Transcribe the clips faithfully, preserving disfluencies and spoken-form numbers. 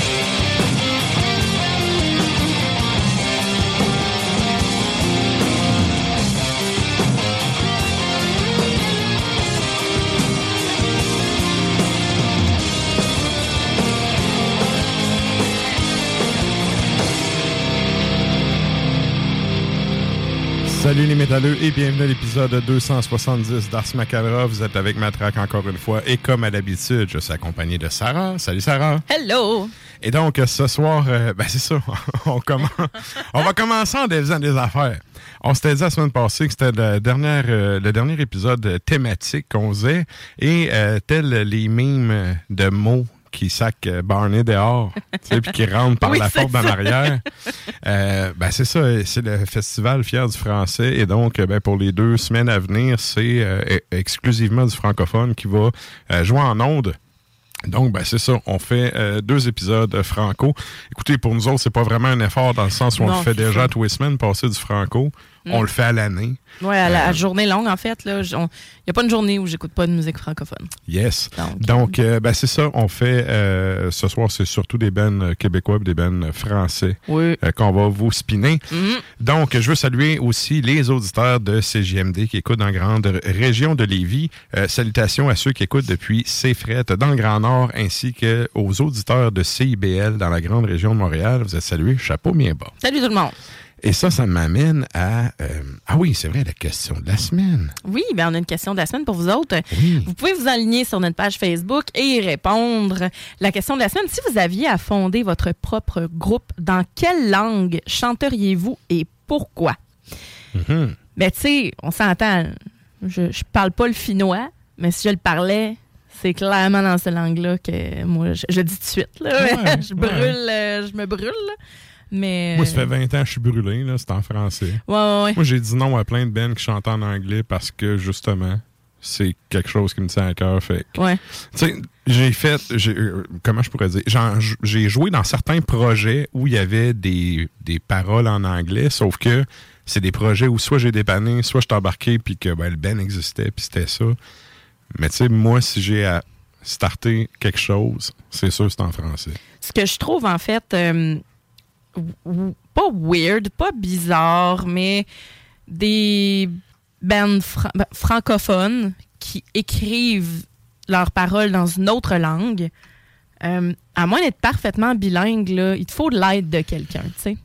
Salut les métalleux et bienvenue à l'épisode deux cent soixante-dix d'Ars Macabra. Vous êtes avec Matraque encore une fois et comme à l'habitude, je suis accompagné de Sarah. Salut Sarah! Hello! Et donc ce soir, euh, ben c'est ça, on, commence, on va commencer en dévisant des affaires. On s'était dit la semaine passée que c'était la dernière, euh, le dernier épisode thématique qu'on faisait et euh, tels les mimes de mots qui sac Barney dehors, tu sais, puis qui rentre par oui, la porte d'en arrière. Euh, ben c'est ça, c'est le festival Fier du français, et donc ben, pour les deux semaines à venir, c'est euh, exclusivement du francophone qui va euh, jouer en ondes. Donc, ben c'est ça, on fait euh, deux épisodes franco. Écoutez, pour nous autres, c'est pas vraiment un effort dans le sens où on non, le fait déjà ça. Tous les semaines, passer du franco. Mm. On le fait à l'année. Oui, à la euh, journée longue, en fait. Il n'y a pas une journée où j'écoute pas de musique francophone. Yes. Donc, Donc euh, ben, c'est ça, on fait... Euh, ce soir, c'est surtout des bands québécois et des bands français oui. euh, qu'on va vous spinner. Mm. Donc, je veux saluer aussi les auditeurs de C J M D qui écoutent dans la grande région de Lévis. Euh, salutations à ceux qui écoutent depuis C-Frette dans le Grand Nord, ainsi qu'aux auditeurs de C I B L dans la grande région de Montréal. Vous êtes salués. Chapeau bien bas. Salut tout le monde. Et ça, ça m'amène à... Euh, ah oui, c'est vrai, la question de la semaine. Oui, bien, on a une question de la semaine pour vous autres. Oui. Vous pouvez vous aligner sur notre page Facebook et y répondre. La question de la semaine, si vous aviez à fonder votre propre groupe, dans quelle langue chanteriez-vous et pourquoi? Mm-hmm. Bien, tu sais, on s'entend. Je ne parle pas le finnois, mais si je le parlais... C'est clairement dans cette langue-là que moi, je, je le dis tout de suite. Là, ouais, je brûle, ouais. je me brûle. Là. Mais... Moi, ça fait vingt ans que je suis brûlé. Là, c'est en français. Ouais, ouais, ouais. Moi, j'ai dit non à plein de bands qui chantent en anglais parce que, justement, c'est quelque chose qui me tient à cœur. Fait que... ouais. Tu sais, j'ai fait... J'ai, euh, comment je pourrais dire? J'en, j'ai joué dans certains projets où il y avait des, des paroles en anglais, sauf que c'est des projets où soit j'ai dépanné, soit je suis embarqué, puis que ben, le band existait, puis c'était ça. Mais tu sais, moi, si j'ai à starter quelque chose, c'est sûr que c'est en français. Ce que je trouve, en fait, euh, w- pas weird, pas bizarre, mais des bands fra- francophones qui écrivent leurs paroles dans une autre langue, Euh, à moins d'être parfaitement bilingue, là, il te faut de l'aide de quelqu'un, tu sais.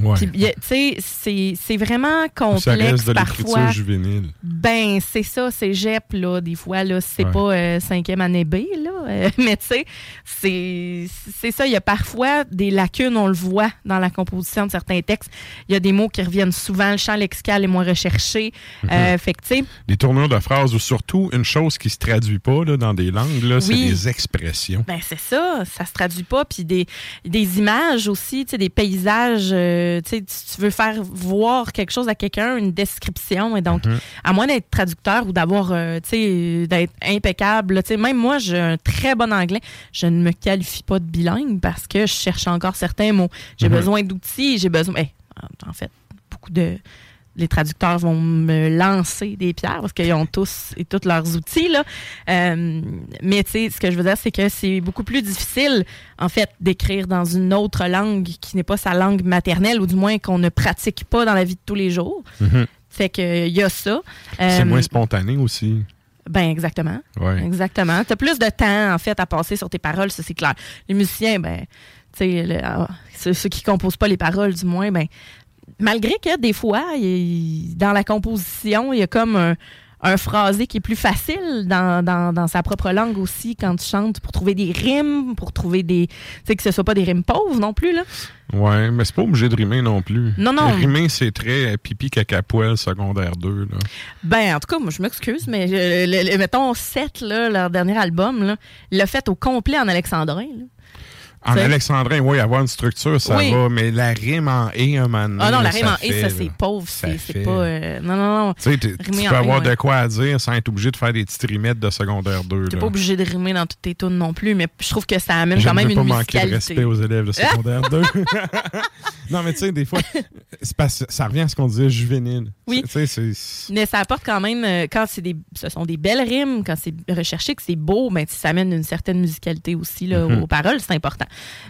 Ouais. Puis, tu sais, c'est, c'est vraiment complexe parfois. Ça reste de l'écriture juvénile. Ben, c'est ça, c'est G E P, là, des fois, là, c'est ouais. pas euh, cinquième année B, là. Euh, mais tu sais, c'est, c'est ça, il y a parfois des lacunes, on le voit dans la composition de certains textes. Il y a des mots qui reviennent souvent, le champ lexical est moins recherché. Mm-hmm. Euh, fait que, tu sais... Les tournures de phrases, ou surtout, une chose qui se traduit pas, là, dans des langues, là, oui. c'est des expressions. Ben, c'est ça, ça se traduit pas. Puis des, des images aussi, tu sais, des paysages... Euh, T'sais, si tu veux faire voir quelque chose à quelqu'un, une description, et donc, mm-hmm. à moins d'être traducteur ou d'avoir, euh, t'sais, d'être impeccable, t'sais, même moi, j'ai un très bon anglais, je ne me qualifie pas de bilingue parce que je cherche encore certains mots. J'ai mm-hmm. besoin d'outils, j'ai besoin... Hey, en fait, beaucoup de... Les traducteurs vont me lancer des pierres parce qu'ils ont tous et toutes leurs outils, là. Euh, mais, tu sais, ce que je veux dire, c'est que c'est beaucoup plus difficile, en fait, d'écrire dans une autre langue qui n'est pas sa langue maternelle, ou du moins qu'on ne pratique pas dans la vie de tous les jours. Mm-hmm. Fait que, il y a ça. C'est euh, moins spontané aussi. Ben, exactement. Ouais. Exactement. T'as plus de temps, en fait, à passer sur tes paroles, ça, c'est clair. Les musiciens, ben, tu sais, le, ah, ceux, ceux qui composent pas les paroles, du moins, ben, malgré que, des fois, il, dans la composition, il y a comme un, un phrasé qui est plus facile dans, dans, dans sa propre langue aussi, quand tu chantes, pour trouver des rimes, pour trouver des... Tu sais, que ce ne soit pas des rimes pauvres non plus, là. Oui, mais c'est pas obligé de rimer non plus. Non, non. Rimer, c'est très pipi cacapoil secondaire deux, là. Ben, en tout cas, moi, je m'excuse, mais euh, le, le, mettons, sept, là, leur dernier album, là, il l'a fait au complet en alexandrin, là. En c'est... alexandrin, oui, avoir une structure, ça oui. va, mais la rime en « et » un moment donné, ah non, la rime en « et », ça, c'est pauvre, ça c'est, c'est pas... Euh, non, non, non. Tu peux avoir de quoi à dire sans être obligé de faire des petites rimettes de secondaire deux. T'es là. Pas obligé de rimer dans toutes tes tunes non plus, mais je trouve que ça amène je quand même une musicalité. Je ne veux pas manquer de respect aux élèves de secondaire deux. Non, mais tu sais, des fois, c'est pas, ça revient à ce qu'on disait juvénile. Oui, c'est, c'est... mais ça apporte quand même, quand c'est des, ce sont des belles rimes, quand c'est recherché, que c'est beau, ben, ça amène une certaine musicalité aussi là, mm-hmm. aux paroles, c'est important.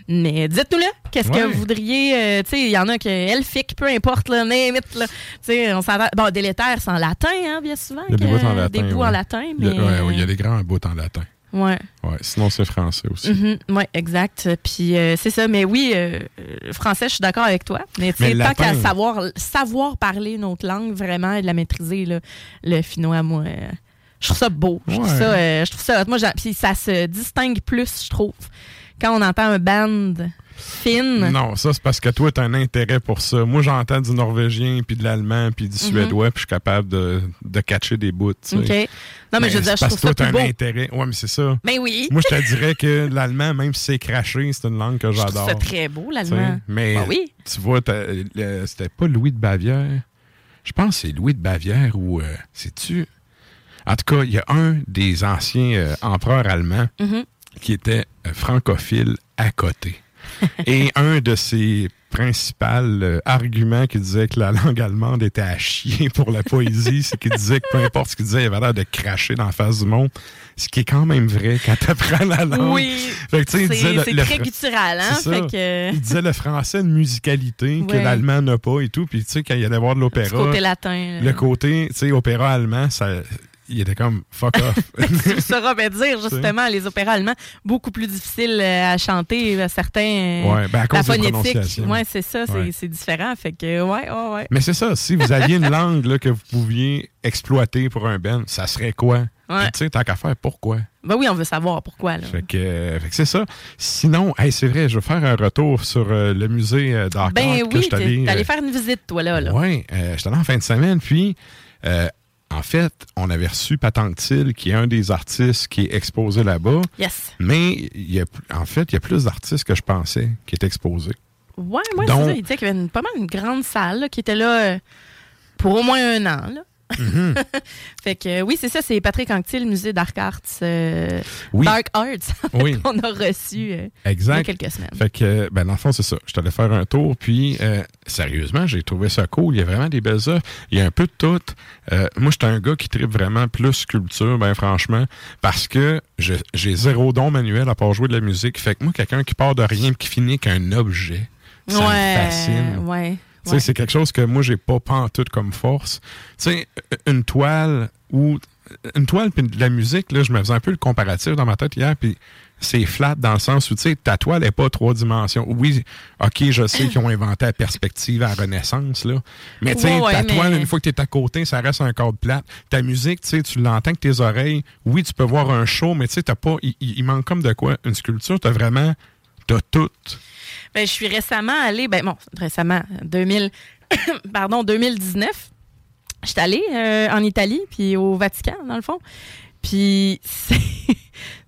Mais dites-nous-le, qu'est-ce ouais. que vous voudriez... Euh, tu sais, il y en a que elfique, peu importe, là, name it, là. Tu sais, on s'en va... Bon, délétère, c'est en latin, hein, bien souvent. Il y a des bouts en latin. Des bouts ouais. en latin, mais... Oui, ouais, ouais, il y a des grands bouts en latin. Ouais. Ouais, sinon, c'est français aussi. Mm-hmm, oui, exact. Puis, euh, c'est ça. Mais oui, euh, français, je suis d'accord avec toi. Mais tu sais, tant qu'à savoir, savoir parler notre langue, vraiment, et de la maîtriser, là, le finnois, moi... Euh, je trouve ça beau. Je trouve ouais. ça... Euh, je trouve ça... Moi, puis ça se distingue plus, je trouve. Quand on entend un band fine... Non, ça, c'est parce que toi, t'as un intérêt pour ça. Moi, j'entends du norvégien, puis de l'allemand, puis du mm-hmm. suédois, puis je suis capable de, de catcher des bouts. Tu sais. OK. Non, mais, mais je veux dire, je trouve ça plus beau. Parce que toi, t'as un intérêt. Oui, mais c'est ça. Mais oui. Moi, je te dirais que l'allemand, même si c'est craché, c'est une langue que j'adore. Je trouve ça très beau, l'allemand. T'sais. Mais ben oui. Tu vois, euh, c'était pas Louis de Bavière. Je pense que c'est Louis de Bavière ou... Euh, sais-tu? En tout cas, il y a un des anciens euh, empereurs allemands mm-hmm. qui était francophile à côté. Et un de ses principaux euh, arguments qui disait que la langue allemande était à chier pour la poésie, c'est qu'il disait que peu importe ce qu'il disait, il avait l'air de cracher dans la face du monde, ce qui est quand même vrai quand tu apprends la langue. Oui, fait que, c'est, il le, c'est le, très le, guttural. Hein? C'est fait que... Il disait le français une musicalité ouais. que l'allemand n'a pas et tout. Puis tu sais, quand il allait voir de l'opéra, le côté latin, le côté opéra allemand, ça... Il était comme fuck off. Tu sauras bien dire, justement, les opéras allemands, beaucoup plus difficiles à chanter à certains. Ouais, ben à cause la phonétique. Oui, c'est ça, ouais. c'est, c'est différent. Fait que, ouais, oh, ouais. Mais c'est ça, si vous aviez une langue là, que vous pouviez exploiter pour un band, ça serait quoi? Ouais. Tu sais, tant qu'à faire, pourquoi? Ben oui, on veut savoir pourquoi. Là. Fait que, euh, fait que c'est ça. Sinon, hey, c'est vrai, je vais faire un retour sur euh, le musée euh, d'Arcade. Ben oui, t'es allé euh, faire une visite, toi, là. là. Oui, euh, j'étais allé en fin de semaine, puis. Euh, En fait, on avait reçu Pat Anctil, qui est un des artistes qui est exposé là-bas. Yes. Mais il y a, en fait, il y a plus d'artistes que je pensais qui est exposé. Oui, ouais, c'est ça. Il disait qu'il y avait une, pas mal une grande salle là, qui était là pour au moins un an. Là. Mm-hmm. Fait que euh, oui, c'est ça, c'est Patrick Anctil, musée Dark Arts. Euh, oui. Dark Arts, en fait, oui. qu'on a reçu euh, il y a quelques semaines. Fait que, ben, dans le fond, c'est ça. Je t'allais faire un tour, puis euh, sérieusement, j'ai trouvé ça cool. Il y a vraiment des belles œuvres. Il y a un peu de tout. Euh, moi, j'étais un gars qui tripe vraiment plus sculpture, ben franchement, parce que je, j'ai zéro don manuel à part jouer de la musique. Fait que moi, quelqu'un qui part de rien et qui finit qu'un objet, ça ouais, me fascine. Ouais. Ouais. C'est quelque chose que moi, j'ai pas pantoute comme force. T'sais, une toile où une toile puis de la musique, là, je me faisais un peu le comparatif dans ma tête hier, puis c'est flat dans le sens où, tu sais, ta toile n'est pas trois dimensions. Oui, OK, je sais qu'ils ont inventé la perspective à la Renaissance, là, mais tu sais, ouais, ta toile, mais... une fois que tu es à côté, ça reste un cadre plat. Ta musique, tu sais, tu l'entends avec tes oreilles. Oui, tu peux voir un show, mais tu sais, t'as pas... Il manque comme de quoi? Une sculpture, t'as vraiment... T'as tout. Ben, je suis récemment allée... Ben, bon, récemment, deux mille... Pardon, deux mille dix-neuf... Je suis allée euh, en Italie, puis au Vatican, dans le fond. Puis c'est,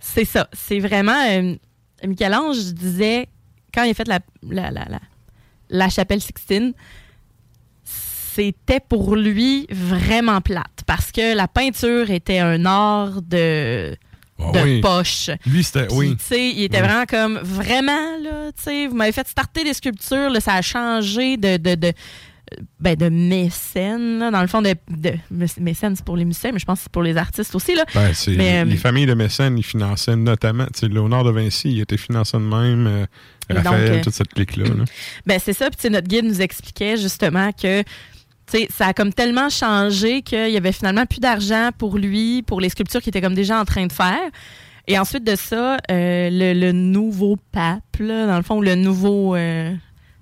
c'est ça. C'est vraiment... Euh, Michel-Ange disait, quand il a fait la, la, la, la, la chapelle Sixtine, c'était pour lui vraiment plate, parce que la peinture était un art de... Oh, de oui. poche. Lui, c'était... Puis, oui. tu sais, il était oui. vraiment comme... Vraiment, là, tu sais, vous m'avez fait starter des sculptures, là, ça a changé de... de, de Ben, de mécènes, là, dans le fond, de, de mécènes, c'est pour les musiciens, mais je pense que c'est pour les artistes aussi. Là. Ben, c'est, mais, les, les familles de mécènes, ils finançaient notamment, tu sais, Léonard de Vinci, il était financé de même, euh, Raphaël, donc, euh, toute cette clique-là. Là. Ben, c'est ça, puis notre guide nous expliquait justement que ça a comme tellement changé qu'il y avait finalement plus d'argent pour lui, pour les sculptures qu'il était comme déjà en train de faire. Et ensuite de ça, euh, le, le nouveau pape, là, dans le fond, le nouveau... Euh,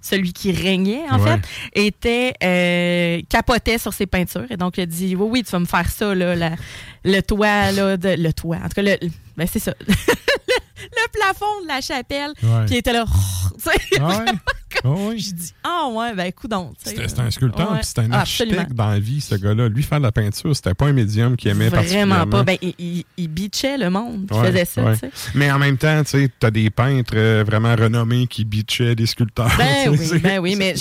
celui qui régnait, en ouais. fait, était euh, capotait sur ses peintures. Et donc, il a dit, oui, oui, tu vas me faire ça, là, la, le toit, là, de, le toit, en tout cas, le, ben, c'est ça, le, le plafond de la chapelle, ouais. qui était là, ouais. oh, oui. Je dis, ah oh, ouais, ben, coudonc. C'était, c'était un sculpteur, ouais. puis c'était un ah, architecte absolument. Dans la vie, ce gars-là. Lui, faire de la peinture, c'était pas un médium qu'il aimait particulièrement. Vraiment pas. Ben, il, il, il bitchait le monde qui ouais, faisait ça, ouais. tu sais. Mais en même temps, tu sais, t'as des peintres euh, vraiment renommés qui bitchaient des sculpteurs. Ben oui, c'est... ben oui, mais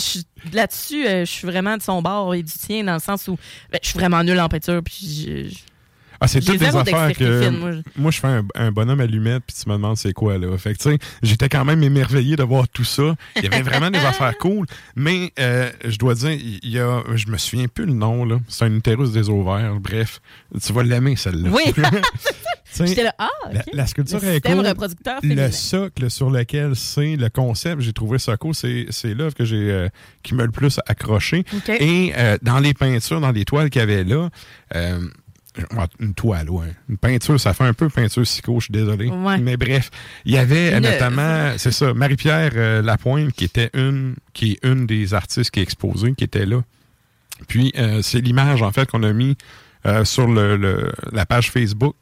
là-dessus, euh, je suis vraiment de son bord et du tien, dans le sens où ben, je suis vraiment nul en peinture, puis je... Ah, c'est toutes des affaires que... Moi, je, moi, je fais un, un bonhomme allumette, puis tu me demandes c'est quoi, là. Fait que, tu sais, j'étais quand même émerveillé de voir tout ça. Il y avait vraiment des affaires cool. Mais, euh, je dois dire, il y a... Je me souviens plus le nom, là. C'est un utérus des ovaires. Bref, tu vas l'aimer, celle-là. Oui! J'étais là, ah, okay. la, la sculpture est cool. Le socle sur lequel c'est le concept, j'ai trouvé ça cool. C'est, c'est l'œuvre que j'ai, euh, qui m'a le plus accroché. Okay. Et euh, dans les peintures, dans les toiles qu'il y avait là... Euh, une toile, ouais. Une peinture, ça fait un peu peinture psycho, je suis désolé. Ouais. Mais bref, il y avait une... notamment, c'est ça, Marie-Pierre euh, Lapointe, qui était une, qui est une des artistes qui est exposée, qui était là. Puis, euh, c'est l'image, en fait, qu'on a mis euh, sur le, le, la page Facebook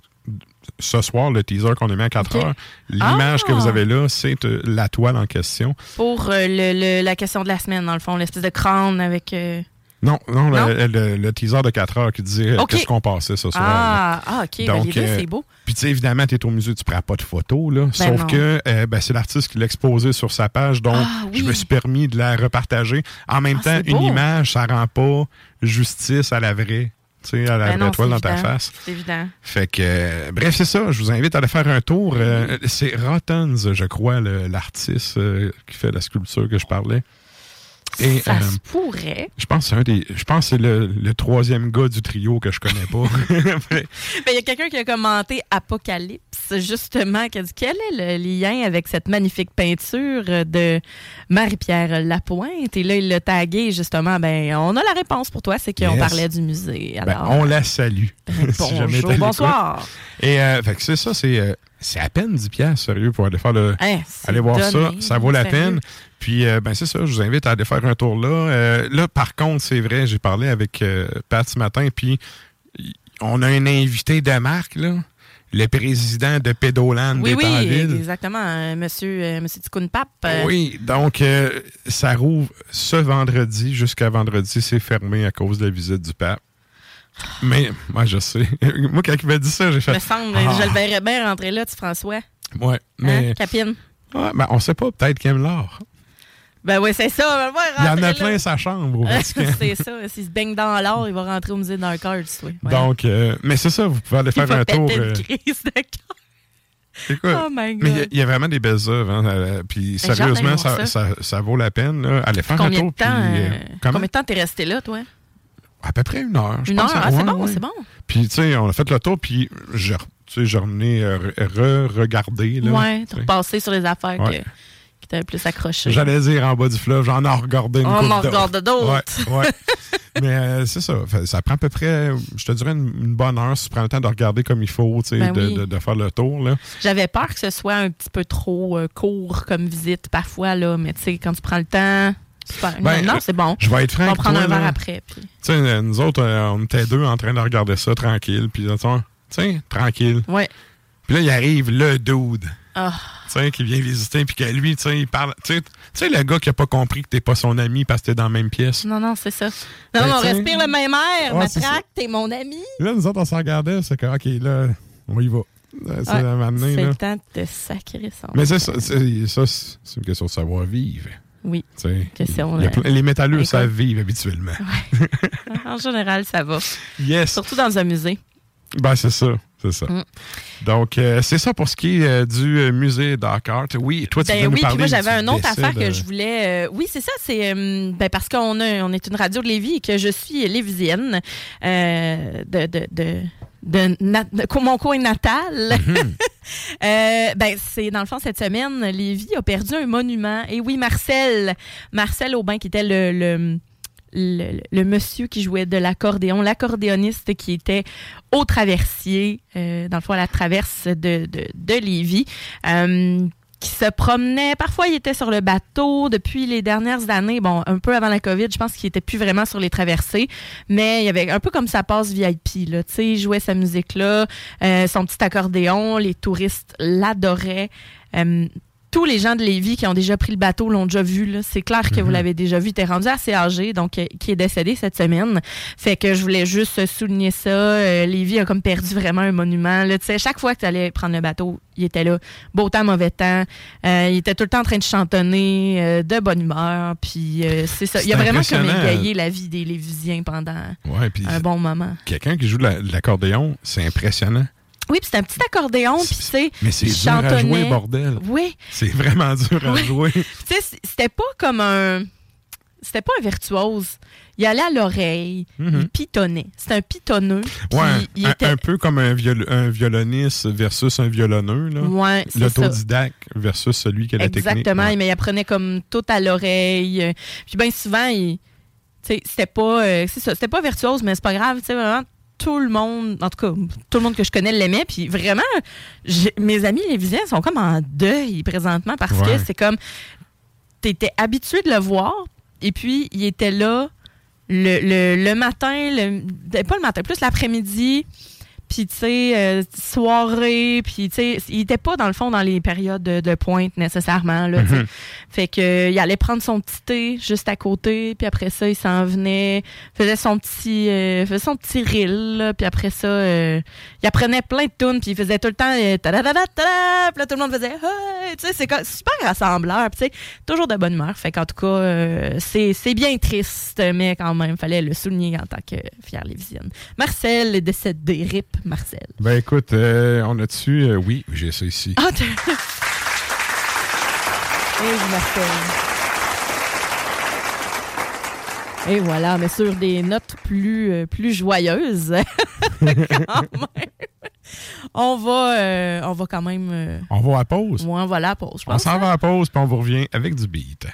ce soir, le teaser qu'on a mis à quatre okay. heures. L'image ah. que vous avez là, c'est euh, la toile en question. Pour euh, le, le, la question de la semaine, dans le fond, l'espèce de crâne avec... Euh... Non, non, non? Le, le, le teaser de quatre heures qui disait okay. qu'est-ce qu'on passait ce soir. Ah, ah OK, donc, ben, les deux, c'est beau. Euh, Puis tu sais, évidemment, tu es au musée, tu prends pas de photos, là. Ben sauf non. que euh, ben, c'est l'artiste qui l'a exposé sur sa page, donc ah, oui. je me suis permis de la repartager. En même ah, temps, une image, ça rend pas justice à la vraie. Tu sais, à la, ben non, la toile dans évident. Ta face. C'est évident. Fait que, euh, bref, c'est ça. Je vous invite à aller faire un tour. Euh, mm-hmm. C'est Rotten, je crois, le, l'artiste euh, qui fait la sculpture que je parlais. Et, ça euh, se pourrait. Je pense que c'est, un des, je pense que c'est le, le troisième gars du trio que je connais pas. Mais... Il y a quelqu'un qui a commenté Apocalypse, justement, qui a dit quel est le lien avec cette magnifique peinture de Marie-Pierre Lapointe. Et là, il l'a tagué, justement. Ben, on a la réponse pour toi, c'est qu'on yes. parlait du musée. Alors, ben, on la salue. Bonjour, si bonsoir. Et euh, fait que c'est ça, c'est... Euh, c'est à peine dix dollars, sérieux, pour aller faire le, hey, aller voir donné, ça. Ça vaut la sérieux. Peine. Puis, euh, ben c'est ça, je vous invite à aller faire un tour là. Euh, là, par contre, c'est vrai, j'ai parlé avec euh, Pat ce matin, puis on a un invité de marque, là. Le président de Pédoland oui, est oui, en ville. Oui, exactement. Euh, monsieur euh, monsieur Ticoune-Pape. Euh... Oui, donc euh, ça rouvre ce vendredi jusqu'à vendredi. C'est fermé à cause de la visite du pape. Mais, moi, je sais. Moi, quand il m'a dit ça, j'ai fait... Me semble, ah. je le verrais bien rentrer là, tu François. Ouais, mais... Hein, Capine. Ouais, ben, on sait pas, peut-être qu'il aime l'art. Ben oui, c'est ça. Il y en a plein là. Sa chambre au Vatican. C'est ça. S'il se baigne dans l'or, il va rentrer au musée de Dark Arts. Ouais. Donc, euh, mais c'est ça, vous pouvez aller faire un tour. Euh... Crise de c'est quoi? Oh my God. Mais il y, y a vraiment des belles œuvres. Hein. Puis ben, sérieusement, ça, ça. Ça, ça vaut la peine. Là. Allez faire combien un tour. De temps, puis, euh, combien de temps t'es resté là, toi? À peu près une heure. Je une pense heure, ah, c'est bon, ouais. c'est bon. Puis, tu sais, on a fait le tour, puis je, tu sais, je revenais re-regarder. Oui, tu repassais sur les affaires ouais. que, qui t'avait plus accroché. J'allais dire en bas du fleuve, j'en ai regardé une On couple en regarde d'autres. Ouais, ouais. Mais euh, c'est ça. Ça prend à peu près, je te dirais, une, une bonne heure si tu prends le temps de regarder comme il faut, tu sais, ben de, oui. de, de faire le tour. Là. J'avais peur que ce soit un petit peu trop euh, court comme visite parfois, là, mais tu sais, quand tu prends le temps... Ben, non, c'est bon. Je vais être franc. On va prendre toi, un verre après. Puis... Tu sais, nous autres, on était deux en train de regarder ça tranquille. Puis, tu sais, tranquille. Oui. Puis là, il arrive le dude. Oh. Tu sais, qui vient visiter. Puis que lui, tu sais, il parle. Tu sais, le gars qui n'a pas compris que t'es pas son ami parce que t'es dans la même pièce. Non, non, c'est ça. Non, ben, non, on respire le même air. Ouais, Matraque, t'es mon ami. Là, nous autres, on s'en regardait. C'est que, OK, là, on y va. C'est, ouais, donné, c'est là. Le temps de sacrer son. Mais c'est ça, c'est, ça, c'est une question de savoir-vivre. Oui. Question, a, euh, les métalleux savent vivre habituellement. Ouais. En général, ça va. Yes. Surtout dans un musée. Ben, c'est ça. C'est ça. Mm. Donc, euh, c'est ça pour ce qui est euh, du musée Dark Art. Oui, toi, tu ben, oui, nous parler. Moi, j'avais une autre affaire de... que je voulais... Euh, oui, c'est ça. C'est euh, ben, parce qu'on a, on est une radio de Lévis et que je suis lévisienne euh, de... de, de... De, na- de mon coin natal. Mm-hmm. euh, ben, c'est, dans le fond, cette semaine, Lévis a perdu un monument. Et oui, Marcel, Marcel Aubin, qui était le, le, le, le monsieur qui jouait de l'accordéon, l'accordéoniste qui était au traversier, euh, dans le fond, à la traverse de, de, de Lévis. Euh, qui se promenait. Parfois, il était sur le bateau. Depuis les dernières années, bon, un peu avant la COVID, je pense qu'il était plus vraiment sur les traversées, mais il y avait un peu comme sa passe V I P, là, tu sais, il jouait sa musique-là, euh, son petit accordéon, les touristes l'adoraient. Euh, tous les gens de Lévis qui ont déjà pris le bateau l'ont déjà vu, là. C'est clair que vous l'avez déjà vu. Il était rendu assez âgé, donc, euh, qui est décédé cette semaine. Fait que je voulais juste souligner ça. Euh, Lévis a comme perdu vraiment un monument, là. Tu sais, chaque fois que tu allais prendre le bateau, il était là, beau temps, mauvais temps. Euh, il était tout le temps en train de chantonner, euh, de bonne humeur. Puis euh, c'est ça. C'est il a vraiment comme égayé la vie des Lévisiens pendant ouais, un bon moment. Quelqu'un qui joue de l'accordéon, c'est impressionnant. Oui, puis c'est un petit accordéon, puis tu sais, mais c'est dur à jouer, bordel. Oui. C'est vraiment dur à oui. jouer. Tu sais, c'était pas comme un... C'était pas un virtuose. Il allait à l'oreille, mm-hmm. il pitonnait. C'était un pitonneux. Ouais, il était... un, un peu comme un, viol, un violoniste versus un violonneux. Là. Ouais, c'est l'autodidacte ça. Versus celui qui a la technique. Exactement, ouais. Mais il apprenait comme tout à l'oreille. Puis bien souvent, il... c'était pas, euh, c'est ça, c'était pas virtuose, mais c'est pas grave, tu sais, vraiment... Tout le monde, en tout cas, tout le monde que je connais l'aimait. Puis vraiment, j'ai, mes amis lévisiens sont comme en deuil présentement parce ouais. que c'est comme, t'étais habitué de le voir et puis il était là le, le, le matin, le, pas le matin, plus l'après-midi, puis tu sais, euh, soirée, puis tu sais, il était pas dans le fond dans les périodes de, de pointe nécessairement. Là, mm-hmm. Fait que il allait prendre son petit thé juste à côté, puis après ça, il s'en venait, faisait son petit euh, faisait son petit reel, là, puis après ça, euh, il apprenait plein de tunes, puis il faisait tout le temps euh, ta-da-da-da-da, puis là, tout le monde faisait hey! Tu sais, c'est comme, super rassembleur, puis tu sais, toujours de bonne humeur. Fait qu'en tout cas, euh, c'est, c'est bien triste, mais quand même, fallait le souligner en tant que fière lévisienne. Marcel est décédé, rip. Marcel. Ben écoute, euh, on a dessus... Euh, oui, j'ai ça ici. Ah, t'es... Et Marcel. Et voilà, mais sur des notes plus, euh, plus joyeuses. Quand même. On va, euh, on va quand même... Euh... On va à pause. Ouais, on va à la pause, je pense. On s'en hein? va à pause, puis on vous revient avec du beat.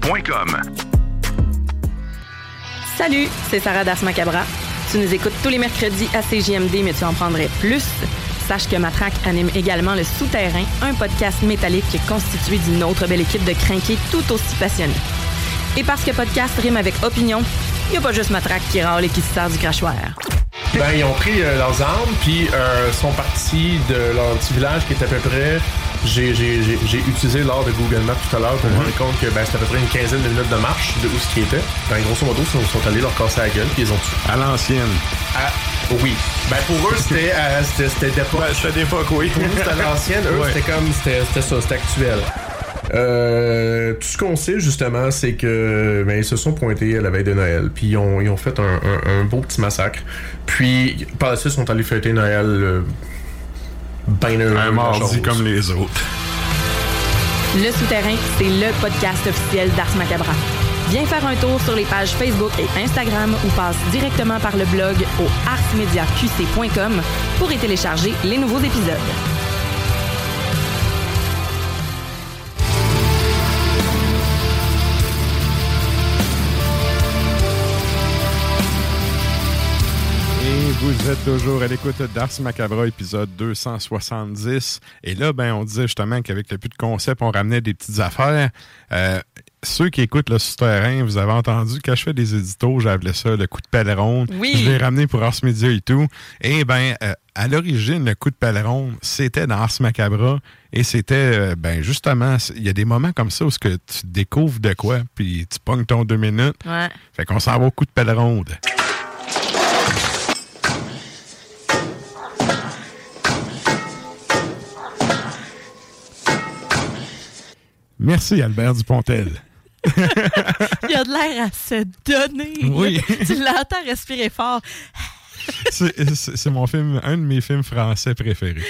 Point com. Salut, c'est Sarah d'Ars Macabra. Tu nous écoutes tous les mercredis à C J M D, mais tu en prendrais plus. Sache que Matraque anime également Le Souterrain, un podcast métallique constitué d'une autre belle équipe de crinqués tout aussi passionnés. Et parce que podcast rime avec opinion, il n'y a pas juste Matraque qui râle et qui se sert du crachoir. Ben, ils ont pris euh, leurs armes, puis euh, sont partis de leur petit village qui est à peu près... J'ai, j'ai, j'ai, j'ai utilisé l'art de Google Maps tout à l'heure pour me rendre compte que ben, c'était à peu près une quinzaine de minutes de marche de où ce qui était. Ben, grosso modo, ils sont, sont allés leur casser la gueule puis ils ont tué. À l'ancienne. Ah, oui. Ben, pour eux, c'était, euh, c'était, c'était d'époque. Ben, c'était d'époque, oui. Pour eux, c'était à l'ancienne. Eux, ouais. c'était comme, c'était, c'était ça, c'était actuel. Euh, tout ce qu'on sait, justement, c'est que ben, ils se sont pointés à la veille de Noël. Puis ils ont, ils ont fait un, un, un beau petit massacre. Puis, par la suite, ils sont allés fêter Noël... Euh, Ben heureux, un mardi comme les autres. Le Souterrain, c'est le podcast officiel d'Ars Macabra. Viens faire un tour sur les pages Facebook et Instagram ou passe directement par le blog au ars media q c point com pour y télécharger les nouveaux épisodes. Vous êtes toujours à l'écoute d'Ars Macabra, épisode deux cent soixante-dix. Et là, ben, on disait justement qu'avec le plus de concept, on ramenait des petites affaires. Euh, ceux qui écoutent le souterrain, vous avez entendu, quand je fais des éditos, j'avais ça, le coup de pèleron. Oui. Je l'ai ramené pour Ars Media et tout. Et bien, euh, à l'origine, le coup de pèleron, c'était dans Ars Macabra. Et c'était, euh, ben justement, il y a des moments comme ça où ce que tu découvres de quoi, puis tu pognes ton deux minutes. Ouais. Fait qu'on s'en va au coup de pèleron. Merci, Albert Dupontel. Il a de l'air à se donner. Oui. Tu l'entends respirer fort. c'est, c'est, c'est mon film, un de mes films français préférés.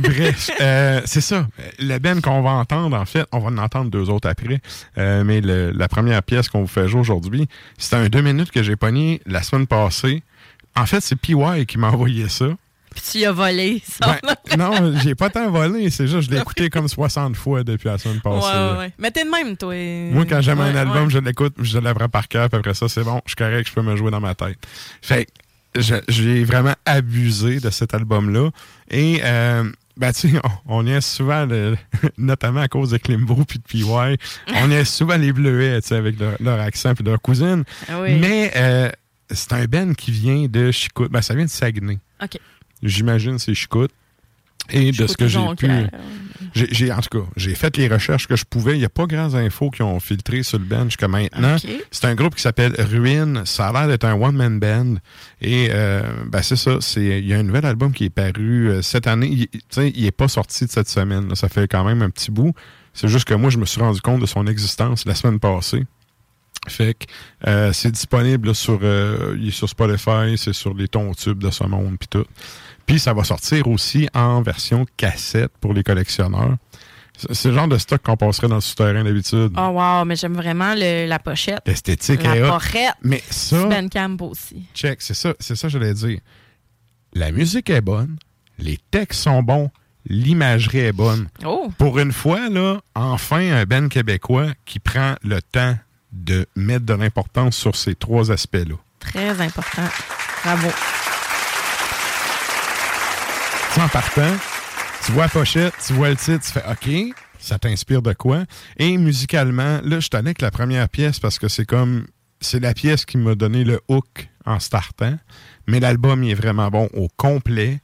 Bref, euh, c'est ça. La benne qu'on va entendre, en fait, on va en entendre deux autres après, euh, mais le, la première pièce qu'on vous fait jouer aujourd'hui, c'est un deux minutes que j'ai pogné la semaine passée. En fait, c'est P Y qui m'a envoyé ça. Puis tu y as volé, ça. Ben, non, j'ai pas tant volé. C'est juste, je l'ai écouté comme soixante fois depuis la semaine passée. Ouais, ouais. Mais t'es de même, toi. Moi, quand j'aime ouais, un album, ouais. je l'écoute, je l'apprends par cœur, puis après ça, c'est bon, je suis correct, je peux me jouer dans ma tête. Fait que je, j'ai vraiment abusé de cet album-là. Et, euh, ben, tu sais, on, on y est souvent, le, notamment à cause de Klimbo puis de P Y, on y est souvent les Bleuets, tu sais, avec leur, leur accent puis leur cousine. Oui. Mais euh, c'est un ben qui vient de Chicout. Ben, ça vient de Saguenay. OK. J'imagine c'est Chicout. Et Chicout de ce que j'ai pu... Euh... J'ai, j'ai, en tout cas, j'ai fait les recherches que je pouvais. Il n'y a pas grandes infos qui ont filtré sur le band jusqu'à maintenant. Okay. C'est un groupe qui s'appelle Ruine. Ça a l'air d'être un one-man band. Et euh, ben c'est ça. C'est, il y a un nouvel album qui est paru euh, cette année. Il n'est pas sorti de cette semaine. Là. Ça fait quand même un petit bout. C'est juste que moi, je me suis rendu compte de son existence la semaine passée. Fait que euh, c'est disponible là, sur, euh, il est sur Spotify, c'est sur les tons tubes de ce monde puis tout. Puis ça va sortir aussi en version cassette pour les collectionneurs. C'est le genre de stock qu'on passerait dans le souterrain d'habitude. Oh wow, mais j'aime vraiment le, la pochette. L'esthétique la est La pochette. Mais ça, Ben Camp aussi. Check, c'est ça, c'est ça que j'allais dire. La musique est bonne, les textes sont bons. L'imagerie est bonne. Oh. Pour une fois là, enfin un ben québécois qui prend le temps de mettre de l'importance sur ces trois aspects-là. Très important. Bravo. En partant, tu vois la pochette, tu vois le titre, tu fais « OK, ça t'inspire de quoi? » Et musicalement, là, je t'en ai avec la première pièce parce que c'est comme... C'est la pièce qui m'a donné le hook en startant, mais l'album, il est vraiment bon au complet.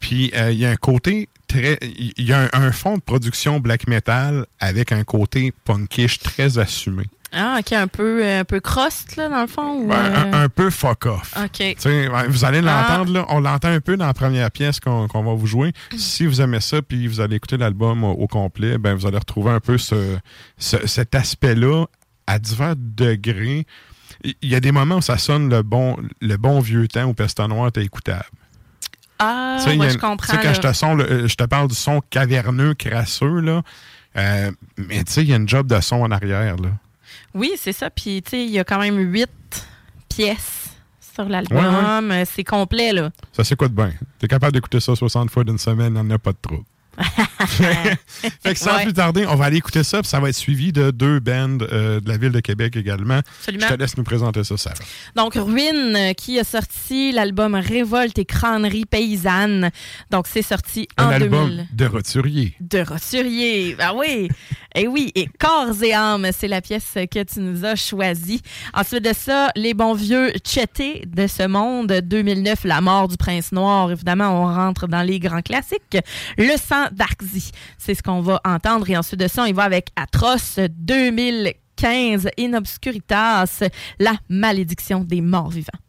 Puis, euh, il y a un côté... Très, il y a un, un fond de production black metal avec un côté punkish très assumé. Ah, OK, un peu, un peu crust, là, dans le fond? Ou... Un, un peu fuck-off. OK. T'sais, vous allez l'entendre, ah. là, on l'entend un peu dans la première pièce qu'on, qu'on va vous jouer. Mm. Si vous aimez ça, puis vous allez écouter l'album au, au complet, ben vous allez retrouver un peu ce, ce, cet aspect-là à divers degrés. Il y a des moments où ça sonne le bon, le bon vieux temps où Peste Noire était écoutable. Ah, moi, ouais, je comprends. Tu sais, quand je te, son, le, je te parle du son caverneux, crasseux, là, euh, mais tu sais, il y a une job de son en arrière, là. Oui, c'est ça. Puis, tu sais, il y a quand même huit pièces sur l'album. Ouais, ouais. C'est complet, là. Ça s'écoute bien. T'es capable d'écouter ça soixante fois d'une semaine, il n'y en a pas de trouble. Fait que sans ouais. plus tarder, on va aller écouter ça, puis ça va être suivi de deux bands euh, de la ville de Québec également. Absolument. Je te laisse nous présenter ça, Sarah. Donc, Ruine, qui a sorti l'album Révolte et Cranerie Paysanne. Donc, c'est sorti Un en album deux mille. De Roturier. De Roturier, ah oui! Et oui, et Corps et âmes, c'est la pièce que tu nous as choisie. Ensuite de ça, les bons vieux Chettés de ce monde, deux mille neuf, La mort du prince noir. Évidemment, on rentre dans les grands classiques. Le sang d'Arxie, c'est ce qu'on va entendre. Et ensuite de ça, on va avec Atroce, deux mille quinze, In Obscuritas, La malédiction des morts vivants.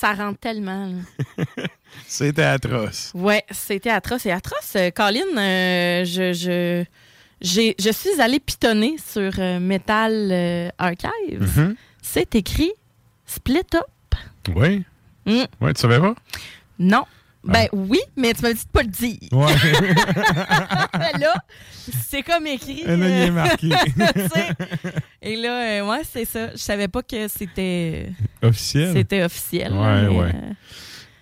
ça rentre tellement. C'était atroce. Ouais, c'était atroce. Et atroce, Colin, euh, je... je... J'ai, je suis allée pitonner sur euh, Metal euh, Archives. Mm-hmm. C'est écrit Split Up. Oui. Mm. Oui, tu savais pas? Non. Ah. Ben oui, mais tu m'as dit de pas le dire. Ouais. Là, c'est comme écrit. Là, il est marqué. Et là, euh, ouais, c'est ça. Je savais pas que c'était... Officiel. C'était officiel. Ouais, mais, ouais. Euh...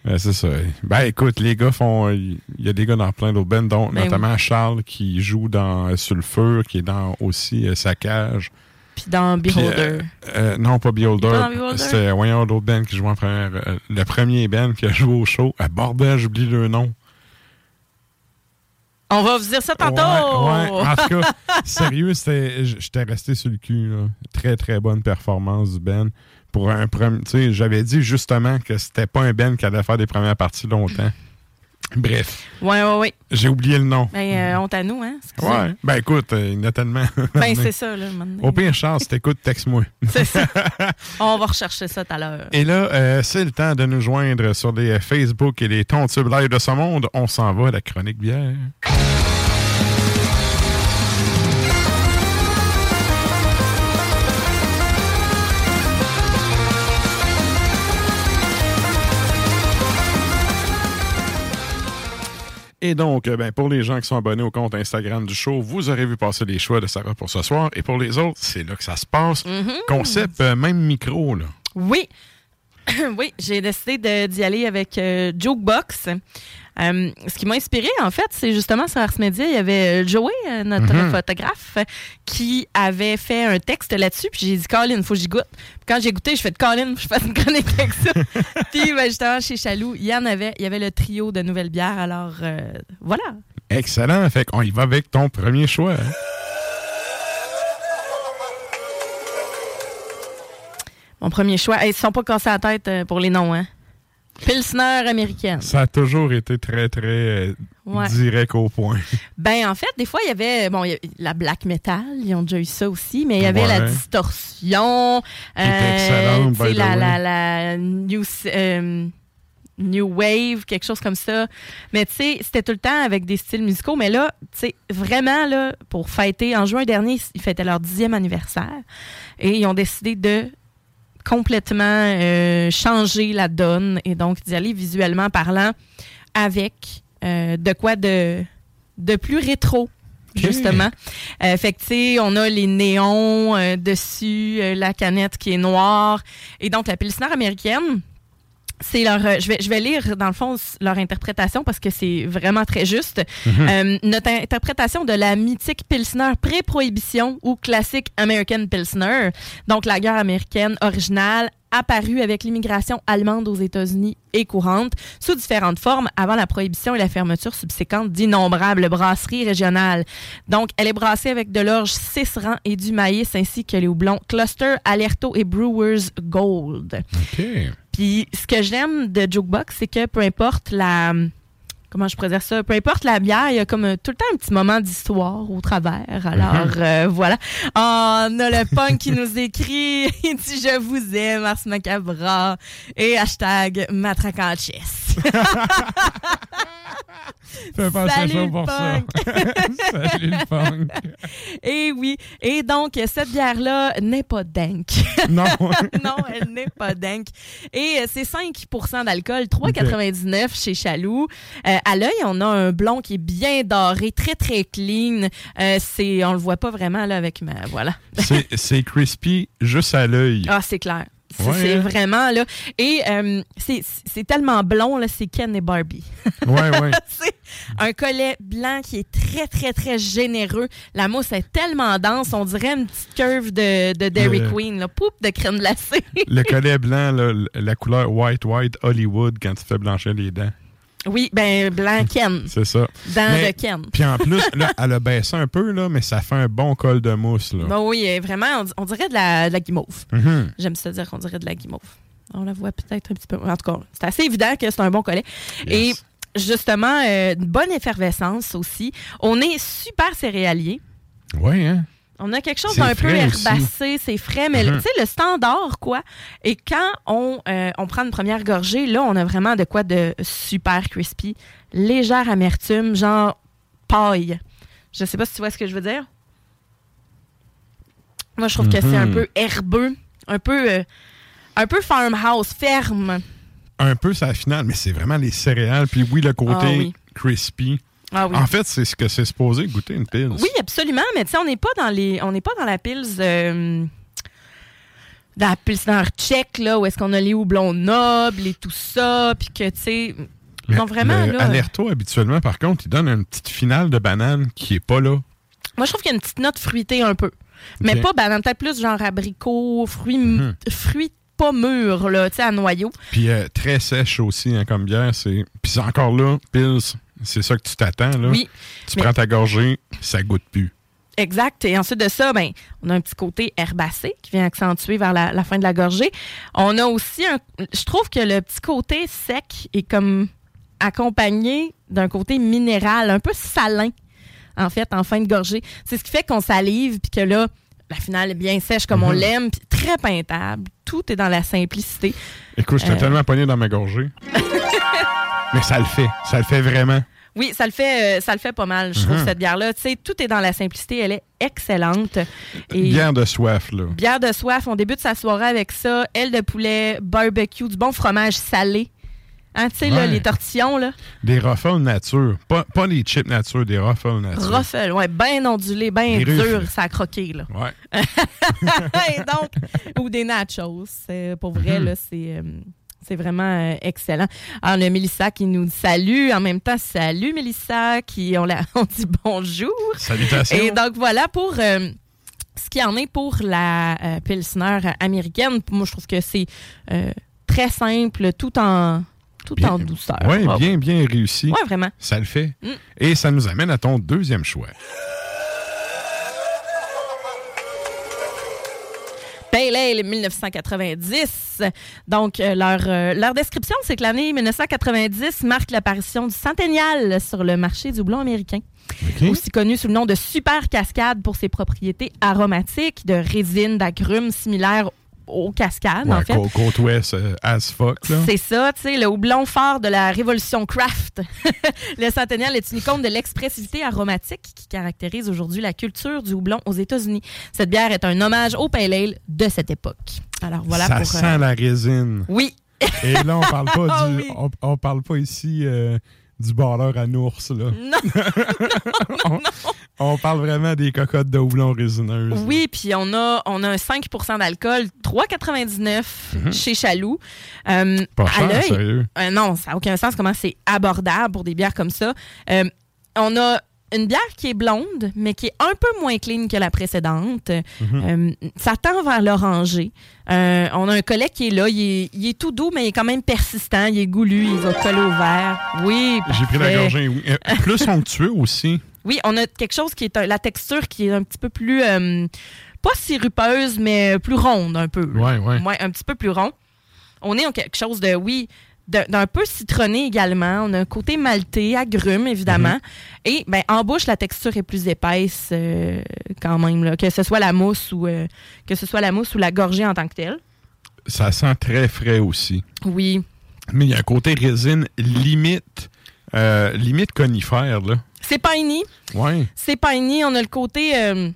Ben, c'est ça. Ben, écoute, les gars font... Il y a des gars dans plein d'autres bands, dont ben notamment oui. Charles qui joue dans Sulfur, qui est dans aussi euh, Sacage. Puis dans Beholder. Pis, euh, euh, non, pas Beholder. C'est voyons d'autres bands qui jouent en première... Euh, le premier band qui a joué au show. Ah, bordel, j'oublie le nom. On va vous dire ça tantôt! Ouais, ouais. En tout cas, sérieux, c'était, j'étais resté sur le cul. Là. Très, très bonne performance du band. Pour un premier, tu sais, j'avais dit justement que c'était pas un band qui allait faire des premières parties longtemps. Bref. Ouais, ouais, ouais. J'ai oublié le nom. Ben, euh, honte à nous, hein? Excusez. Ouais. Ben, écoute, euh, il y en a tellement. Ben, c'est ça, là. Maintenant. Au pire, Charles, si t'écoutes, texte-moi. C'est ça. On va rechercher ça tout à l'heure. Et là, euh, c'est le temps de nous joindre sur les Facebook et les tontubes live de ce monde. On s'en va à la chronique bière. Et donc, ben, pour les gens qui sont abonnés au compte Instagram du show, vous aurez vu passer les choix de Sarah pour ce soir. Et pour les autres, c'est là que ça se passe. Mm-hmm. Concept, euh, même micro, là. Oui. Oui, j'ai décidé de, d'y aller avec euh, Jukebox. Euh, ce qui m'a inspiré, en fait, c'est justement sur Ars Media, il y avait Joey, notre mm-hmm. photographe, qui avait fait un texte là-dessus. Puis j'ai dit, Colin, faut que j'y goûte. Puis quand j'ai goûté, je fais de Colin, je fais une chronique avec ça. Puis ben, justement, chez Chaloux, il y en avait, il y avait le trio de nouvelles bières. Alors, euh, voilà. Excellent. Fait qu'on y va avec ton premier choix. Hein? Mon premier choix. Hey, ils ne se sont pas cassés la tête pour les noms, hein? Pilsner américaine. Ça a toujours été très, très euh, ouais. direct au point. Ben, en fait, des fois, il y avait bon, y avait la black metal, ils ont déjà eu ça aussi, mais il y avait ouais. la distorsion. Qui euh, excellente, by the la, way. la, la new, euh, new wave, quelque chose comme ça. Mais tu sais, c'était tout le temps avec des styles musicaux. Mais là, tu sais, vraiment, là, pour fêter, en juin dernier, ils fêtaient leur dixième anniversaire et ils ont décidé de complètement euh, changer la donne et donc d'y aller visuellement parlant avec euh, de quoi de, de plus rétro, justement. Okay. Euh, fait que, tu sais, on a les néons euh, dessus, euh, la canette qui est noire. Et donc, la Pilsner américaine, c'est leur... Euh, je vais, je vais lire, dans le fond, leur interprétation parce que c'est vraiment très juste. Mm-hmm. Euh, notre interprétation de la mythique Pilsner pré-prohibition ou classique American Pilsner, donc la guerre américaine originale, apparue avec l'immigration allemande aux États-Unis et courante, sous différentes formes, avant la prohibition et la fermeture subséquente d'innombrables brasseries régionales. Donc, elle est brassée avec de l'orge six rangs et du maïs, ainsi que les houblons Cluster, Alerto et Brewers Gold. OK. Puis, ce que j'aime de Jukebox, c'est que peu importe la... Comment je pourrais dire ça? Peu importe la bière, il y a comme tout le temps un petit moment d'histoire au travers. Alors, mm-hmm. euh, voilà. Oh, on a le punk qui nous écrit. Il dit « Je vous aime, Ars Macabra » et hashtag « Matracanches ». Salut le punk! Salut le punk! Et oui, et donc cette bière-là n'est pas dank. Non! Non, elle n'est pas dank. Et c'est cinq pour cent d'alcool, trois virgule quatre-vingt-dix-neuf okay. chez Chaloux. Euh, à l'œil, on a un blond qui est bien doré, très très clean. Euh, c'est, on le voit pas vraiment là avec ma... Voilà. C'est, c'est crispy juste à l'œil. Ah, c'est clair. C'est, ouais. c'est vraiment, là. Et euh, c'est, c'est tellement blond, là, c'est Ken et Barbie. Ouais, ouais. C'est un collet blanc qui est très, très, très généreux. La mousse est tellement dense, on dirait une petite curve de, de Dairy le, Queen, là. Poup, de crème glacée. Le collet blanc, là, la couleur white, white, Hollywood, quand tu fais blanchir les dents. Oui, ben blanc Ken. C'est ça. Dans mais, le Ken. Puis en plus, là, elle a baissé un peu, là, mais ça fait un bon col de mousse. Là. Ben oui, vraiment, on, on dirait de la, de la guimauve. Mm-hmm. J'aime ça dire qu'on dirait de la guimauve. On la voit peut-être un petit peu. En tout cas, c'est assez évident que c'est un bon collet. Yes. Et justement, euh, une bonne effervescence aussi. On est super céréalier. Oui, hein? On a quelque chose c'est d'un peu herbacé, aussi. C'est frais, mais hum. tu sais, le standard, quoi. Et quand on, euh, on prend une première gorgée, là, on a vraiment de quoi de super crispy. Légère amertume, genre paille. Je sais pas si tu vois ce que je veux dire. Moi, je trouve mm-hmm. que c'est un peu herbeux, un peu, euh, un peu farmhouse, ferme. Un peu, c'est la finale, mais c'est vraiment les céréales. Puis oui, le côté ah, oui. crispy. Ah oui. En fait, c'est ce que c'est supposé goûter une pils. Oui, absolument, mais tu sais, on n'est pas dans les, on n'est pas dans la pils, euh, dans la pilsner tchèque là, où est-ce qu'on a les houblons nobles et tout ça, puis que tu sais, non vraiment le là. Alerto habituellement, par contre, il donne une petite finale de banane qui est pas là. Moi, je trouve qu'il y a une petite note fruitée un peu, mais okay. pas banane, peut-être plus genre abricot, fruits, mm-hmm. fruits. Pas mûr, là, tu sais, à noyau. Puis euh, très sèche aussi, hein, comme bière. C'est... Puis encore là, Pils, c'est ça que tu t'attends, là. Oui. Tu mais... prends ta gorgée, ça goûte plus. Exact. Et ensuite de ça, ben, on a un petit côté herbacé qui vient accentuer vers la, la fin de la gorgée. On a aussi un... Je trouve que le petit côté sec est comme accompagné d'un côté minéral, un peu salin, en fait, en fin de gorgée. C'est ce qui fait qu'on salive, puis que là, la finale est bien sèche comme mm-hmm. on l'aime, puis très peintable. Tout est dans la simplicité. Écoute, je t'ai euh... tellement pogné dans ma gorgée. Mais ça le fait. Ça le fait vraiment. Oui, ça le fait, euh, ça le fait pas mal, je mm-hmm. trouve, cette bière-là. Tu sais, tout est dans la simplicité. Elle est excellente. Et bière de soif, là. Bière de soif. On débute sa soirée avec ça. Aile de poulet, barbecue, du bon fromage salé. Hein, tu sais, ouais. là, les tortillons, là. Des ruffles nature. Pas, pas les chips nature, des ruffles nature. Ruffles, ouais, bien ondulés, bien durs, ça a croqué, là. Ouais. Et donc, ou des nachos. C'est, pour vrai, mm-hmm. là, c'est, c'est vraiment euh, excellent. Alors, le Mélissa qui nous salue. En même temps, salut, Mélissa, qui, on, la, on dit bonjour. Salutations. Et donc, voilà pour... Euh, ce qu'il y en est pour la euh, Pilsner américaine. Moi, je trouve que c'est euh, très simple, tout en... Tout bien, en douceur. Oui, oh. bien, bien réussi. Oui, vraiment. Ça le fait. Mm. Et ça nous amène à ton deuxième choix. Pale Ale dix-neuf cent quatre-vingt-dix. Donc, euh, leur, euh, leur description, c'est que l'année dix-neuf cent quatre-vingt-dix marque l'apparition du centennial sur le marché du houblon américain. Okay. Aussi connu sous le nom de Super Cascade pour ses propriétés aromatiques de résine, d'agrumes similaires aux cascades, ouais, en fait. Côte, côte ouest, euh, as fuck, là. C'est ça, tu sais, le houblon fort de la révolution craft. Le centennial est une icône de l'expressivité aromatique qui caractérise aujourd'hui la culture du houblon aux États-Unis. Cette bière est un hommage au pale ale de cette époque. Alors, voilà ça pour... Ça sent euh... la résine. Oui. Et là, on parle pas du... oui. on, on parle pas ici... Euh... du balleur à nours, là. Non! non, non, non. On, on parle vraiment des cocottes de houblon résineuses. Oui, puis on a, on a un cinq pour cent d'alcool, trois virgule quatre-vingt-dix-neuf mm-hmm. chez Chaloux. Euh, Pas cher, à l'œil, sérieux? Euh, non, ça n'a aucun sens comment c'est abordable pour des bières comme ça. Euh, on a une bière qui est blonde, mais qui est un peu moins clean que la précédente. Mm-hmm. Euh, ça tend vers l'orangé. Euh, on a un collet qui est là. Il est, il est tout doux, mais il est quand même persistant. Il est goulu. Il va coller au verre. Oui, parfait. J'ai pris la gorgée. Oui. Plus somptueux aussi. Oui, on a quelque chose qui est... Un, la texture qui est un petit peu plus... Euh, pas sirupeuse, mais plus ronde un peu. Oui, oui. Ouais, un petit peu plus rond. On est en quelque chose de... Oui... d'un peu citronné également. On a un côté maltais, agrume, évidemment. Mm-hmm. Et ben, en bouche, la texture est plus épaisse euh, quand même, là, que ce soit la mousse ou euh, que ce soit la mousse ou la gorgée en tant que telle. Ça sent très frais aussi. Oui. Mais il y a un côté résine limite, euh, limite conifère, là. C'est piney. Oui. C'est piney. On a le côté... Euh,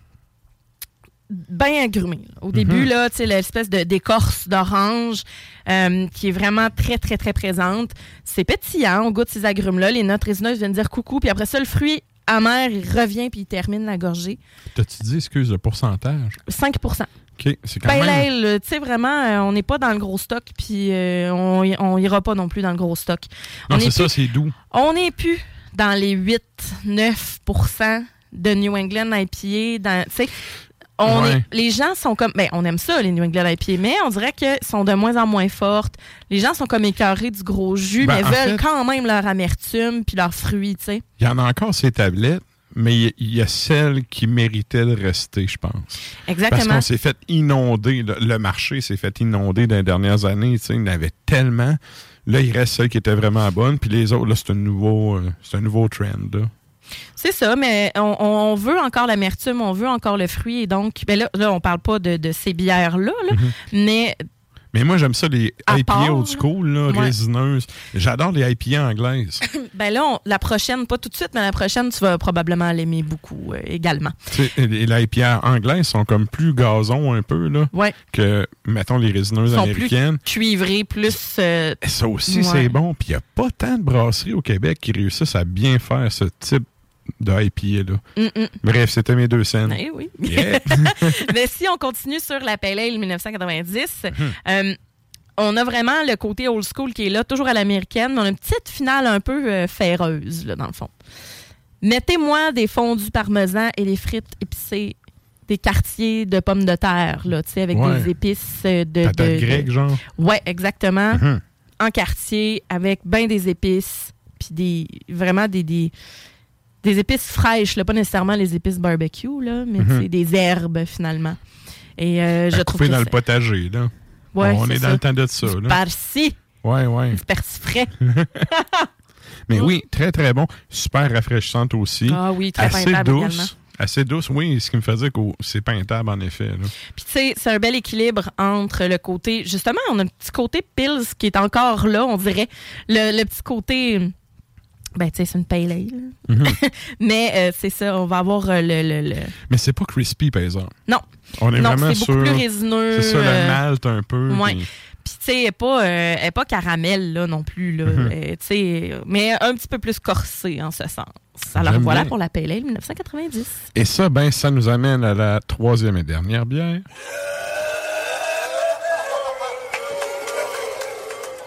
bien agrumé. Au mm-hmm. début, là, tu sais, l'espèce de, d'écorce d'orange euh, qui est vraiment très, très, très présente. C'est pétillant. On goûte ces agrumes-là. Les notes résineuses viennent dire coucou. Puis après ça, le fruit amer, il revient puis il termine la gorgée. T'as-tu dit, excuse, le pourcentage? cinq pour cent. OK, c'est quand ben, même... Là, tu sais, vraiment, euh, on n'est pas dans le gros stock puis euh, on, on ira pas non plus dans le gros stock. Non, on c'est ça, plus, c'est doux. On n'est plus dans les huit neuf pour cent de New England I P A. Dans, tu sais... On ouais. est, les gens sont comme... Ben, on aime ça, les New England I P A, mais on dirait qu'elles sont de moins en moins fortes. Les gens sont comme écœurés du gros jus, ben, mais veulent fait, quand même leur amertume puis leurs fruits, tu sais. Il y en a encore ces tablettes, mais il y, y a celles qui méritaient de rester, je pense. Exactement. Parce qu'on s'est fait inonder. Le, le marché s'est fait inonder dans les dernières années, tu sais. Il y en avait tellement. Là, il reste celles qui étaient vraiment bonnes, puis les autres, là, c'est un nouveau, euh, c'est un nouveau trend, là. C'est ça, mais on, on veut encore l'amertume, on veut encore le fruit. Et donc, ben là, là, on parle pas de, de ces bières-là, là, mm-hmm. mais... Mais moi, j'aime ça, les I P A old school, là, ouais. résineuses. J'adore les I P A anglaises. Ben là, on, la prochaine, pas tout de suite, mais la prochaine, tu vas probablement l'aimer beaucoup euh, également. Tu sais, les I P A anglaises sont comme plus gazon un peu, là, ouais. que, mettons, les résineuses américaines. Plus cuivrées, plus... Euh, ça aussi, ouais. c'est bon. Puis il n'y a pas tant de brasseries au Québec qui réussissent à bien faire ce type de I P A, là. Mm-mm. Bref, c'était mes deux scènes. Eh oui. Yeah. Mais si on continue sur la Pale Ale dix-neuf cent quatre-vingt-dix, mm. euh, on a vraiment le côté old school qui est là, toujours à l'américaine, mais on a une petite finale un peu euh, ferreuse, là, dans le fond. Mettez-moi des fondus parmesan et des frites épicées, des quartiers de pommes de terre, là, tu sais, avec ouais. des épices de... Patates grecques, genre? Ouais, exactement. Mm-hmm. En quartier, avec ben des épices, puis des vraiment des... des Des épices fraîches, là, pas nécessairement les épices barbecue, là, mais mm-hmm. c'est des herbes, finalement. Et euh, je trouve que dans ça... le potager, là. Ouais, on est, est dans ça. Le temps de ça. Du persil. Ouais, ouais. Du persil frais. Mais mm. oui, très, très bon. Super rafraîchissante aussi. Ah oui, très assez peintable douce. Également. Assez douce, oui. Ce qui me fait dire que c'est peintable, en effet. Là. Puis, tu sais, c'est un bel équilibre entre le côté... Justement, on a un petit côté Pils qui est encore là, on dirait. Le, le petit côté... Ben, tu sais, c'est une pale ale. Mm-hmm. Mais euh, c'est ça, on va avoir euh, le, le, le... Mais c'est pas crispy, par exemple. Non. On est non, vraiment c'est sur... beaucoup plus résineux. C'est ça, euh... le malt un peu. Oui. Puis, puis tu sais, elle n'est pas, euh, pas caramel, là, non plus. Là. Mm-hmm. Euh, mais un petit peu plus corsé, en ce sens. Alors, j'aime voilà bien. Pour la Pale Ale dix-neuf cent quatre-vingt-dix. Et ça, ben, ça nous amène à la troisième et dernière bière.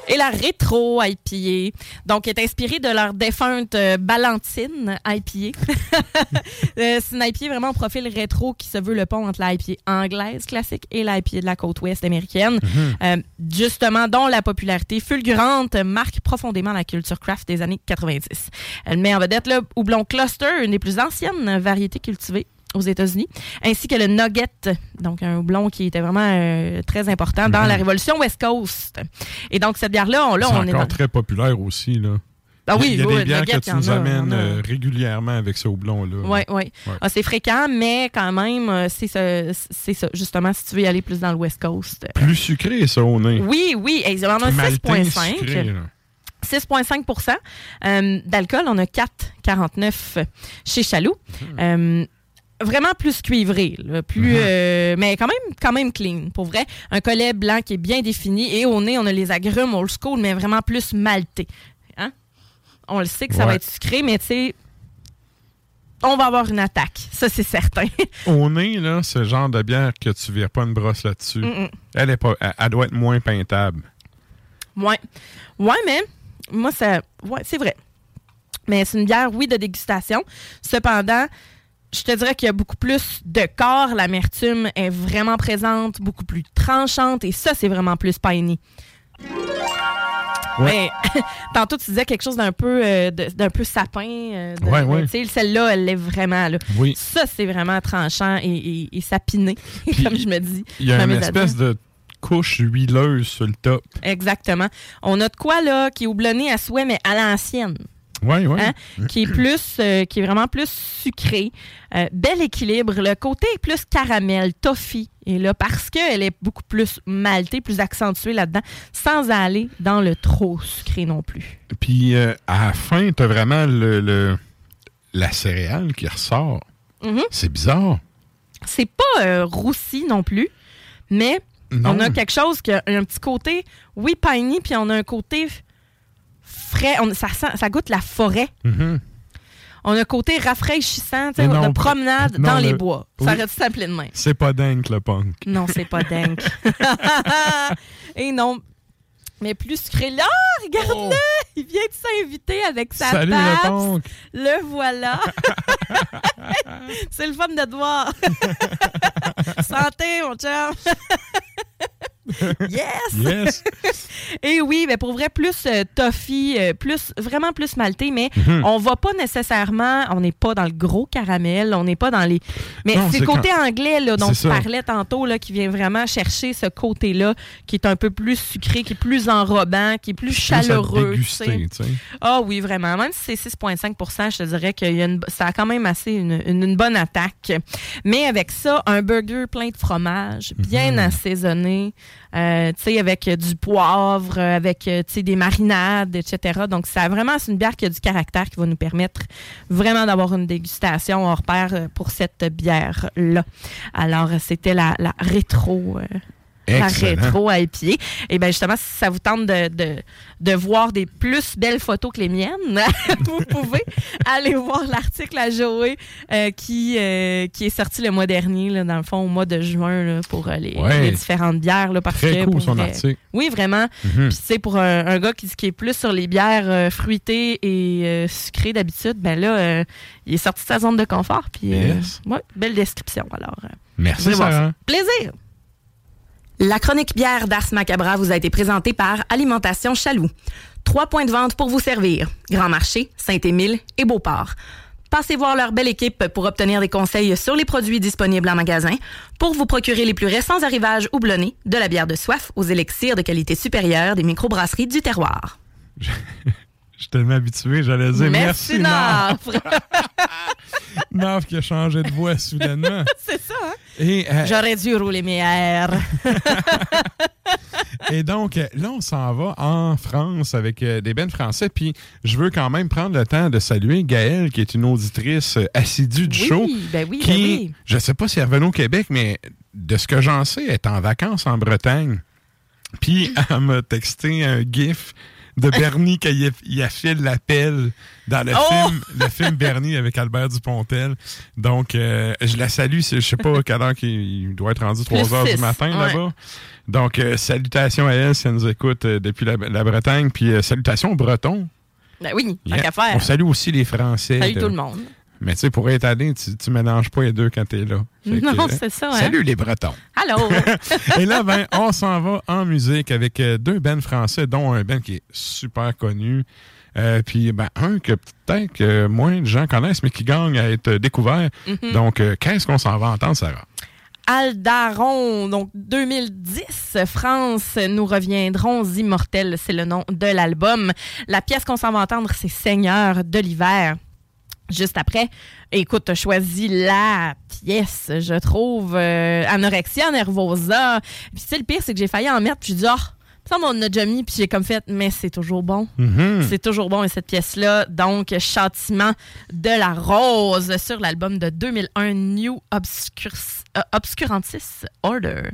Et la rétro I P A, donc est inspirée de leur défunte euh, Ballantine I P A. C'est une I P A vraiment au profil rétro qui se veut le pont entre la I P A anglaise classique et la I P A de la côte ouest américaine, mm-hmm. euh, justement dont la popularité fulgurante marque profondément la culture craft des années quatre-vingt-dix. Elle met en vedette le houblon Cluster, une des plus anciennes variétés cultivées aux États-Unis, ainsi que le Nugget, donc un houblon qui était vraiment euh, très important dans mmh. la Révolution West Coast. Et donc, cette bière-là, on, là, on est... C'est encore dans... très populaire aussi, là. Ah oui, il y a oui, des bières Nugget, que tu nous a, amènes a... euh, régulièrement avec ce houblon-là. Oui, oui. Ouais. Ah, c'est fréquent, mais quand même, c'est ça, c'est ça. Justement, si tu veux y aller plus dans le West Coast. Plus sucré, ça, on est. Oui, oui. Ils en ont six virgule cinq. six virgule cinq pour cent euh, d'alcool. On a quatre virgule quarante-neuf chez Chaloux. Mmh. Euh, Vraiment plus cuivré, là, plus mm-hmm. euh, mais quand même quand même clean, pour vrai. Un collet blanc qui est bien défini et au nez, on a les agrumes old school, mais vraiment plus malté. Hein? On le sait que ça ouais. va être sucré, mais tu sais, on va avoir une attaque, ça c'est certain. Au nez, là, c'est le genre de bière que tu vires pas une brosse là-dessus. Mm-mm. Elle est pas, elle, elle doit être moins peintable. Ouais, ouais, mais moi ça, ouais, c'est vrai. Mais c'est une bière, oui, de dégustation. Cependant. Je te dirais qu'il y a beaucoup plus de corps. L'amertume est vraiment présente, beaucoup plus tranchante. Et ça, c'est vraiment plus piney. Ouais. Mais, tantôt, tu disais quelque chose d'un peu, euh, de, d'un peu sapin. Euh, de, ouais, ouais. Tu sais, celle-là, elle l'est vraiment. Là. Oui. Ça, c'est vraiment tranchant et, et, et sapiné, puis, comme je me dis. Il y a une espèce adultes. de couche huileuse sur le top. Exactement. On a de quoi là qui est houblonné à souhait, mais à l'ancienne. Ouais, ouais. Hein? Qui est plus, euh, qui est vraiment plus sucré. Euh, bel équilibre. Le côté est plus caramel, toffee. Et là, parce qu'elle est beaucoup plus maltée, plus accentuée là-dedans, sans aller dans le trop sucré non plus. Puis, euh, à la fin, t'as vraiment le, le, la céréale qui ressort. Mm-hmm. C'est bizarre. C'est pas euh, roussi non plus, mais non. on a quelque chose qui a un petit côté, oui, piney, puis on a un côté... frais, on, ça, sent, ça goûte la forêt. Mm-hmm. On a un côté rafraîchissant, tu sais, de promenade non, dans le, les bois. Oui. Ça aurait dû s'appeler de même. C'est pas dingue, le punk. Non, c'est pas dingue. Et non, mais plus sucré. Là, oh, regarde-le! Oh. Il vient de s'inviter avec sa Salut, le punk! Le voilà! C'est le fun de te voir! Santé, mon chum! Yes! Yes! Et oui, mais pour vrai, plus euh, toffee, euh, plus, vraiment plus malté, mais mm-hmm. on va pas nécessairement, on n'est pas dans le gros caramel, on n'est pas dans les... Mais non, c'est, c'est le côté quand... anglais là, dont je parlais tantôt, là, qui vient vraiment chercher ce côté-là, qui est un peu plus sucré, qui est plus enrobant, qui est plus chaleureux. Déguster, tu sais. Ah oui, vraiment. Même si c'est six virgule cinq pour cent, je te dirais que une... ça a quand même assez une, une, une bonne attaque. Mais avec ça, un burger plein de fromage, bien mm-hmm. assaisonné, Euh, tu sais, avec euh, du poivre, euh, avec euh, des marinades, et cetera. Donc, ça vraiment, c'est une bière qui a du caractère qui va nous permettre vraiment d'avoir une dégustation hors pair euh, pour cette bière-là. Alors, c'était la, la rétro... Euh Excellent. La rétro à épier. Et bien, justement, si ça vous tente de, de, de voir des plus belles photos que les miennes, vous pouvez aller voir l'article à Joey euh, qui, euh, qui est sorti le mois dernier, là, dans le fond, au mois de juin, là, pour euh, les, ouais. les différentes bières. Là, parce Très que, cool, son vrai... article. Oui, vraiment. Mm-hmm. Puis, c'est pour un, un gars qui, qui est plus sur les bières euh, fruitées et euh, sucrées d'habitude, ben là, euh, il est sorti de sa zone de confort. Puis, yes. euh, ouais, belle description. Alors, euh, merci, Sarah. Plaisir! La chronique bière d'Ars Macabra vous a été présentée par Alimentation Chaloux. Trois points de vente pour vous servir. Grand Marché, Saint-Émile et Beauport. Passez voir leur belle équipe pour obtenir des conseils sur les produits disponibles en magasin, pour vous procurer les plus récents arrivages houblonnés, de la bière de soif aux élixirs de qualité supérieure des microbrasseries du terroir. Je, je suis tellement habitué, j'allais dire merci, merci Nafre. Nafre qui a changé de voix soudainement. C'est ça, hein? Et, euh, J'aurais dû rouler mes airs. Et donc, là, on s'en va en France avec euh, des bennes français. Puis, je veux quand même prendre le temps de saluer Gaëlle, qui est une auditrice assidue du oui, show. Ben oui, qui, ben oui. Je ne sais pas si elle revenait au Québec, mais de ce que j'en sais, elle est en vacances en Bretagne. Puis, elle m'a texté un gif de Bernie quand il affile l'appel dans le oh! film le film Bernie avec Albert Dupontel. Donc, euh, je la salue. Je ne sais pas quelle heure qu'il doit être rendu, trois heures du matin ouais. là-bas. Donc, euh, salutations à elle si elle nous écoute euh, depuis la, la Bretagne. Puis, euh, salutations aux Bretons. Ben oui, tant qu'à faire. On salue aussi les Français. Salut de... tout le monde. Mais tu sais, pour être allé, tu, tu mélanges pas les deux quand t'es là. Fait non, que, c'est ça. Hein? Salut les Bretons. Allô. Et là, ben, on s'en va en musique avec deux bands français, dont un band qui est super connu. Euh, puis, ben, un que peut-être que moins de gens connaissent, mais qui gagne à être découvert. Mm-hmm. Donc, euh, qu'est-ce qu'on s'en va entendre, Sarah? Aldaron, donc deux mille dix, France, nous reviendrons immortels, c'est le nom de l'album. La pièce qu'on s'en va entendre, c'est Seigneur de l'hiver. Juste après, écoute, t'as choisi la pièce, je trouve, euh, Anorexia Nervosa. Puis, tu sais, le pire, c'est que j'ai failli en mettre, puis j'ai dit, ah, oh, ça, on en a déjà mis, puis j'ai comme fait, mais c'est toujours bon. Mm-hmm. C'est toujours bon, et cette pièce-là, donc, Châtiment de la Rose, sur l'album de deux mille un, New Obscur- euh, Obscurantis Order.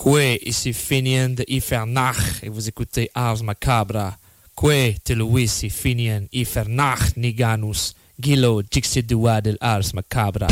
Que ici finien de Ifernach et vous écoutez Ars Macabra. Que te luisi finien Ifernach niganus gilo jixidua del Ars Macabra.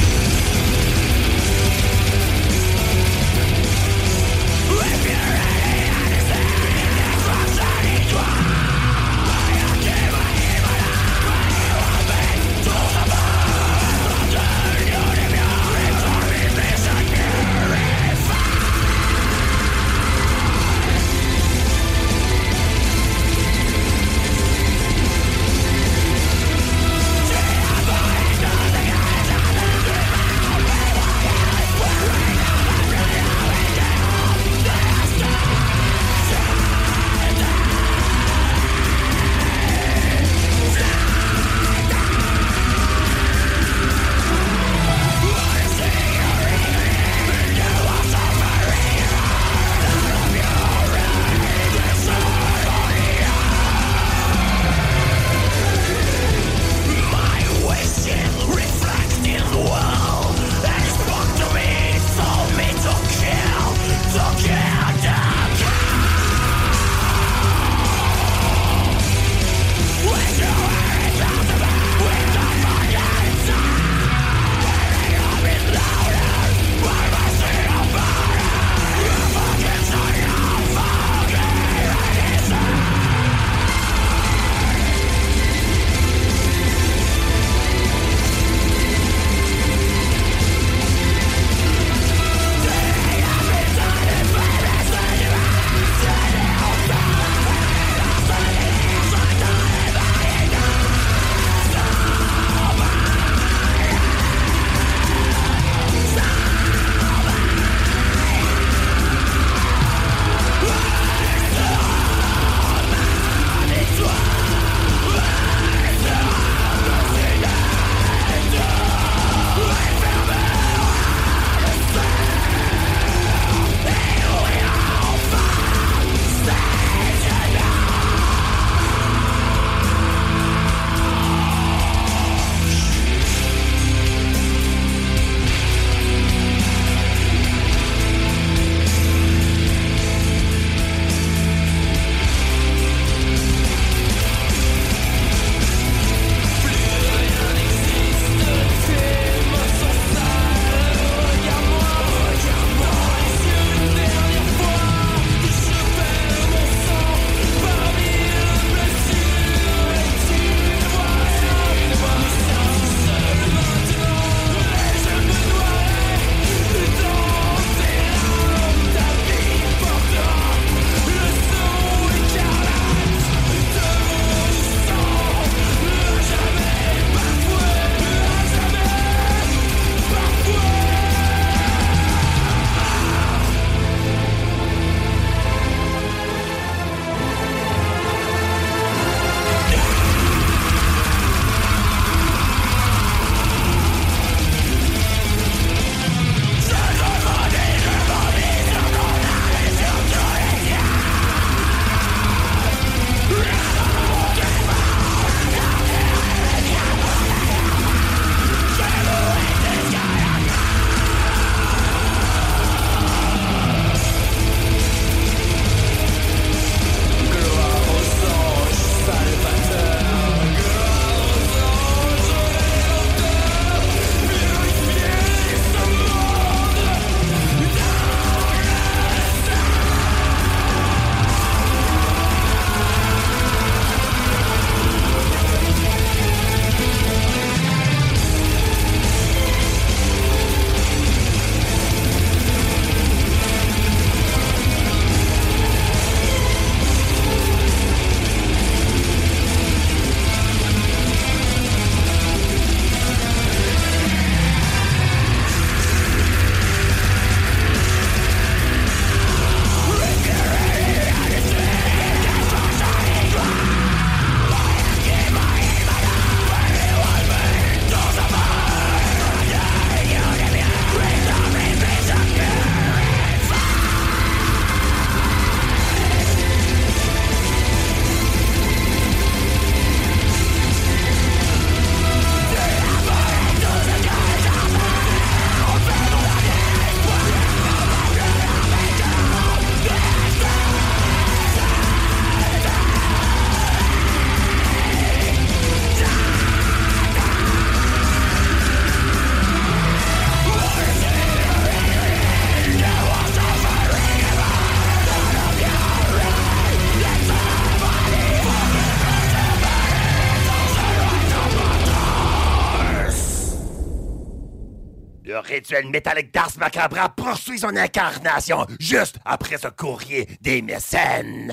rituel métallique d'Ars Macabra poursuit son incarnation juste après ce courrier des mécènes.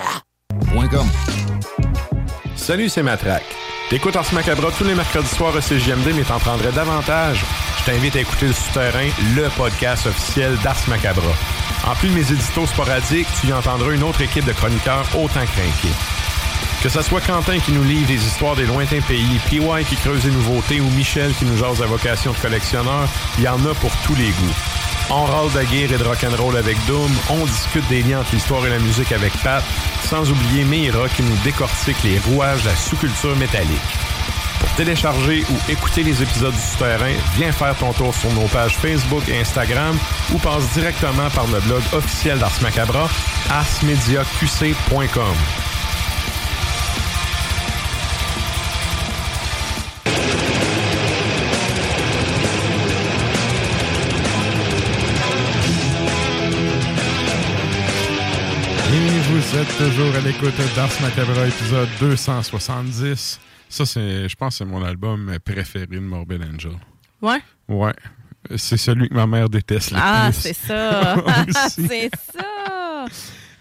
Point com. Salut, c'est Matraque. T'écoutes Ars Macabra tous les mercredis soirs au C J M D, mais t'en prendrais davantage. Je t'invite à écouter Le Souterrain, le podcast officiel d'Ars Macabra. En plus de mes éditos sporadiques, tu y entendras une autre équipe de chroniqueurs autant crinqués. Que ce soit Quentin qui nous livre des histoires des lointains pays, P Y qui creuse des nouveautés ou Michel qui nous jase la vocation de collectionneur, il y en a pour tous les goûts. On râle d'Aguirre et de rock'n'roll avec Doom, on discute des liens entre l'histoire et la musique avec Pat, sans oublier Myra qui nous décortique les rouages de la sous-culture métallique. Pour télécharger ou écouter les épisodes du Souterrain, viens faire ton tour sur nos pages Facebook et Instagram ou passe directement par le blog officiel d'Ars Macabra, ars media q c point com. Vous êtes toujours à l'écoute d'Ars Macabra, épisode deux cent soixante-dix. Ça, c'est, je pense que c'est mon album préféré de Morbid Angel. Ouais? Ouais. C'est celui que ma mère déteste le ah, plus. Ah, c'est ça! C'est ça!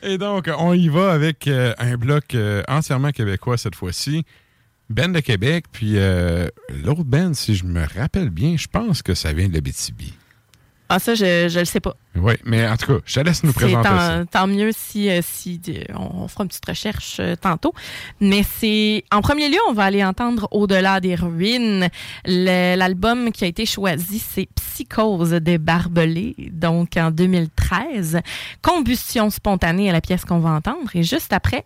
Et donc, on y va avec euh, un bloc euh, entièrement québécois cette fois-ci. Ben de Québec, puis euh, l'autre ben, si je me rappelle bien, je pense que ça vient de l'Abitibi. Ah, ça, je ne le sais pas. Oui, mais en tout cas, je te laisse nous présenter tant, ça. Tant mieux si, si on fera une petite recherche tantôt. Mais c'est... En premier lieu, on va aller entendre Au-delà des ruines. Le, l'album qui a été choisi, c'est Psychose des Barbelés, donc en deux mille treize. Combustion spontanée à la pièce qu'on va entendre. Et juste après,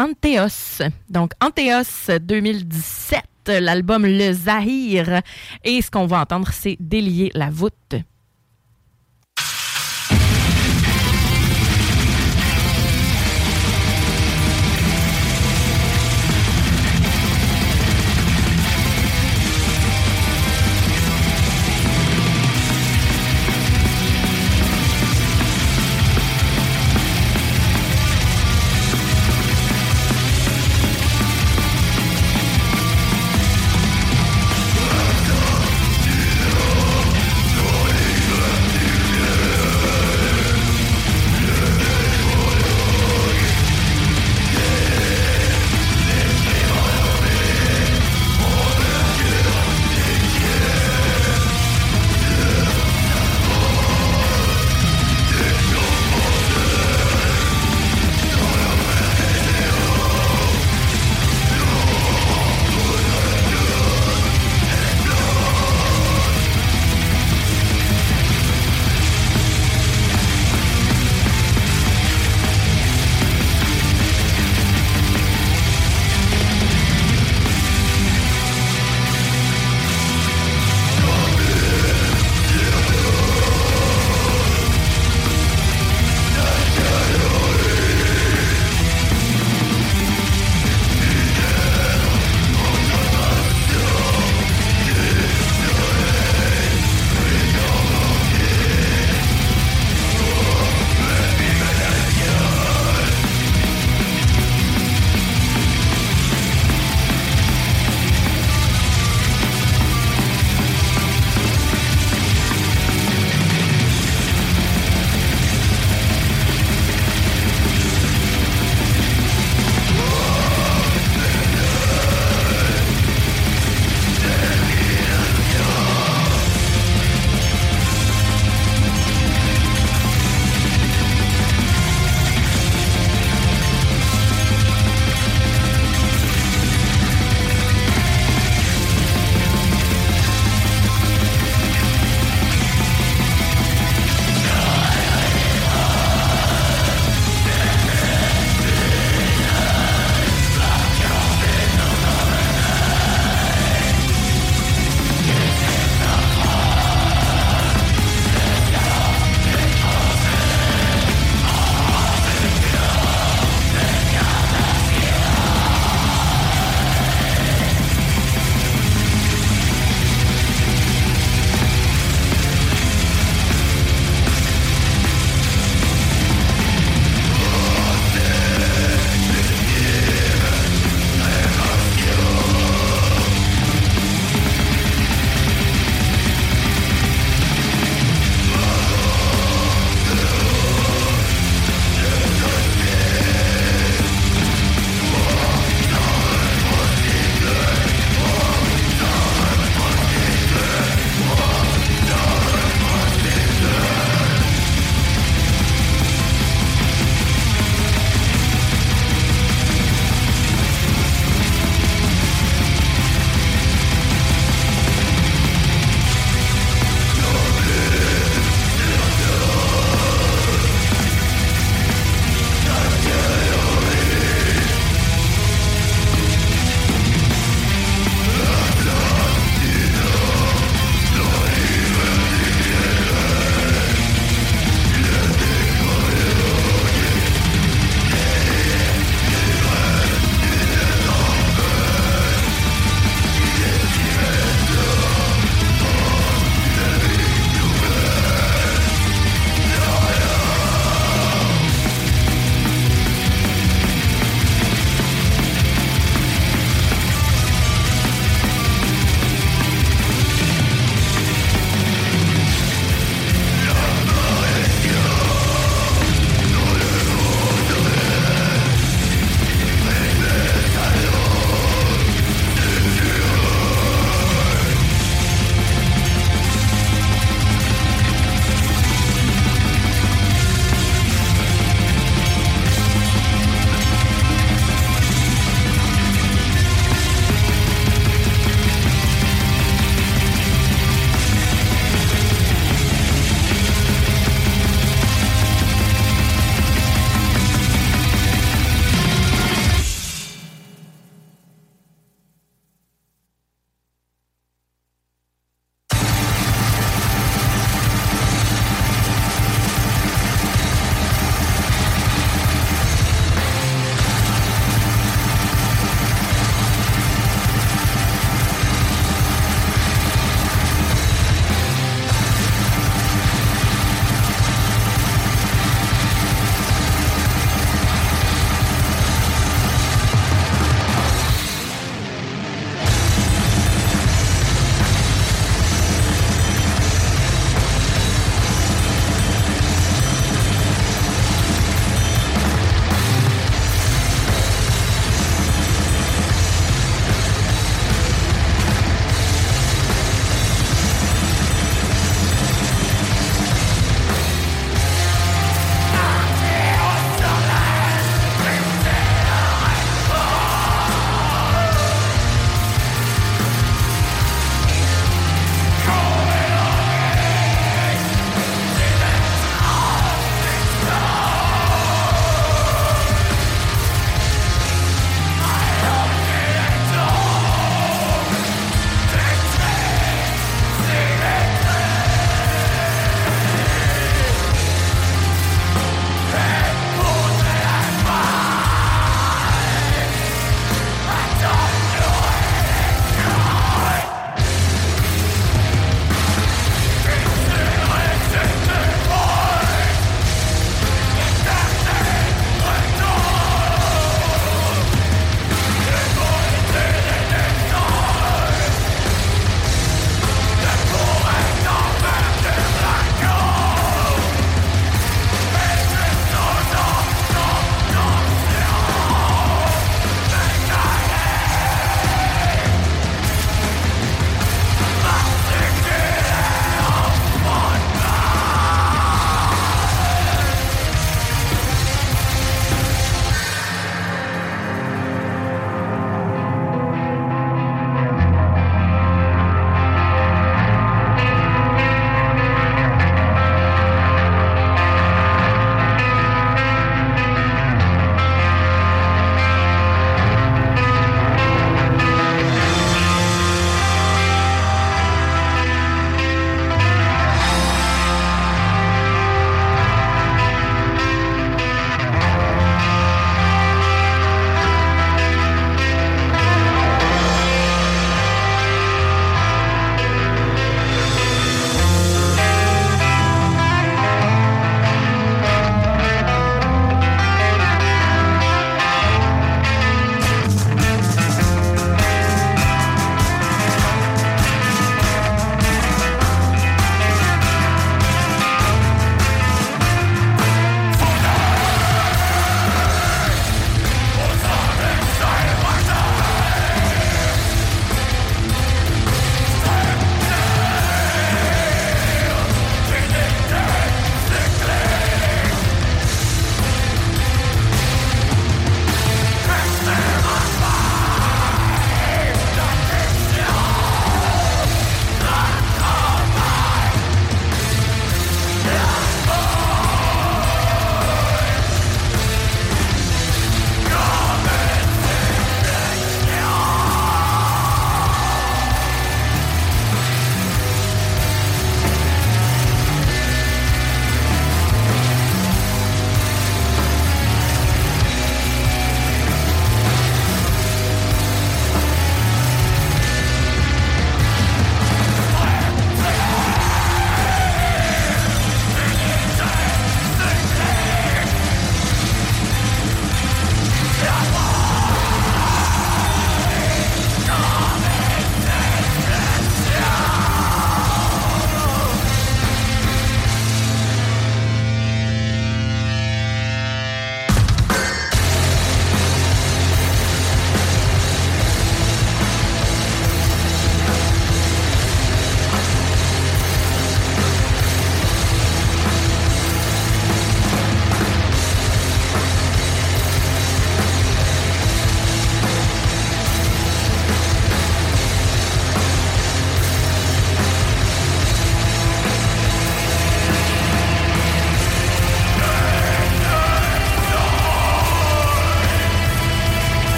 Antéos. Donc, Antéos deux mille dix-sept, l'album Le Zahir. Et ce qu'on va entendre, c'est Délier la voûte.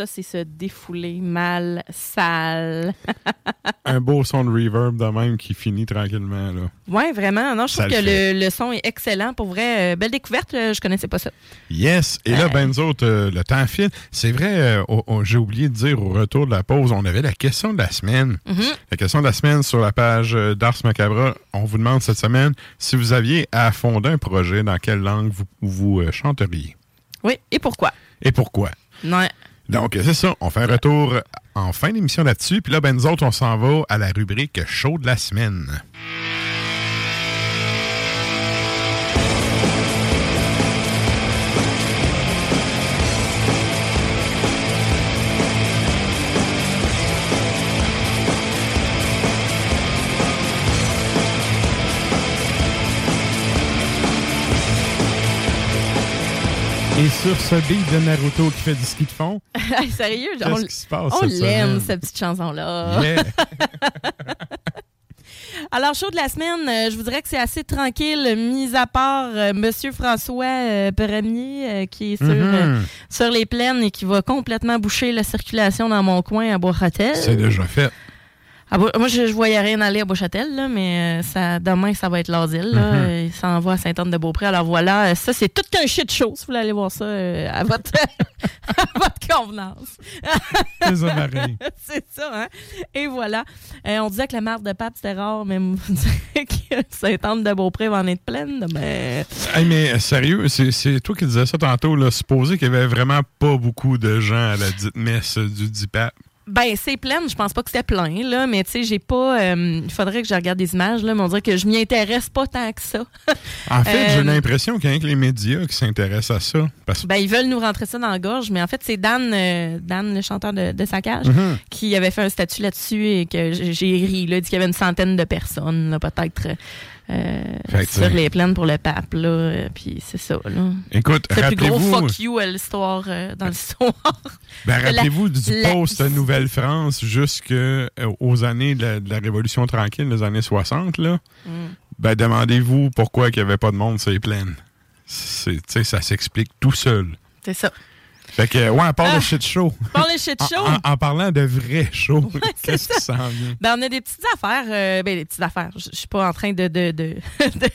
Ça, c'est se défouler mal, sale. Un beau son de reverb de même qui finit tranquillement, là. Oui, vraiment. Non, je ça trouve le que le, le son est excellent. Pour vrai, euh, belle découverte. Euh, je connaissais pas ça. Yes. Et euh... là, ben nous autres, euh, le temps file. C'est vrai, euh, oh, oh, j'ai oublié de dire au retour de la pause, on avait la question de la semaine. Mm-hmm. La question de la semaine sur la page d'Ars Macabra. On vous demande cette semaine si vous aviez à fonder un projet, dans quelle langue vous, vous euh, chanteriez. Oui. Et pourquoi? Et pourquoi? Non. Donc, c'est ça. On fait un retour en fin d'émission là-dessus. Puis là, ben, nous autres, on s'en va à la rubrique show de la semaine. Et sur ce beat de Naruto qui fait du ski de fond. Sérieux, qu'est-ce qui se passe, on l'aime, cette petite chanson-là. Yeah. Alors, show de la semaine, je vous dirais que c'est assez tranquille, mis à part euh, Monsieur François euh, Premier euh, qui est sur, mm-hmm. euh, sur les plaines et qui va complètement boucher la circulation dans mon coin à Bois-Châtel. C'est déjà fait. Ah, moi, je ne voyais rien aller à Bois-Châtel, là, mais ça, demain, ça va être l'asile. Mm-hmm. Il s'en va à Sainte-Anne-de-Beaupré. Alors voilà, ça, c'est tout un shit show, si vous voulez aller voir ça euh, à, votre, à votre convenance. Désolé. C'est ça, hein? Et voilà. Euh, on disait que la marde de pape, c'était rare, mais on dirait que Sainte-Anne-de-Beaupré va en être pleine. Mais, hey, mais sérieux, c'est, c'est toi qui disais ça tantôt, là, supposé qu'il n'y avait vraiment pas beaucoup de gens à la dite messe du dit pape. Ben, c'est plein. Je pense pas que c'était plein, là, mais tu sais, j'ai pas. Il euh, faudrait que je regarde des images, là, mais on dirait que je m'y intéresse pas tant que ça. En fait, euh, j'ai l'impression qu'il y a que les médias qui s'intéressent à ça. Parce... Ben, ils veulent nous rentrer ça dans la gorge, mais en fait, c'est Dan, euh, Dan le chanteur de, de Sacage, mm-hmm. qui avait fait un statut là-dessus et que j'ai ri, là, il dit qu'il y avait une centaine de personnes, là, peut-être. Euh, sur les plaines pour le pape, là, euh, puis c'est ça, là. Écoute, c'est le plus gros fuck you à l'histoire, euh, dans l'histoire. Ben, rappelez-vous la, du la... post Nouvelle-France jusqu'aux années de la, de la Révolution tranquille, les années soixante, là. Mm. Ben, demandez-vous pourquoi il n'y avait pas de monde sur les plaines. Tu sais, ça s'explique tout seul. C'est ça. Fait que, ouais, on parle ah, de shit show. On parle de shit show. En, en, en parlant de vrai show, ouais, qu'est-ce ça. qui s'en vient? Ben, on a des petites affaires. Euh, ben, des petites affaires. Je suis pas en train de... de, de, de...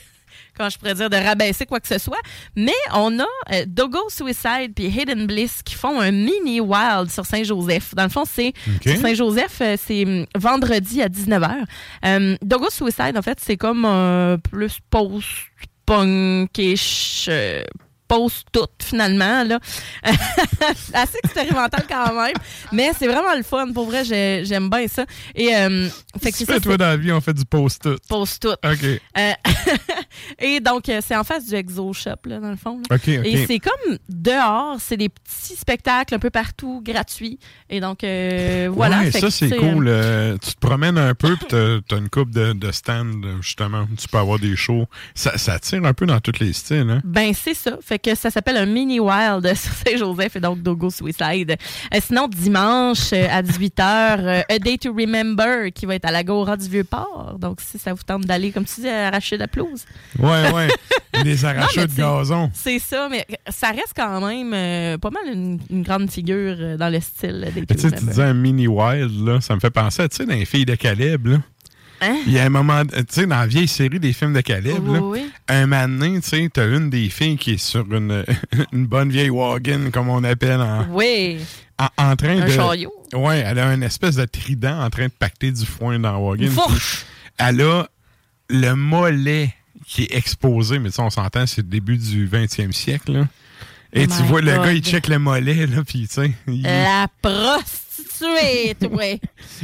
quand je pourrais dire, de rabaisser quoi que ce soit. Mais on a euh, Doggo Suicide puis Hidden Bliss qui font un mini wild sur Saint-Joseph. Dans le fond, c'est okay. sur Saint-Joseph, euh, c'est euh, vendredi à dix-neuf heures. Euh, Doggo Suicide, en fait, c'est comme euh, plus post-punkish... Euh, pose tout, finalement, là. Assez expérimental quand même, mais c'est vraiment le fun. Pour vrai, j'ai, j'aime bien ça. Et, euh, fait que c'est ça, toi, c'est... dans la vie, on fait du pose tout. Pose tout. OK. Euh, et donc, c'est en face du Exo Shop, là, dans le fond. Là. OK, OK. Et c'est comme dehors, c'est des petits spectacles un peu partout, gratuits. Et donc, euh, voilà. Ouais, fait ça, que c'est, c'est cool. Euh, tu te promènes un peu, puis t'as, t'as une couple de, de stands, justement, où tu peux avoir des shows. Ça, ça tire un peu dans tous les styles, hein? Ben, c'est ça. Fait Fait que ça s'appelle un mini wild sur Saint-Joseph et donc Doggo Suicide. Euh, sinon, dimanche euh, à dix-huit heures, euh, A Day to Remember qui va être à l'Agora du Vieux-Port. Donc, si ça vous tente d'aller, comme tu dis, arracher de la pelouse. Oui, oui. Des arracheurs de gazon. C'est ça, mais ça reste quand même euh, pas mal une, une grande figure euh, dans le style des Tu sais, tu disais un mini wild, là, ça me fait penser à, tu sais, dans les filles de Caleb, là. Hein? Il y a un moment, tu sais, dans la vieille série des films de Caleb, oui, oui. un moment donné, tu sais, t'as une des filles qui est sur une, une bonne vieille wagon, comme on appelle en. Oui. En, en train un de. Un chariot. Oui, elle a une espèce de trident en train de pacter du foin dans la wagon. Fourche! Elle a le mollet qui est exposé, mais tu sais, on s'entend, c'est le début du vingtième siècle, là. Et oh tu vois, God. le gars, il check le mollet, là, pis tu sais. Il... La prostituée, ouais.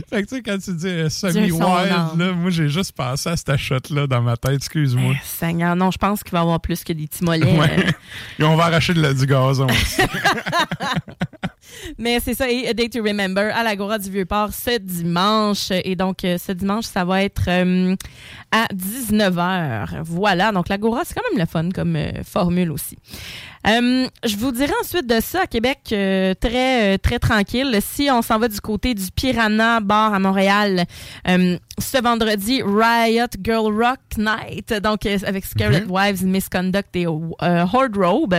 Fait que tu sais, quand tu dis euh, semi-wild, là, moi, j'ai juste pensé à cette shot-là dans ma tête, excuse-moi. Eh, Seigneur, non, je pense qu'il va y avoir plus que des petits mollets. Ouais. Euh... Et on va arracher de la, du gazon aussi. Mais c'est ça, et A Day to Remember à l'Agora du Vieux-Port ce dimanche. Et donc, ce dimanche, ça va être euh, à dix-neuf heures. Voilà, donc l'Agora, c'est quand même le fun comme euh, formule aussi. Euh, je vous dirai ensuite de ça à Québec, euh, très, euh, très tranquille. Si on s'en va du côté du Piranha Bar à Montréal, euh, ce vendredi, Riot Girl Rock Night, donc euh, avec Scarlet mm-hmm. Wives, Misconduct et euh, Horde Robe.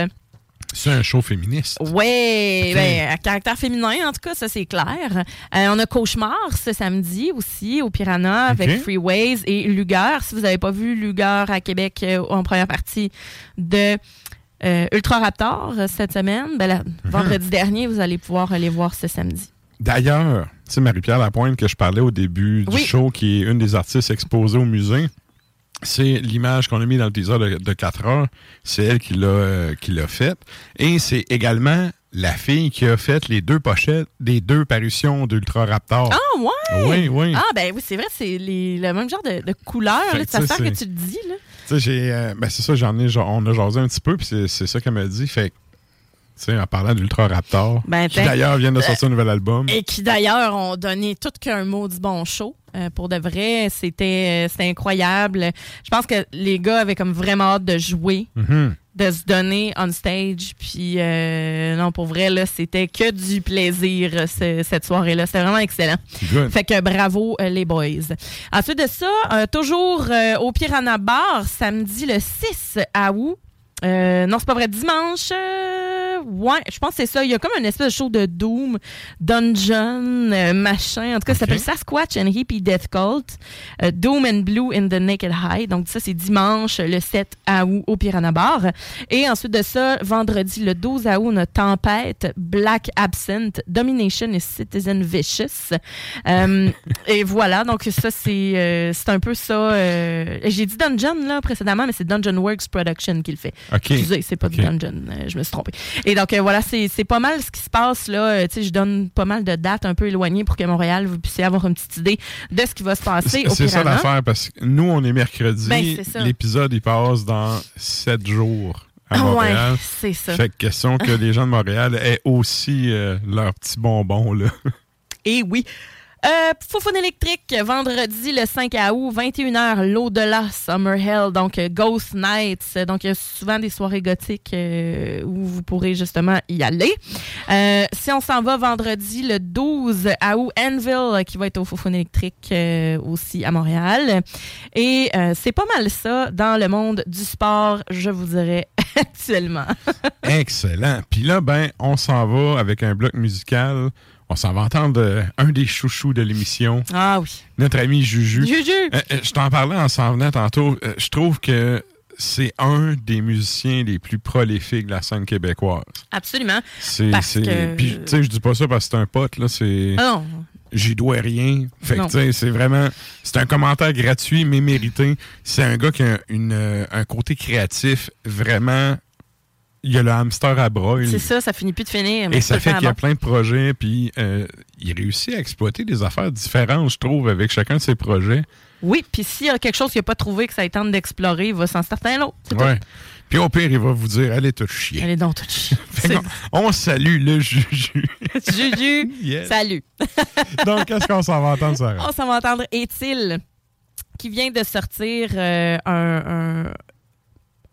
C'est un show féministe. Oui, ben, à caractère féminin, en tout cas, ça, c'est clair. Euh, on a Cauchemar ce samedi aussi, au Piranha, avec okay. Freeways et Luger. Si vous n'avez pas vu Luger à Québec euh, en première partie de euh, Ultra Raptor cette semaine, ben, là, mm-hmm. vendredi dernier, vous allez pouvoir aller voir ce samedi. D'ailleurs, c'est Marie-Pierre Lapointe que je parlais au début du oui. show, qui est une des artistes exposées au musée. C'est l'image qu'on a mis dans le teaser de, de quatre heures. C'est elle qui l'a, euh, qui l'a faite. Et c'est également la fille qui a fait les deux pochettes des deux parutions d'Ultra Raptor. Ah, ouais! Oui, oui. Ah, ben oui, c'est vrai, c'est les, le même genre de, de couleur. Fait, là, ça sert que tu te dis, là. Tu sais, j'ai... Euh, ben c'est ça, j'en ai... On a jasé un petit peu, puis c'est, c'est ça qu'elle m'a dit. Fait que... Tu sais, en parlant d'Ultra Raptor, ben, qui d'ailleurs vient de sortir euh, un nouvel album. Et qui d'ailleurs ont donné tout qu'un mot du bon show. Euh, pour de vrai, c'était, euh, c'était incroyable. Je pense que les gars avaient comme vraiment hâte de jouer, mm-hmm. de se donner on stage. Puis euh, non, pour vrai, là, c'était que du plaisir ce, cette soirée-là. C'était vraiment excellent. Good. Fait que bravo euh, les boys. Ensuite de ça, euh, toujours euh, au Piranha Bar, samedi le six août. Euh, non, c'est pas vrai. Dimanche, euh, ouais, je pense que c'est ça. Il y a comme une espèce de show de Doom, Dungeon, euh, machin. En tout cas, okay. ça s'appelle Sasquatch and Hippie Death Cult, euh, Doom and Blue in the Naked High. Donc, ça, c'est dimanche, le sept août, au Piranha Bar. Et ensuite de ça, vendredi, le douze août, on a Tempête, Black Absinthe, Domination et Citizen Vicious. Euh, et voilà. Donc, ça, c'est, euh, c'est un peu ça. Euh, j'ai dit Dungeon, là, précédemment, mais c'est Dungeon Works Production qui le fait. Okay. Excusez, c'est pas okay. du dungeon, euh, je me suis trompée. Et donc, euh, voilà, c'est, c'est pas mal ce qui se passe, là. Euh, tu sais, je donne pas mal de dates un peu éloignées pour que Montréal, vous puissiez avoir une petite idée de ce qui va se passer c'est, au Piranha. C'est ça l'affaire, parce que nous, on est mercredi. Ben, l'épisode, il passe dans sept jours à Montréal. Ah ouais, c'est ça. Fait que question que les gens de Montréal aient aussi euh, leur petit bonbon, là. Eh oui. Euh, Foufoune électrique, vendredi le cinq août, vingt et une heures, l'au-delà, Summer Hell, donc Ghost Nights. Donc, il y a souvent des soirées gothiques euh, où vous pourrez justement y aller. Euh, si on s'en va vendredi le douze août, Anvil, qui va être au Foufoune électrique euh, aussi à Montréal. Et euh, c'est pas mal ça dans le monde du sport, je vous dirais, actuellement. Excellent. Puis là, ben, on s'en va avec un bloc musical. On s'en va entendre euh, un des chouchous de l'émission. Ah oui. Notre ami Juju. Juju! Euh, euh, je t'en parlais en s'en venant tantôt. Euh, je trouve que c'est un des musiciens les plus prolifiques de la scène québécoise. Absolument. C'est, parce c'est... que... Puis, tu sais, je dis pas ça parce que c'est un pote, là. C'est... Oh. J'y dois rien. Fait que, tu sais, c'est vraiment... C'est un commentaire gratuit, mais mérité. C'est un gars qui a une, une, un côté créatif vraiment... Il y a le hamster à bras. C'est il... ça, ça finit plus de finir. Mais et ça fait qu'il y a plein de projets, puis euh, il réussit à exploiter des affaires différentes, je trouve, avec chacun de ses projets. Oui, puis s'il y a quelque chose qu'il n'a pas trouvé que ça tente d'explorer, il va s'en starter un autre. Oui. Puis au pire, il va vous dire, allez tout chier. Allez donc tout chier. On salue le Juju. Juju, yes. Salut. Donc, qu'est-ce qu'on s'en va entendre, Sarah? On s'en va entendre Est-il, qui vient de sortir euh, un... un...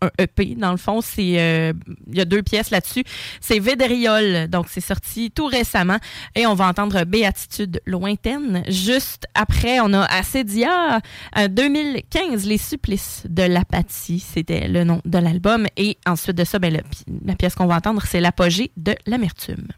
un E P. Dans le fond, c'est il euh, y a deux pièces là-dessus. C'est Védériol, donc c'est sorti tout récemment. Et on va entendre Béatitude lointaine. Juste après, on a Assédia euh, deux mille quinze, Les supplices de l'apathie. C'était le nom de l'album. Et ensuite de ça, ben, le, la pièce qu'on va entendre, c'est L'apogée de l'amertume.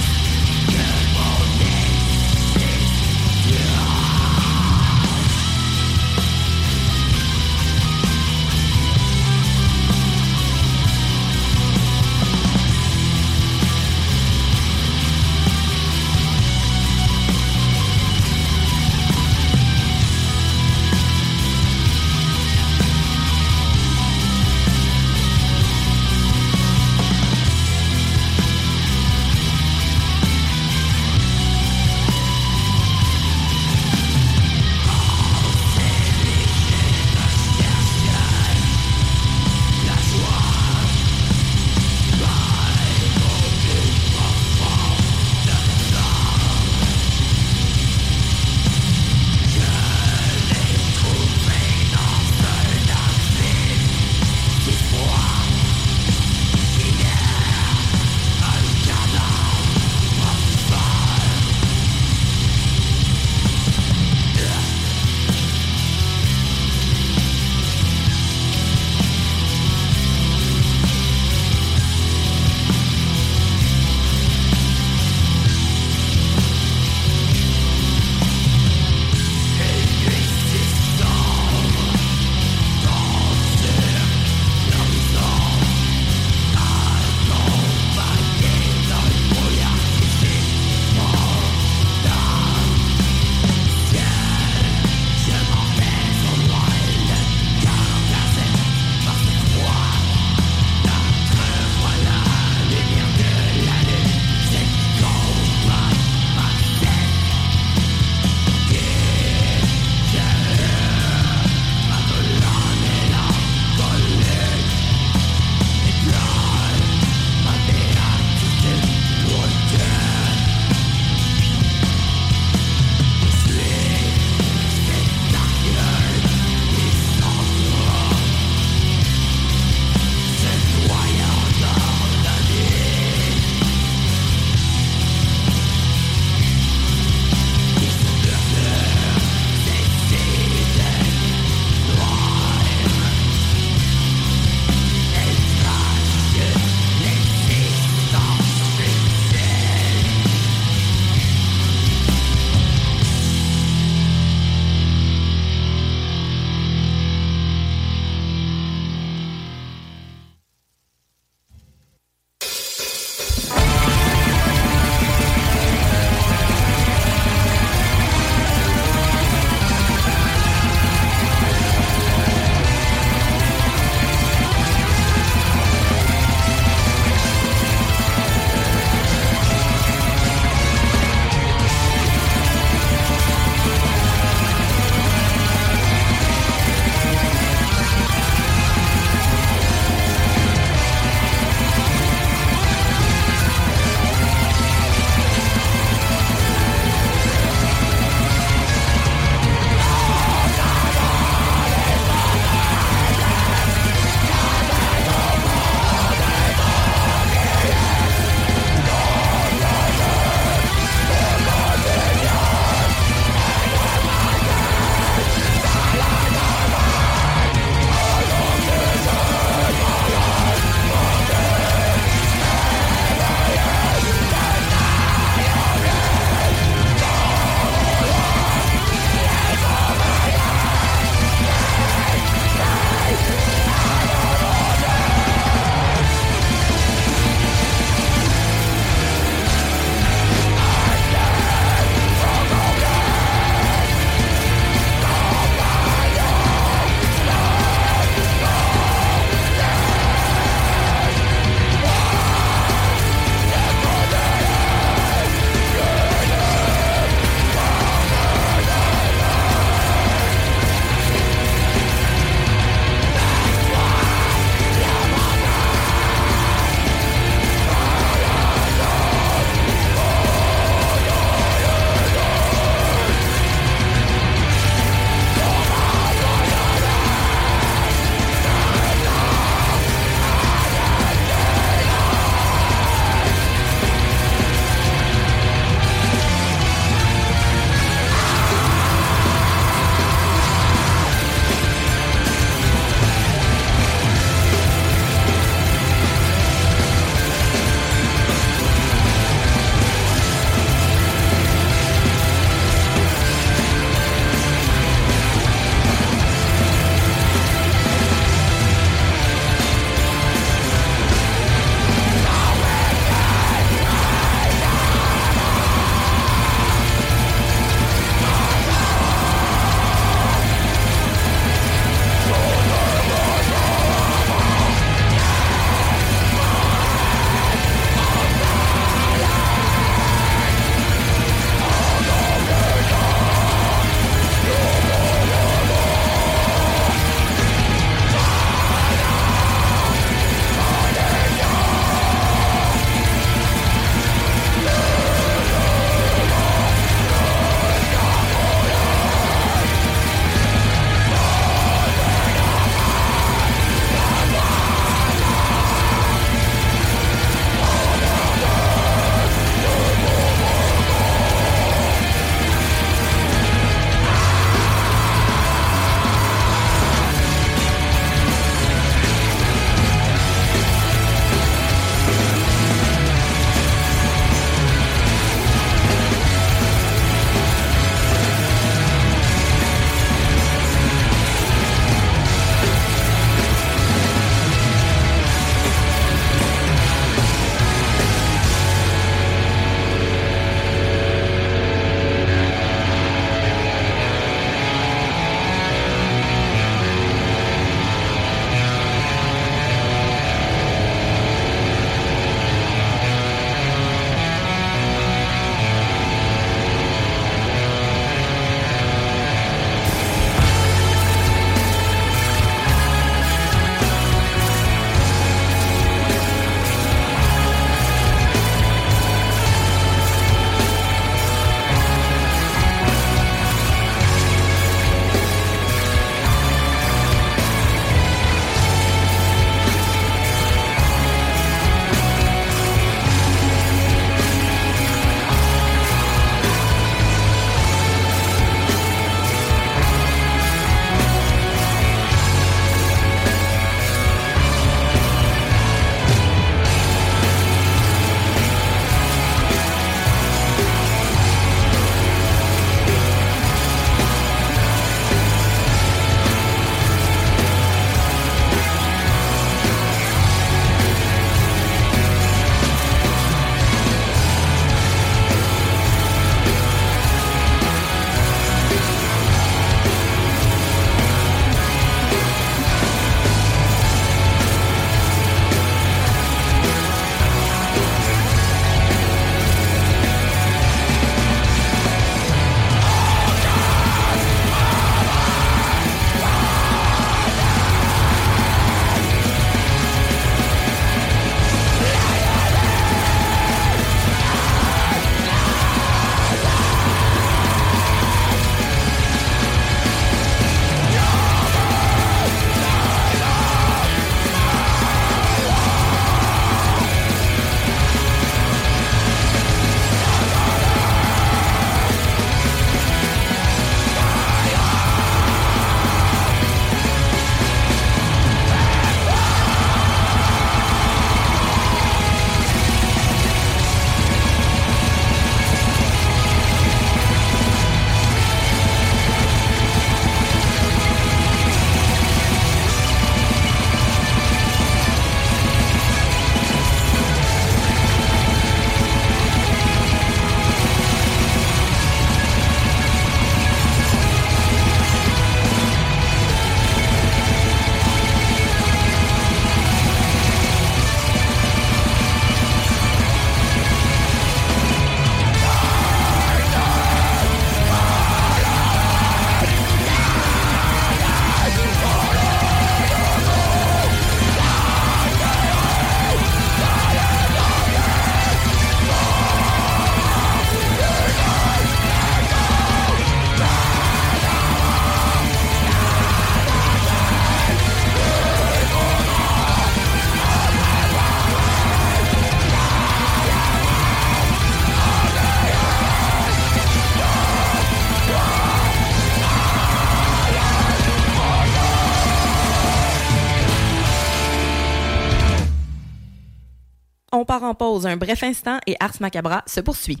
part en pause un bref instant et Ars Macabra se poursuit.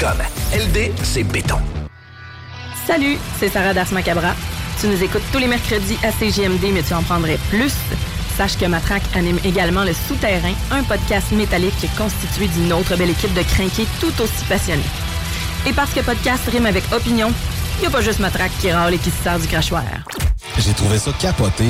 Comme L D, c'est béton. Salut, c'est Sarah d'Ars Macabra. Tu nous écoutes tous les mercredis à C J M D, mais tu en prendrais plus. Sache que Matraque anime également Le Souterrain, un podcast métallique constitué d'une autre belle équipe de crinqués tout aussi passionnés. Et parce que podcast rime avec opinion, il n'y a pas juste Matraque qui râle et qui se sert du crachoir. J'ai trouvé ça capoté.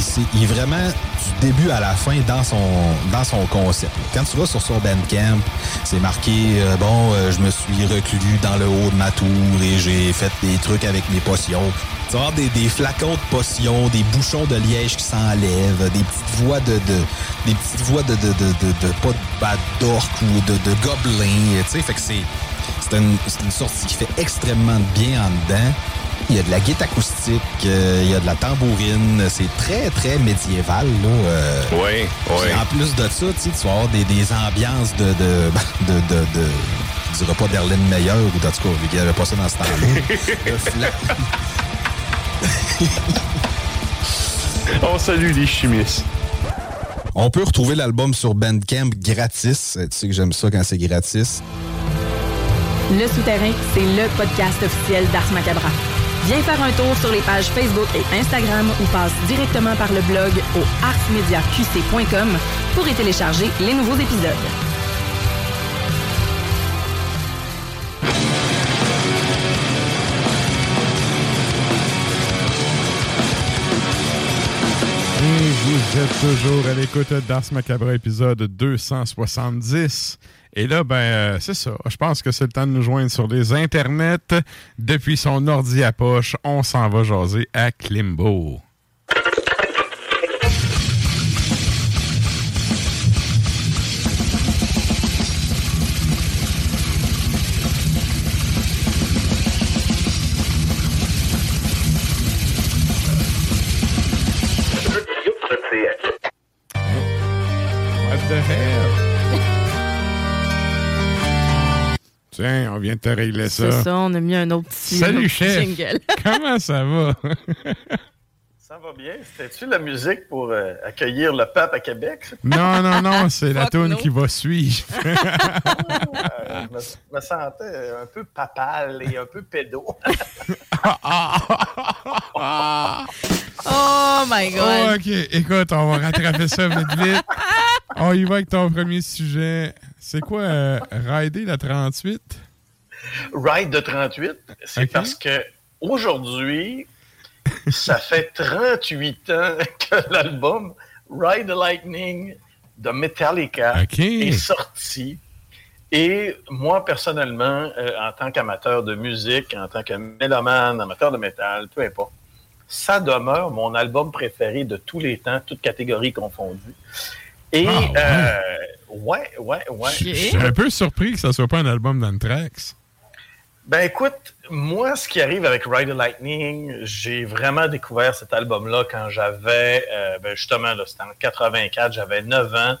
C'est, il est vraiment du début à la fin dans son, dans son concept. Quand tu vas sur son Bandcamp, c'est marqué euh, « Bon, euh, je me suis reclus dans le haut de ma tour et j'ai fait des trucs avec mes potions. » Tu vas avoir des, des flacons de potions, des bouchons de liège qui s'enlèvent, des petites voix de... de des petites voix de... de, de, de, de pas de bad d'orc ou de, de gobelins, tu sais. Fait que c'est, c'est, une, c'est une sortie qui fait extrêmement de bien en dedans. Il y a de la guitare acoustique, euh, il y a de la tambourine. C'est très, très médiéval, là. Euh, oui, oui. En plus de ça, tu vas avoir des, des ambiances de... de, de, de, de je dirais pas d'Erlène Meyer, ou en tout cas, il n'y avait pas ça dans ce temps-là. On salue les chimistes. On peut retrouver l'album sur Bandcamp gratis. Tu sais que j'aime ça quand c'est gratis. Le Souterrain, c'est le podcast officiel d'Ars Macabra. Viens faire un tour sur les pages Facebook et Instagram ou passe directement par le blog au ars media q c point com pour y télécharger les nouveaux épisodes. Et vous êtes toujours à l'écoute d'Ars Macabra, épisode deux cent soixante-dix. Et là, ben, euh, c'est ça. Je pense que c'est le temps de nous joindre sur les internets. Depuis son ordi à poche, on s'en va jaser à Klimbo. What the hell? Tiens, on vient de te régler ça. C'est ça, on a mis un autre petit jingle. Salut chef, comment ça va? Ça va bien. C'était-tu la musique pour euh, accueillir le pape à Québec? Non, non, non, c'est la toune no. qui va suivre. euh, je, me, je me sentais un peu papal et un peu pédo. Oh my God! Oh, OK, écoute, on va rattraper ça vite vite. On y va avec ton premier sujet. C'est quoi euh, Rider la trente-huit? Ride de trente-huit, c'est okay. Parce que aujourd'hui, ça fait trente-huit ans que l'album Ride the Lightning de Metallica okay. est sorti. Et moi, personnellement, euh, en tant qu'amateur de musique, en tant que mélomane, amateur de métal, peu importe, ça demeure mon album préféré de tous les temps, toutes catégories confondues. Et, oh, ouais. Euh, ouais, ouais, ouais. Je suis un peu surpris que ça soit pas un album d'Anthrax. Ben, écoute, moi, ce qui arrive avec Ride the Lightning, j'ai vraiment découvert cet album-là quand j'avais, euh, ben, justement, là, c'était en quatre-vingt-quatre, j'avais neuf ans.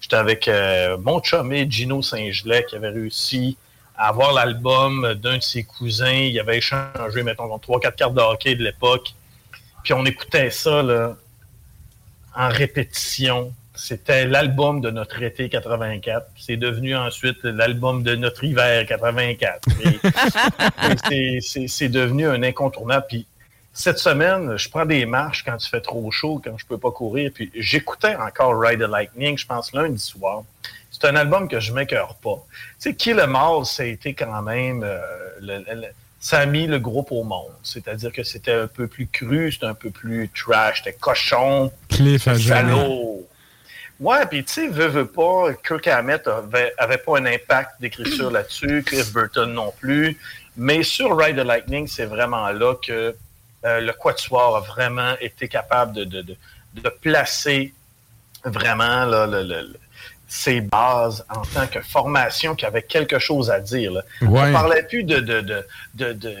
J'étais avec euh, mon chumé Gino Saint-Gelais qui avait réussi à avoir l'album d'un de ses cousins. Il avait échangé, mettons, trois quatre cartes de hockey de l'époque. Puis on écoutait ça, là, en répétition. C'était l'album de notre été quatre-vingt-quatre. C'est devenu ensuite l'album de notre hiver quatre-vingt-quatre. Et c'est, c'est, c'est devenu un incontournable. Puis cette semaine, je prends des marches quand il fait trop chaud, quand je peux pas courir. Puis j'écoutais encore Ride the Lightning, je pense, lundi soir. C'est un album que je m'écœure pas. Tu sais, Kill 'Em All, ça a été quand même... Euh, le, le, ça a mis le groupe au monde. C'est-à-dire que c'était un peu plus cru, c'était un peu plus trash, c'était cochon, Cliff salaud. Ouais, puis tu sais, veux, veux pas, Kirk Hammett avait, avait pas un impact d'écriture là-dessus, Cliff Burton non plus, mais sur Ride the Lightning, c'est vraiment là que euh, le quatuor a vraiment été capable de, de, de, de placer vraiment là, le, le, le, ses bases en tant que formation qui avait quelque chose à dire. Là. Ouais. On parlait plus de... de, de, de, de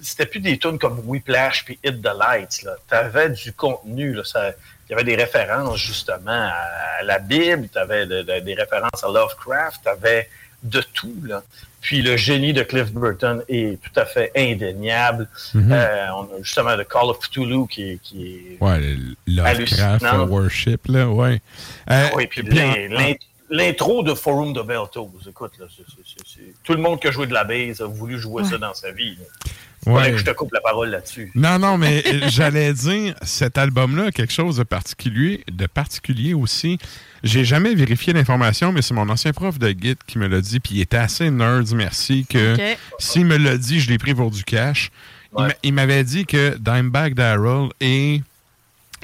c'était plus des tunes comme Whiplash puis Hit the Lights. Là. T'avais du contenu, là, ça... Il y avait des références, justement, à la Bible, tu avais de, de, des références à Lovecraft, tu avais de tout, là. Puis le génie de Cliff Burton est tout à fait indéniable. Mm-hmm. Euh, on a justement le Call of Cthulhu qui, qui est ouais, hallucinant. Lovecraft Worship, là, ouais. Euh, oui, puis, puis l'in, en... l'in, l'intro de Forum de Berthouse, écoute, là, c'est, c'est, c'est... tout le monde qui a joué de la base a voulu jouer ouais. ça dans sa vie. Il ouais. faudrait que je te coupe la parole là-dessus. Non, non, mais j'allais dire, cet album-là a quelque chose de particulier, de particulier aussi. J'ai jamais vérifié l'information, mais c'est mon ancien prof de guide qui me l'a dit, puis il était assez nerd, merci, que okay. s'il me l'a dit, je l'ai pris pour du cash. Ouais. Il, m'a, il m'avait dit que Dimebag Darrell et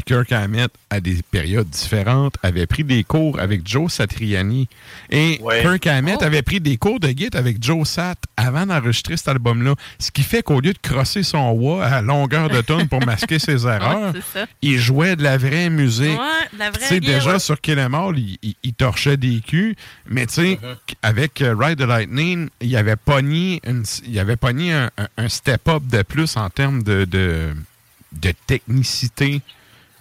Kirk Hammett, à des périodes différentes, avait pris des cours avec Joe Satriani. Et ouais. Kirk Hammett oh. avait pris des cours de guitare avec Joe Sat avant d'enregistrer cet album-là. Ce qui fait qu'au lieu de crosser son wah à longueur de tonne pour masquer ses erreurs, ouais, il jouait de la vraie musique. Ouais, de la vraie tu sais, déjà, ouais. sur Kill 'Em All, il, il, il torchait des culs. Mais tu sais, mm-hmm. avec Ride the Lightning, il avait pogné, une, il avait pogné un, un, un step-up de plus en termes de, de, de technicité.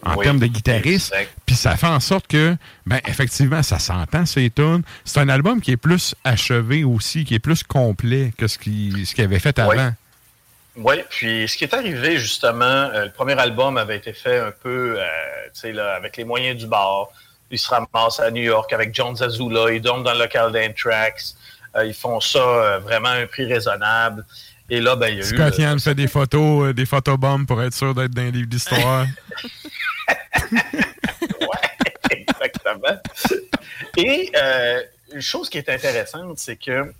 En oui, termes de guitariste, puis ça fait en sorte que, ben effectivement, ça s'entend, ces tunes. C'est un album qui est plus achevé aussi, qui est plus complet que ce, qui, ce qu'il avait fait avant. Oui, ouais, puis ce qui est arrivé, justement, euh, le premier album avait été fait un peu, euh, tu sais, là, avec les moyens du bord. Ils se ramassent à New York avec John Zazula, ils dorment dans le local d'Anthrax. Euh, ils font ça euh, vraiment à un prix raisonnable. Et là, ben, il y a Scott eu... Scott Yann fait des photos, euh, des photobombes pour être sûr d'être dans les livres d'histoire. Ouais, exactement. Et euh, une chose qui est intéressante, c'est que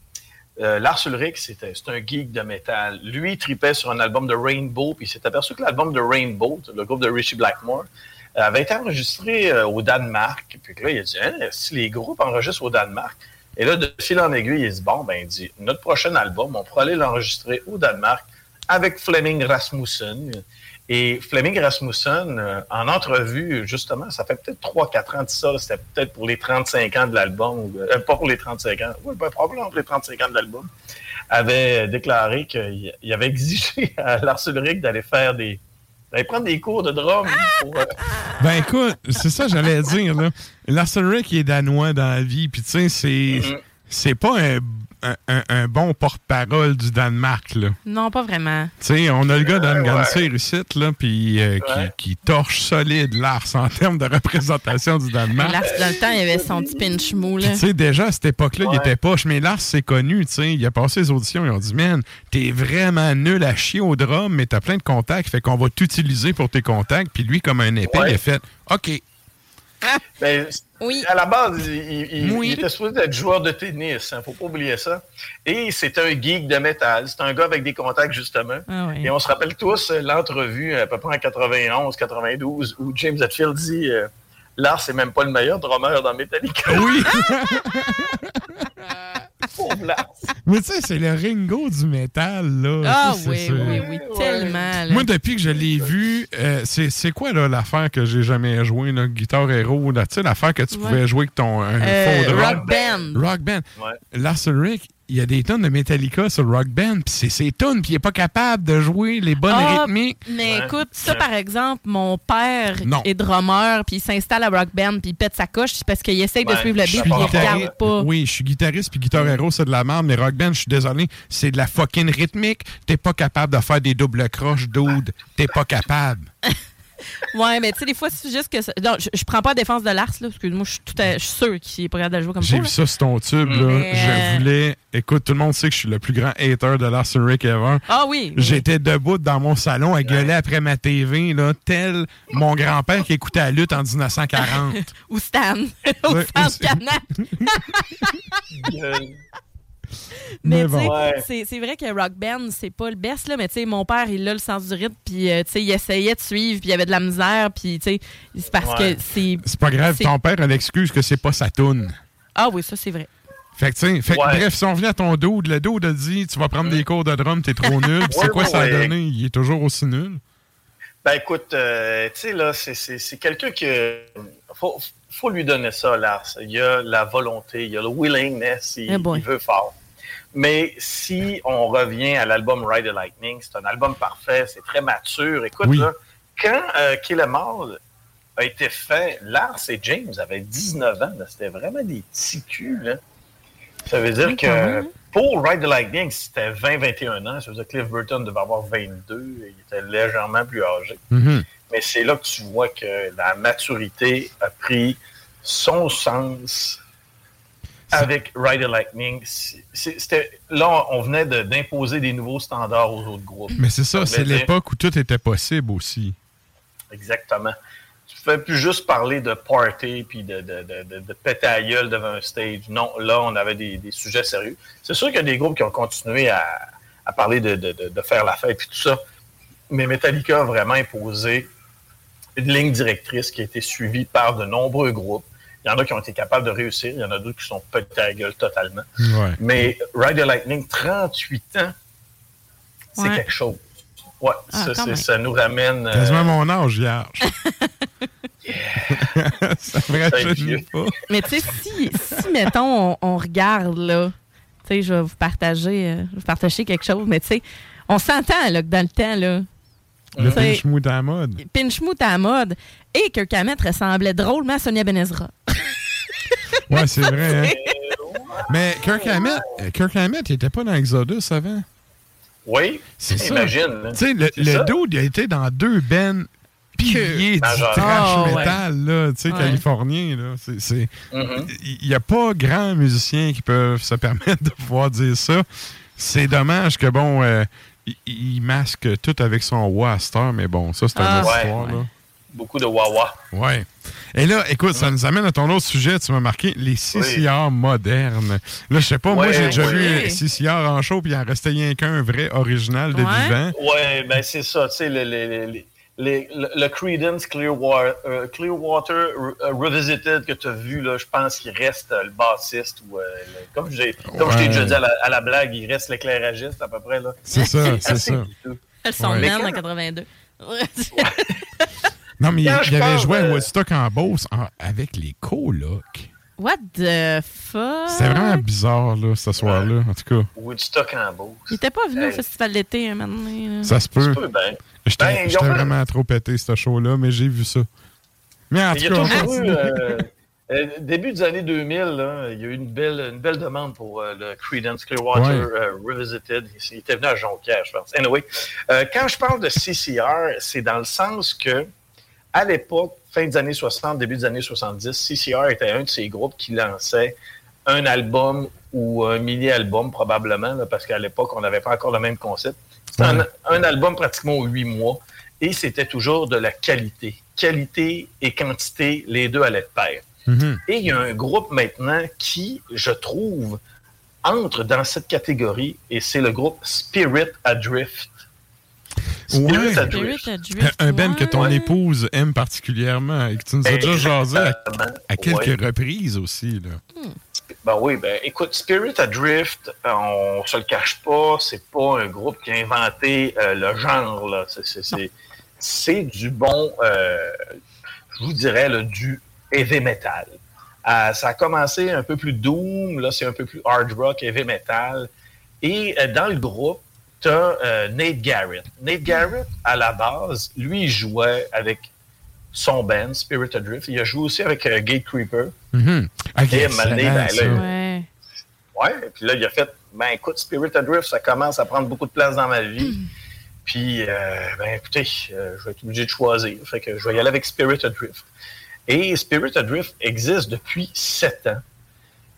euh, Lars Ulrich, c'est un geek de métal. Lui, il tripait sur un album de Rainbow, puis il s'est aperçu que l'album de Rainbow, le groupe de Ritchie Blackmore, avait été enregistré euh, au Danemark. Puis là, il a dit, eh, si les groupes enregistrent au Danemark... Et là, de fil en aiguille, il dit, bon, ben, il dit, notre prochain album, on pourra aller l'enregistrer au Danemark avec Flemming Rasmussen. Et Flemming Rasmussen, euh, en entrevue, justement, ça fait peut-être trois à quatre ans de ça, c'était peut-être pour les trente-cinq ans de l'album, euh, pas pour les trente-cinq ans, oui, ben, probablement pour les trente-cinq ans de l'album, avait déclaré qu'il il avait exigé à Lars Ulrich d'aller faire des... d'aller prendre des cours de drum. Pour, euh... Ben écoute, c'est ça que j'allais dire, là. Lars Ulrich est danois dans la vie, puis tu sais, c'est, mm-hmm. c'est pas un, un, un bon porte-parole du Danemark, là. Non, pas vraiment. Tu sais, on a le gars d'Anganser ouais. ici, là, puis euh, ouais. qui, qui torche solide Lars en termes de représentation du Danemark. Lars, dans le temps, il avait son petit pinch mou, là. Tu sais, déjà, à cette époque-là, ouais. il était poche, mais Lars, c'est connu, tu sais. Il a passé les auditions, ils ont dit, man, t'es vraiment nul à chier au drum, mais t'as plein de contacts, fait qu'on va t'utiliser pour tes contacts, puis lui, comme un épée, ouais. il a fait, OK. Ben, oui. À la base, il, il, oui. il était supposé être joueur de tennis, il hein, ne faut pas oublier ça. Et c'est un geek de métal, c'est un gars avec des contacts, justement. Ah oui. Et on se rappelle tous l'entrevue, à peu près en quatre-vingt-onze quatre-vingt-douze, où James Hetfield dit euh, « Lars, c'est même pas le meilleur drummer dans Metallica. » Oui! Pauvre Lars! Mais tu sais, c'est le Ringo du métal, là. Ah c'est, oui, c'est... oui, oui, oui, tellement. Là. Moi, depuis que je l'ai vu, euh, c'est, c'est quoi, là, l'affaire que j'ai jamais jouée, là, Guitar Hero, là, tu sais, l'affaire que tu ouais. pouvais jouer avec ton... Euh, euh, fond de rock, rock Band. Rock Band. Ouais. Lars Ulrich, il y a des tonnes de Metallica sur Rock Band, puis c'est ses tonnes, puis il n'est pas capable de jouer les bonnes oh, rythmiques. Mais ouais. écoute, ça, par exemple, mon père non. est drummer, puis il s'installe à Rock Band, puis il pète sa coche parce qu'il essaie ouais. de suivre le beat, puis il ne regarde pas. Oui, je suis guitariste, puis Guitar Hero, c'est de la merde, mais Rock Band, je suis désolé, c'est de la fucking rythmique. T'es pas capable de faire des doubles croches, dude. T'es pas capable. Ouais, mais tu sais, des fois, c'est juste que... Ça... Non, je, je prends pas la défense de Lars, là, parce que moi, je suis tout à... je suis sûr qu'il est pas capable de jouer comme ça. J'ai vu là. Ça sur ton tube, là. Mais... Je voulais... Écoute, tout le monde sait que je suis le plus grand hater de Lars Ulrich ever. Ah oui! J'étais debout dans mon salon à gueuler ouais. après ma T V, là, tel mon grand-père qui écoutait la lutte en dix-neuf cent quarante. Ou Stan. Ou Stan Canac. Mais, mais bon. Ouais. C'est, c'est vrai que Rock Band, c'est pas le best, là, mais tu sais, mon père, il a le sens du rythme, puis euh, tu sais, il essayait de suivre, puis il avait de la misère, puis tu sais, c'est parce ouais. que c'est... C'est pas grave, c'est... ton père a l'excuse que c'est pas sa toune. Ah oui, ça, c'est vrai. Fait que, tu sais, fait que, ouais. bref, si on venait à ton dude, le dude a dit, tu vas prendre ouais. des cours de drum, t'es trop nul, pis c'est quoi ouais, ça ouais. a donné? Il est toujours aussi nul? Ben, écoute, euh, tu sais, là, c'est, c'est, c'est quelqu'un que... Faut, faut lui donner ça, Lars. Il a la volonté, il a le willingness, il, il veut fort. Mais si on revient à l'album Ride the Lightning, c'est un album parfait, c'est très mature. Écoute, oui. là, quand euh, Kill 'Em All a été fait, Lars et James avaient dix-neuf ans. Là, c'était vraiment des petits culs. Là. Ça veut dire que pour Ride the Lightning, c'était vingt à vingt et un ans. Ça veut dire que Cliff Burton devait avoir vingt-deux. Il était légèrement plus âgé. Mm-hmm. Mais c'est là que tu vois que la maturité a pris son sens avec Ride the Lightning. C'est, c'était, là, on venait de, d'imposer des nouveaux standards aux autres groupes. Mais c'est ça, c'est dire. L'époque où tout était possible aussi. Exactement. Tu ne pouvais plus juste parler de party puis de, de, de, de, de péter à gueule devant un stage. Non, là, on avait des, des sujets sérieux. C'est sûr qu'il y a des groupes qui ont continué à, à parler de, de, de, de faire la fête et tout ça. Mais Metallica a vraiment imposé une ligne directrice qui a été suivie par de nombreux groupes. Il y en a qui ont été capables de réussir, il y en a d'autres qui sont pétés à la gueule totalement. Ouais. Mais Ride the Lightning, trente-huit ans, c'est ouais. quelque chose. Ouais, ah, ça, c'est, ça nous ramène. Euh... Quasiment mon âge, hier. Yeah. Ça me rajoute pas. Mais tu sais, si, si, mettons, on, on regarde, là, tu sais, je vais vous partager, euh, vous partager quelque chose, mais tu sais, on s'entend, là, que dans le temps, là. Le Pinchmout à la mode. Pinchmout à la mode. Et Kirk Hammett ressemblait drôlement à Sonia Benezra. Ouais, c'est vrai. Hein? Mais Kirk Hammett, Kirk Hammett, il n'était pas dans Exodus avant. Oui, c'est ça. Imagine. Tu sais, le, le dude, il a été dans deux bands piliers du trash oh, metal, ouais. là, tu sais, ouais. californien, là. C'est, c'est... Mm-hmm. Il n'y a pas grands musiciens qui peuvent se permettre de pouvoir dire ça. C'est dommage que, bon... Euh, il masque tout avec son wah à star, mais bon, ça, c'est ah, une autre ouais, histoire. Ouais. Là. Beaucoup de wah-wah. Oui. Et là, écoute, ouais. ça nous amène à ton autre sujet, tu m'as marqué, les C C R oui. modernes. Là, je sais pas, ouais, moi, j'ai déjà ouais. vu C C R en show, puis il en restait rien qu'un vrai original de ouais. vivant. Oui, ben c'est ça, tu sais, le, le, le, le, le Creedence Clearwater, euh, Clearwater Revisited que tu as vu, là, je pense qu'il reste le bassiste, ou euh, le, comme, j'ai, comme ouais. je t'ai déjà dit à la, à la blague, il reste l'éclairagiste à peu près. Là. C'est ça, c'est ça. Elles sont belles en quatre-vingt-deux. Non, mais quand il, il avait joué de... à Woodstock en Beauce en, avec les colocs. What the fuck? C'était vraiment bizarre, là, ce soir-là, ouais. en tout cas. Woodstock en Beauce. Il était pas venu hey. au festival d'été, un moment donné. Là. Ça se peut. Ça se peut bien. J'étais, ben, j'étais vraiment fait... trop pété, ce show-là, mais j'ai vu ça. Mais en tout cas, on euh, euh, début des années deux mille, là, il y a eu une belle, une belle demande pour euh, le Creedence Clearwater ouais. euh, Revisited. Il était venu à Jonquière, je pense. Anyway, euh, quand je parle de C C R, c'est dans le sens que, à l'époque, fin des années soixante, début des années soixante-dix, C C R était un de ces groupes qui lançait un album ou un mini-album, probablement, là, parce qu'à l'époque, on n'avait pas encore le même concept. C'était un, un album pratiquement aux huit mois, et c'était toujours de la qualité. Qualité et quantité, les deux allaient de pair. Mm-hmm. Et il y a un groupe maintenant qui, je trouve, entre dans cette catégorie, et c'est le groupe Spirit Adrift. Spirit ouais. Adrift. Adrift. Un band ouais. que ton épouse aime particulièrement, et que tu nous ben, as déjà jasé à, à quelques ouais. reprises aussi, là. Mm. Ben oui, ben écoute, Spirit Adrift, on se le cache pas, c'est pas un groupe qui a inventé euh, le genre, là. C'est, c'est, c'est, c'est du bon, euh, je vous dirais, là, du heavy metal. Euh, ça a commencé un peu plus doom, là, c'est un peu plus hard rock, heavy metal. Et euh, dans le groupe, t'as euh, Nate Garrett. Nate Garrett, à la base, lui, il jouait avec son band, Spirit Adrift. Il a joué aussi avec euh, Gatecreeper. Mm-hmm. Okay, et Malé, ben, là, ouais. ouais. Puis là, il a fait, ben écoute, Spirit Adrift, ça commence à prendre beaucoup de place dans ma vie. Mm. Puis, euh, ben écoutez, euh, je vais être obligé de choisir. Fait que je vais y aller avec Spirit Adrift. Et Spirit Adrift existe depuis sept ans.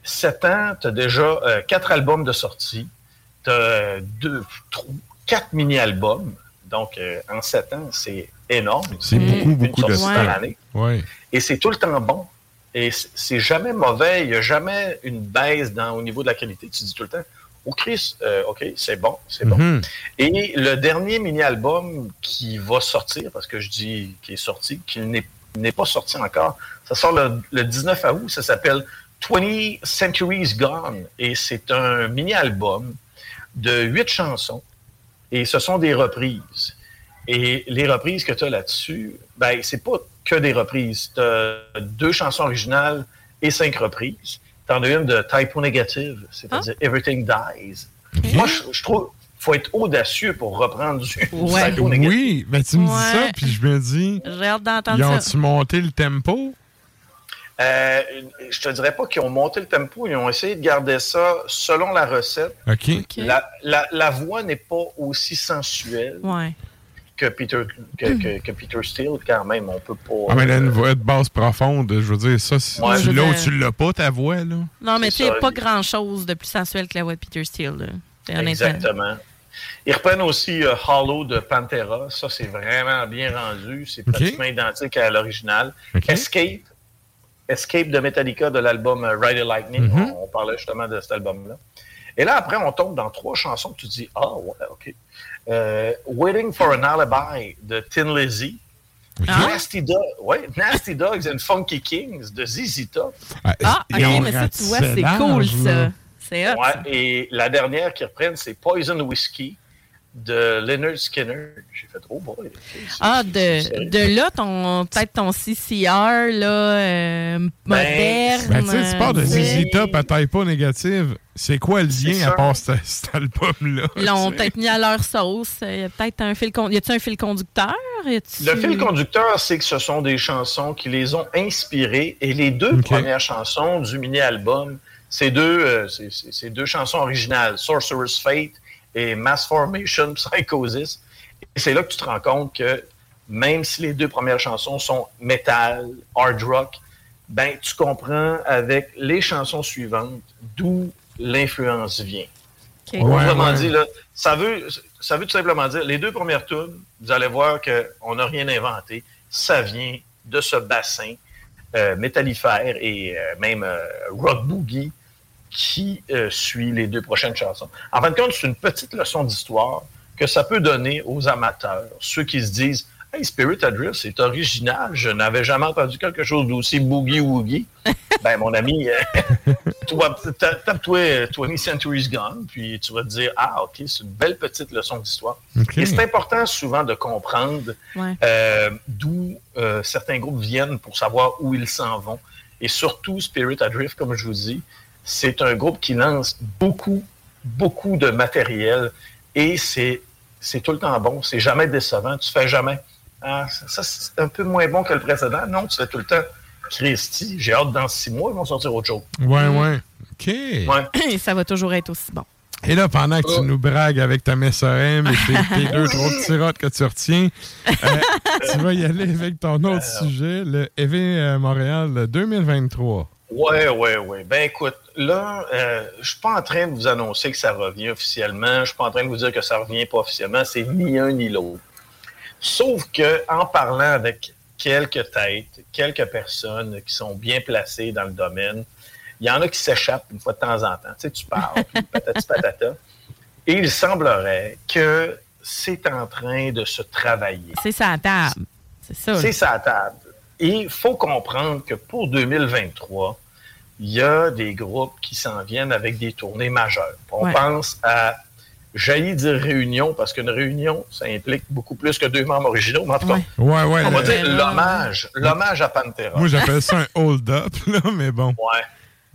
Sept ans, t'as déjà euh, quatre albums de sortie. T'as deux, trois, quatre mini-albums. Donc, euh, en sept ans, c'est énorme. C'est beaucoup, une beaucoup de stars. Ouais. Et c'est tout le temps bon. Et c'est jamais mauvais. Il n'y a jamais une baisse dans, au niveau de la qualité. Tu dis tout le temps, « Oh, Chris, euh, OK, c'est bon, c'est bon. Mm-hmm. » Et le dernier mini-album qui va sortir, parce que je dis qu'il est sorti, qu'il n'est, n'est pas sorti encore, ça sort le, le dix-neuf août. Ça s'appelle « twenty centuries gone ». Et c'est un mini-album de huit chansons. Et ce sont des reprises. Et les reprises que tu as là-dessus, ben c'est pas que des reprises. Tu as deux chansons originales et cinq reprises. T'en as une de typo négative, c'est-à-dire ah. Everything Dies. Okay. Moi, je, je trouve faut être audacieux pour reprendre du ouais. typo négative. Oui, mais ben, tu me dis ouais. ça, puis je me dis, j'ai hâte d'entendre ils ont-tu monté le tempo? Euh, je te dirais pas qu'ils ont monté le tempo, ils ont essayé de garder ça selon la recette. Okay. Okay. La, la, la voix n'est pas aussi sensuelle. Ouais. que Peter, que, mm. que, que Peter Steele, quand même, on peut pas... Ah, mais elle a une voix de basse profonde, je veux dire, ça, si ouais, tu l'as ou tu l'as pas, ta voix, là. Non, mais tu sais, pas grand-chose de plus sensuel que la voix de Peter Steele, là. Exactement. Ils reprennent aussi euh, Hollow de Pantera, ça, c'est vraiment bien rendu, c'est pratiquement okay. identique à l'original. Okay. Escape, Escape de Metallica de l'album Ride the Lightning, mm-hmm. on, on parlait justement de cet album-là. Et là, après, on tombe dans trois chansons que tu dis « Ah, oh, ouais, OK. Euh, » Waiting for an Alibi de Tin Lizzy. Okay. Nasty, Do- ouais, Nasty Dogs and Funky Kings de Z Z Top. Ah, ah OK, mais ça, tu vois, c'est cool, ça. C'est hot, ouais, ça. Et la dernière qu'ils reprennent, c'est Poison Whiskey de Leonard Skinner. J'ai fait « Oh boy! » Ah, de, c'est de là, ton, peut-être ton C C R, là, euh, ben, moderne. Ben, tu sais, tu pars de Z Z Top à taille pas négative. C'est quoi le lien à part cet, cet album-là? Ils l'ont peut-être mis à leur sauce. Il y a peut-être un fil con... y a-t-il un fil conducteur? Y a-t-il... Le fil conducteur, c'est que ce sont des chansons qui les ont inspirées. Et les deux okay. premières chansons du mini-album, c'est deux, euh, c'est, c'est, c'est deux chansons originales, Sorcerer's Fate et Mass Formation Psychosis. Et c'est là que tu te rends compte que même si les deux premières chansons sont metal, hard rock, ben tu comprends avec les chansons suivantes d'où l'influence vient. Okay. Ouais, ouais. Dit, là, ça, veut, ça veut tout simplement dire, les deux premières tunes, vous allez voir qu'on n'a rien inventé. Ça vient de ce bassin euh, métallifère et euh, même euh, rock boogie qui euh, suit les deux prochaines chansons. En fin de compte, c'est une petite leçon d'histoire que ça peut donner aux amateurs, ceux qui se disent « Hey, Spirit Adrift, c'est original, je n'avais jamais entendu quelque chose d'aussi boogie-woogie. » Ben, mon ami, euh, toi, tape-toi twentieth Century's Gone, puis tu vas te dire, ah, OK, c'est une belle petite leçon d'histoire. Okay. Et c'est important souvent de comprendre ouais. euh, d'où euh, certains groupes viennent pour savoir où ils s'en vont. Et surtout, Spirit Adrift, comme je vous dis, c'est un groupe qui lance beaucoup, beaucoup de matériel et c'est, c'est tout le temps bon. C'est jamais décevant. Tu fais jamais, ah, ça, c'est un peu moins bon que le précédent. Non, tu fais tout le temps. Christy, j'ai hâte dans six mois, ils vont sortir autre chose. Ouais, ouais. OK. Ouais. Ça va toujours être aussi bon. Et là, pendant que oh. tu nous bragues avec ta M S R M et tes, tes deux, trois tirottes que tu retiens, euh, tu vas y aller avec ton autre Alors. sujet, le E V Montréal deux mille vingt-trois. Ouais, ouais, ouais. Ben écoute, là, euh, je suis pas en train de vous annoncer que ça revient officiellement. Je suis pas en train de vous dire que ça revient pas officiellement. C'est ni un ni l'autre. Sauf que en parlant avec quelques têtes, quelques personnes qui sont bien placées dans le domaine. Il y en a qui s'échappent une fois de temps en temps. Tu sais, tu parles, puis patati patata. Et il semblerait que c'est en train de se travailler. C'est ça à table. C'est ça. C'est ça à table. Et il faut comprendre que pour deux mille vingt-trois, il y a des groupes qui s'en viennent avec des tournées majeures. On ouais. pense à... J'haïs dire réunion, parce qu'une réunion, ça implique beaucoup plus que deux membres originaux, mais en tout cas, ouais. Ouais, ouais, on va le, dire l'hommage, l'hommage à Pantera. Moi, j'appelle ça un hold-up, là, mais bon. Ouais.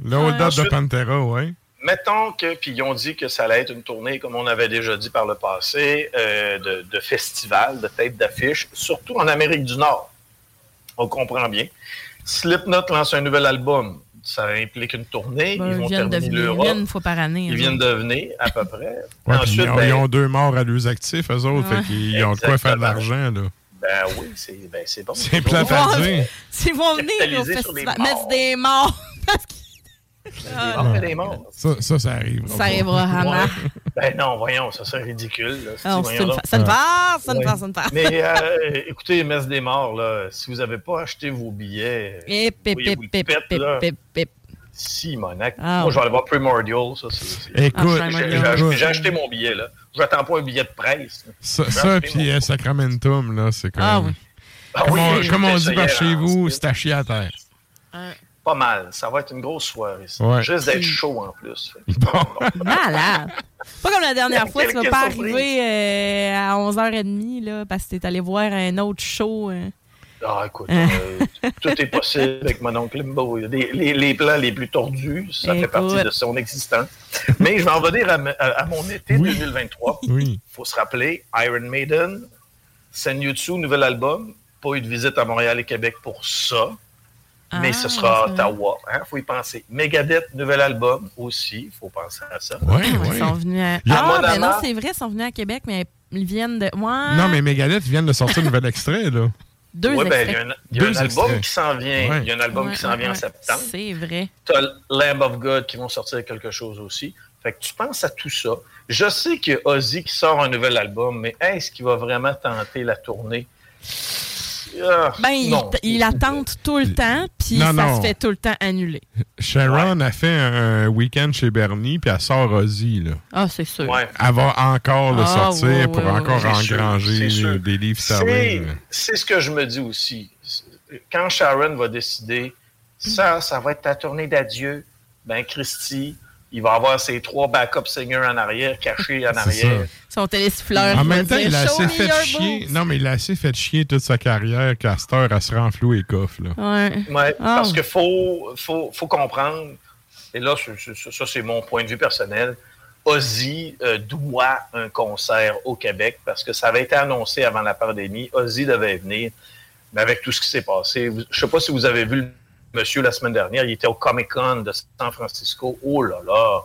Le hold-up ouais. Ensuite, de Pantera, oui. Mettons que, puis ils ont dit que ça allait être une tournée, comme on avait déjà dit par le passé, euh, de, de festivals, de têtes d'affiches, surtout en Amérique du Nord. On comprend bien. Slipknot lance un nouvel album. Ça implique une tournée. Ben, ils vont terminer l'Europe. Ils viennent une fois par année. Ils hein. viennent de venir, à peu près. Ouais, ensuite, ils, ont, ben, ils ont deux morts à deux actifs, eux autres. Ouais. Ils ont de quoi faire de l'argent, là. Ben oui, c'est, ben, c'est bon. C'est plat à dire. Ils vont venir au festival. Mais c'est des morts. Parce que... Ah, non, des morts. Ça, ça, ça arrive. Ça arrivera jamais. Ben non, voyons, ça serait ridicule. Là, si oh, ça ne passe, ça ne passe, ça ne passe. Mais euh, écoutez, messe des morts, là, si vous n'avez pas acheté vos billets, pip, pip, pip, pip, pip, pip, pip. Si, Monac. Ah, moi, je vais aller voir Primordial. Ça, c'est, c'est... Écoute, j'ai, j'ai, j'ai acheté mon billet. Là. J'attends pas un billet de presse. Ça, ça puis euh, Sacramentum, là, c'est comme... Ah, oui. Ah, oui, comme, oui, comme on dit par chez vous, c'est à chier à terre. Pas mal. Ça va être une grosse soirée. Ouais. Juste d'être chaud en plus. Bon. Malade. Pas comme la dernière fois, tu vas pas arriver euh, à onze heures trente là, parce que t'es allé voir un autre show. Euh. Ah, écoute, euh, tout est possible avec mon oncle Limbo. Les, les, les plans les plus tordus, ça et fait partie ouais. de son existence. Mais je vais en venir à, à, à mon été oui. deux mille vingt-trois. Il oui. faut se rappeler, Iron Maiden, Senjutsu, nouvel album. Pas eu de visite à Montréal et Québec pour ça. Mais ah, ce sera à Ottawa. Il hein? faut y penser. Megadeth, nouvel album aussi. Il faut penser à ça. Oui, oui. Ils sont venus à... Ah, ben non, c'est vrai. Ils sont venus à Québec, mais Ils viennent de... Ouais. Non, mais Megadeth, ils viennent de sortir un nouvel extrait, là. Deux ouais, extraits. Ben, il y a un, y a un album qui s'en vient. Il ouais. y a un album ouais, qui s'en ouais, vient ouais. en septembre. C'est vrai. Tu as Lamb of God qui vont sortir quelque chose aussi. Fait que tu penses à tout ça. Je sais qu'il y a Ozzy qui sort un nouvel album, mais est-ce qu'il va vraiment tenter la tournée? Ah, ben, non. il, il attente tout le temps, puis ça non. se fait tout le temps annuler. Sharon ouais. a fait un week-end chez Bernie, puis elle sort Ozzy, là. Ah, c'est sûr. Ouais. Elle va encore le ah, sortir ouais, ouais, pour ouais, encore c'est engranger sûr, des livres servés. C'est, c'est ce que je me dis aussi. Quand Sharon va décider, ça, ça va être ta tournée d'adieu, ben Christy... Il va avoir ses trois backup singers en arrière, cachés en arrière. Son télésouffleur. En même temps, il a assez fait chier. Non, mais il a assez fait chier toute sa carrière qu'à cette heure, elle se renfloue et coffre. Ouais. Ouais, oh. Parce qu'il faut, faut, faut comprendre, et là, ça, ça, ça, c'est mon point de vue personnel, Ozzy euh, doit un concert au Québec parce que ça avait été annoncé avant la pandémie. Ozzy devait venir, mais avec tout ce qui s'est passé, je ne sais pas si vous avez vu le monsieur, la semaine dernière, il était au Comic-Con de San Francisco. Oh là là!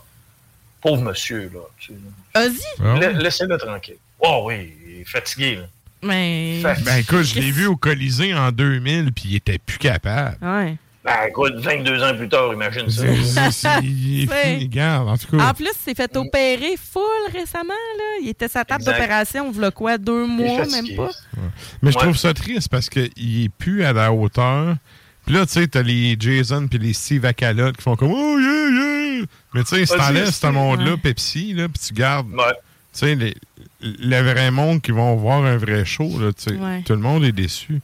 Pauvre monsieur, là. Ozzy? L- Laissez-le tranquille. Oh oui, il est fatigué, là. Mais... Fatigué. Ben écoute, je l'ai vu au Colisée en deux mille, puis il était plus capable. Ouais. Ben écoute, vingt-deux ans plus tard, imagine ça. C'est, il est fini, garde, en tout cas. En plus, il s'est fait opérer full récemment, là. Il était sa table exact. d'opération, on voulait quoi, deux mois, même pas. Ouais. Mais ouais. je trouve ça triste, parce qu'il n'est plus à la hauteur... Puis là, tu sais, t'as les Jason puis les Steve Acala qui font comme « Oh, yeah, yeah! » Mais tu sais, si t'enlèves ce monde-là, ouais. Pepsi, là, puis tu gardes, ouais. tu sais, le vrai monde qui vont voir un vrai show, là, tu sais, ouais. tout le monde est déçu.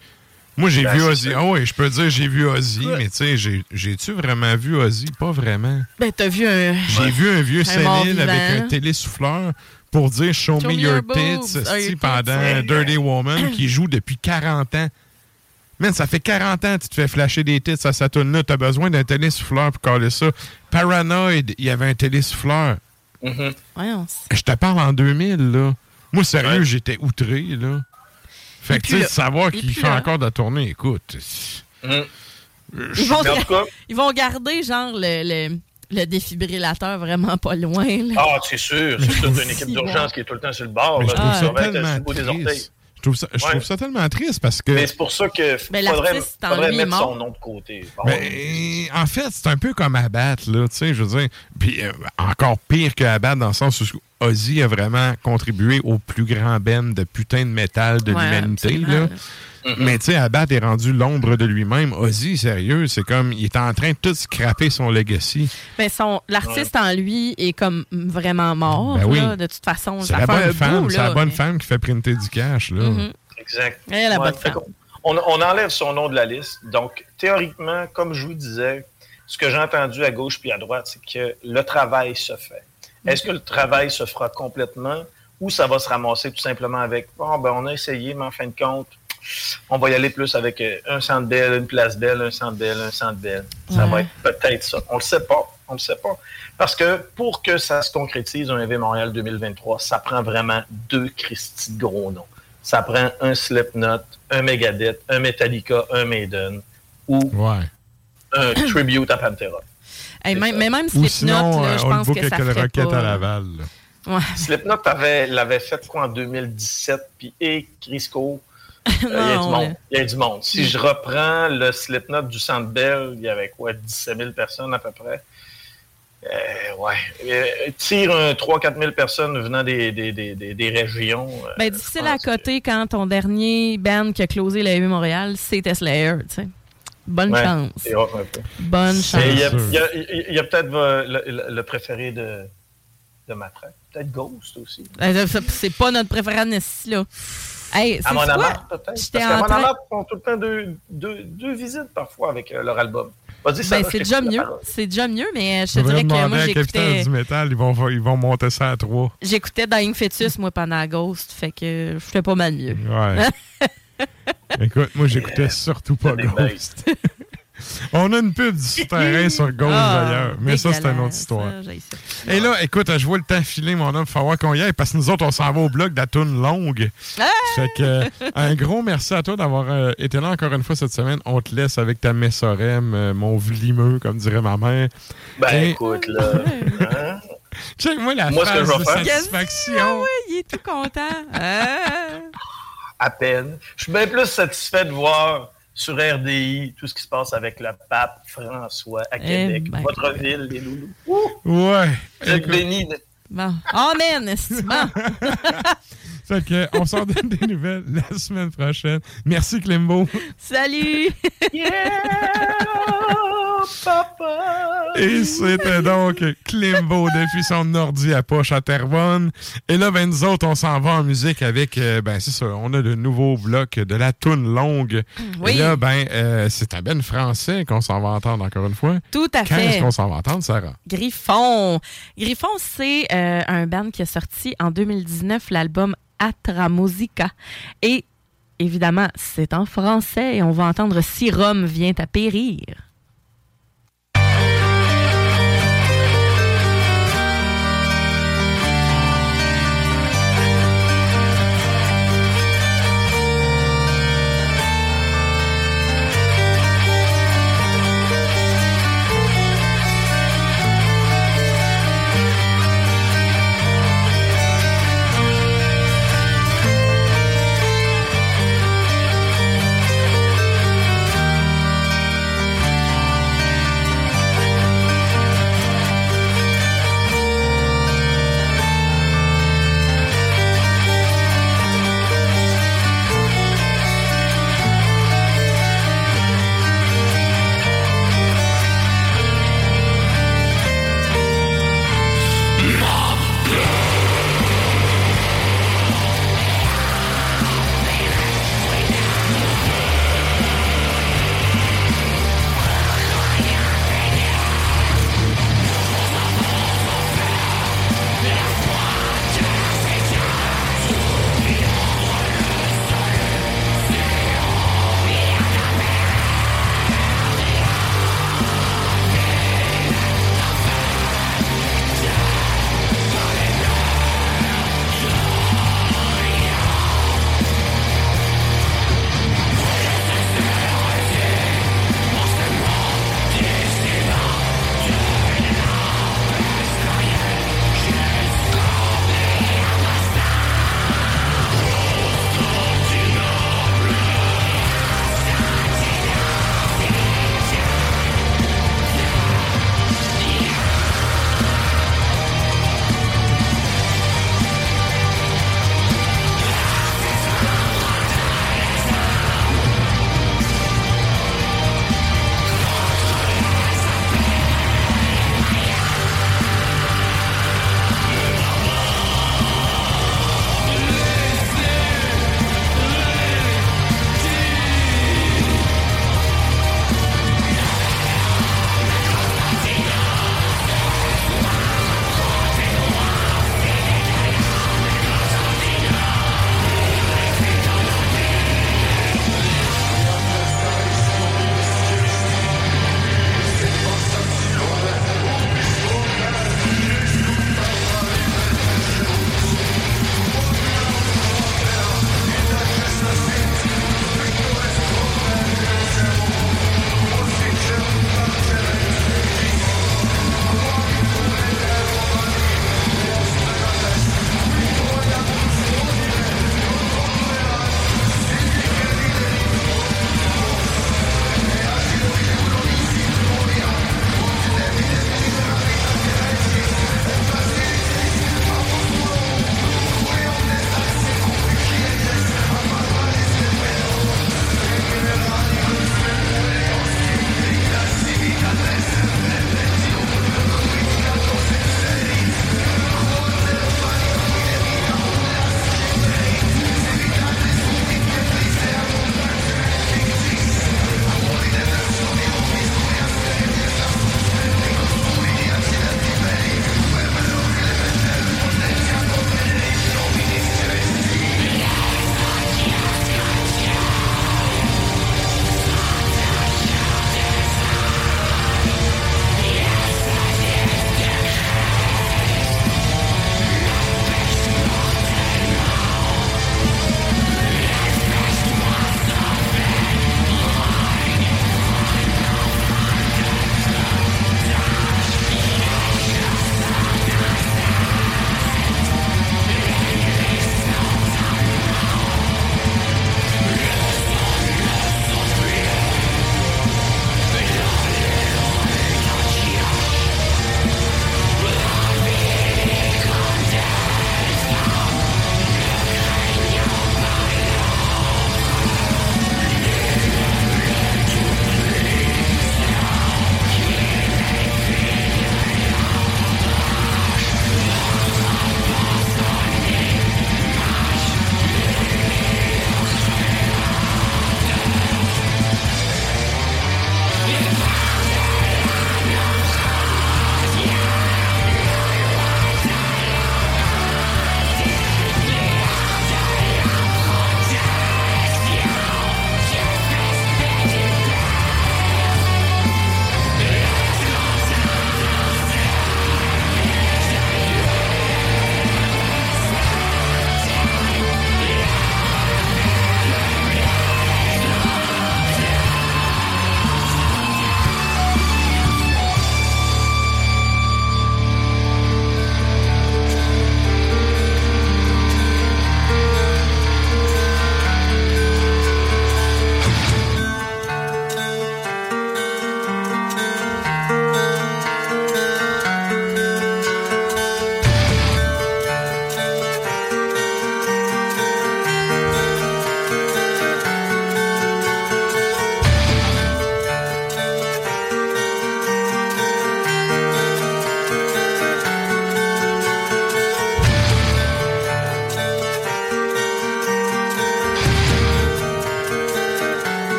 Moi, j'ai ben, vu Ozzy. Ah oh, ouais, je peux dire j'ai vu Ozzy, ouais. mais tu sais, j'ai, j'ai-tu vraiment vu Ozzy? Pas vraiment. Ben, t'as vu un... J'ai ouais. vu un vieux sénile avec un télésouffleur pour dire « Show me your tits » pendant « Dirty Woman » qui joue depuis quarante ans. Man, ça fait quarante ans que tu te fais flasher des titres à Saturne-là. T'as besoin d'un télésouffleur pour caler ça. Paranoid, il y avait un télésouffleur. Mm-hmm. Je te parle en deux mille, là. Moi, sérieux, ouais. j'étais outré, là. Fait que, tu sais, de savoir il qu'il fait là. encore de la tournée, écoute. Mm. Ils, vont ga- quoi? Ils vont garder, genre, le... le... le défibrillateur vraiment pas loin. Là. Ah, c'est sûr. C'est toute une équipe d'urgence qui est tout le temps sur le bord. Là. Ah, je trouve ça tellement triste. Je trouve ça, je ouais. trouve ça tellement triste parce que... Mais c'est pour ça qu'il faudrait, faudrait mettre son nom de côté. Mais, en fait, c'est un peu comme Abbott, là, tu sais, je veux dire. Puis euh, encore pire que Abbott dans le sens où Ozzy a vraiment contribué au plus grand ben de putain de métal de ouais, l'humanité, là. Mm-hmm. Mais tu sais, Abbott est rendu l'ombre de lui-même. Ozzy, sérieux, c'est comme... Il est en train de tout scraper son legacy. Mais son, l'artiste ouais. en lui est comme vraiment mort, ben oui. là, de toute façon. C'est la bonne femme, bout, c'est là, la bonne mais... femme qui fait printer du cash, là. Mm-hmm. Exact. Et la ouais, bonne femme. On, on enlève son nom de la liste. Donc, théoriquement, comme je vous disais, ce que j'ai entendu à gauche puis à droite, c'est que le travail se fait. Mm-hmm. Est-ce que le travail se fera complètement ou ça va se ramasser tout simplement avec « Bon, ben on a essayé, mais en fin de compte, on va y aller plus avec un centre belle, une place belle, un centre belle, un centre belle. » Ça ouais. va être peut-être ça. On le sait pas. On le sait pas. Parce que pour que ça se concrétise, un E V Montréal deux mille vingt-trois, ça prend vraiment deux Christy de gros noms. Ça prend un Slipknot, un Megadeth, un Metallica, un Maiden ou ouais. un tribute à Pantera. Hey, même, mais même Slipknot, sinon, là, je pense que ça ferait pas... à Laval, ouais. Slipknot avait, l'avait fait quoi en deux mille dix-sept, puis et Crisco. Il euh, y a du monde. Ouais. Il y a du monde. Si je reprends le Slipknot du Centre Bell, il y avait quoi, dix-sept mille personnes à peu près? Euh, ouais. Euh, tire un trois à quatre mille personnes venant des, des, des, des, des régions. Euh, ben, difficile à côté que... quand ton dernier band qui a closé la E V Montréal, c'était Slayer, tu sais. Bonne ouais, chance. C'est rough un peu. Bonne chance. Il y, y, y, y a peut-être euh, le, le préféré de, de Matraque. Peut-être Ghost aussi. Euh, c'est pas notre préféré ici, là. Hey, c'est à mon amour, peut-être. Parce qu'à mon amour, ils font tout le temps deux, deux, deux visites parfois avec euh, leur album. Vas-y, ça ben, c'est déjà mieux. C'est déjà mieux, mais je te dirais que moi, j'écoutais... du métal, ils vont, ils vont monter ça à trois. J'écoutais Dying Fetus, moi, pendant Ghost, fait que je fais pas mal mieux. Ouais. Écoute, moi, j'écoutais surtout pas Ghost. On a une pub du souterrain sur Ghost, ah, d'ailleurs. Mais ça, c'est une autre histoire. Ça, et là, écoute, je vois le temps filer, mon homme. Il faut voir qu'on y aille parce que nous autres, on s'en va au bloc de la toune longue. Ah! Fait que, un gros merci à toi d'avoir euh, été là encore une fois cette semaine. On te laisse avec ta messorème, euh, mon vlimeux, comme dirait ma mère. Ben, et... écoute, là... hein? Check-moi la moi, face de faire. Satisfaction. Ah oui, il est tout content. Euh... À peine. Je suis bien plus satisfait de voir sur R D I tout ce qui se passe avec le pape François à Québec. Eh, votre God. Ville, les loulous. Ouh! Ouais. Vous êtes bénis. Bon. Amen, bon. Fait que on s'en donne des nouvelles la semaine prochaine. Merci, Clembo. Salut! Yeah! Papa! Et c'était donc Clembo depuis son ordi à poche à Terrebonne. Et là, ben, nous autres, on s'en va en musique avec, euh, ben, c'est ça, on a le nouveau bloc de la toune longue. Oui. Et là, ben, euh, c'est un ben français qu'on s'en va entendre encore une fois. Tout à fait. Qu'est-ce qu'on s'en va entendre, Sarah? Griffon. Griffon, c'est euh, un band qui a sorti en deux mille dix-neuf l'album Atramosica. Et évidemment, c'est en français et on va entendre Si Rome vient à périr.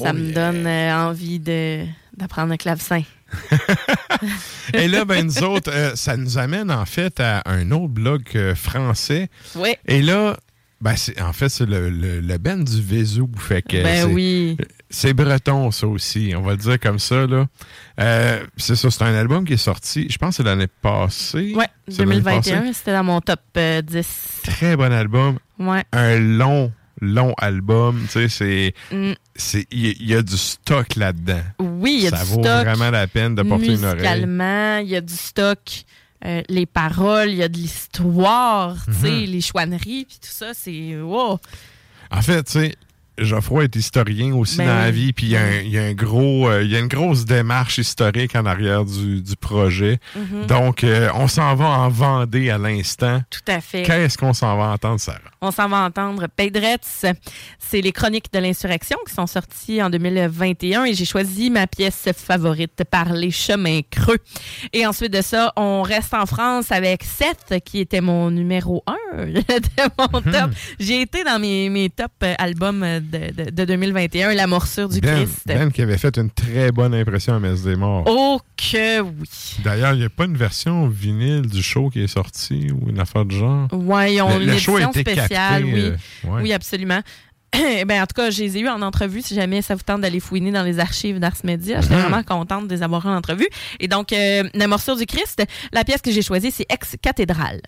Ça oh me yeah. donne euh, envie de, d'apprendre le clavecin. Et là, ben, nous autres, euh, ça nous amène en fait à un autre blog euh, français. Oui. Et là, ben, c'est, en fait, c'est le, le, le ben du Vézou. Fait que, ben c'est, oui. C'est breton, ça aussi. On va le dire comme ça, là. Euh, c'est ça, c'est un album qui est sorti, je pense que c'est l'année passée. Oui, deux mille vingt et un, c'était dans mon top euh, dix. Très bon album. Ouais. Un long long album, tu sais, c'est... Mm. c'est il y, y a du stock là-dedans. Oui, il y a ça du stock. Ça vaut vraiment la peine de porter une oreille. Musicalement, il y a du stock. Euh, les paroles, il y a de l'histoire, mm-hmm. tu sais, les chouanneries, puis tout ça, c'est... Wow. En fait, tu sais, Geoffroy est historien aussi ben, dans la vie, puis il y a, un, y a un gros, euh, y a une grosse démarche historique en arrière du, du projet. Mm-hmm. Donc, euh, on s'en va en Vendée à l'instant. Tout à fait. Qu'est-ce qu'on s'en va entendre, Sarah? On s'en va entendre Pédretz. C'est les Chroniques de l'insurrection qui sont sorties en deux mille vingt et un et j'ai choisi ma pièce favorite, Par les chemins creux. Et ensuite de ça, on reste en France avec Seth, qui était mon numéro un de mon mm-hmm. top. J'ai été dans mes, mes top albums De, de, de deux mille vingt et un, La morsure du ben, Christ. Ben qui avait fait une très bonne impression à Messe des Morts. Oh que oui! D'ailleurs, il n'y a pas une version vinyle du show qui est sortie ou une affaire de genre? Oui, ils ont une édition spéciale, captée, oui. Euh, ouais. Oui, absolument. Ben, en tout cas, je les ai eus en entrevue. Si jamais ça vous tente d'aller fouiner dans les archives d'Ars Media, j'étais vraiment contente de les avoir en entrevue. Et donc, euh, La morsure du Christ, la pièce que j'ai choisie, c'est Ex Cathédrale.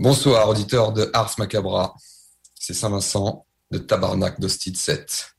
Bonsoir, auditeurs de Ars Macabra. C'est Saint-Vincent de Tabarnak d'Hostie sept.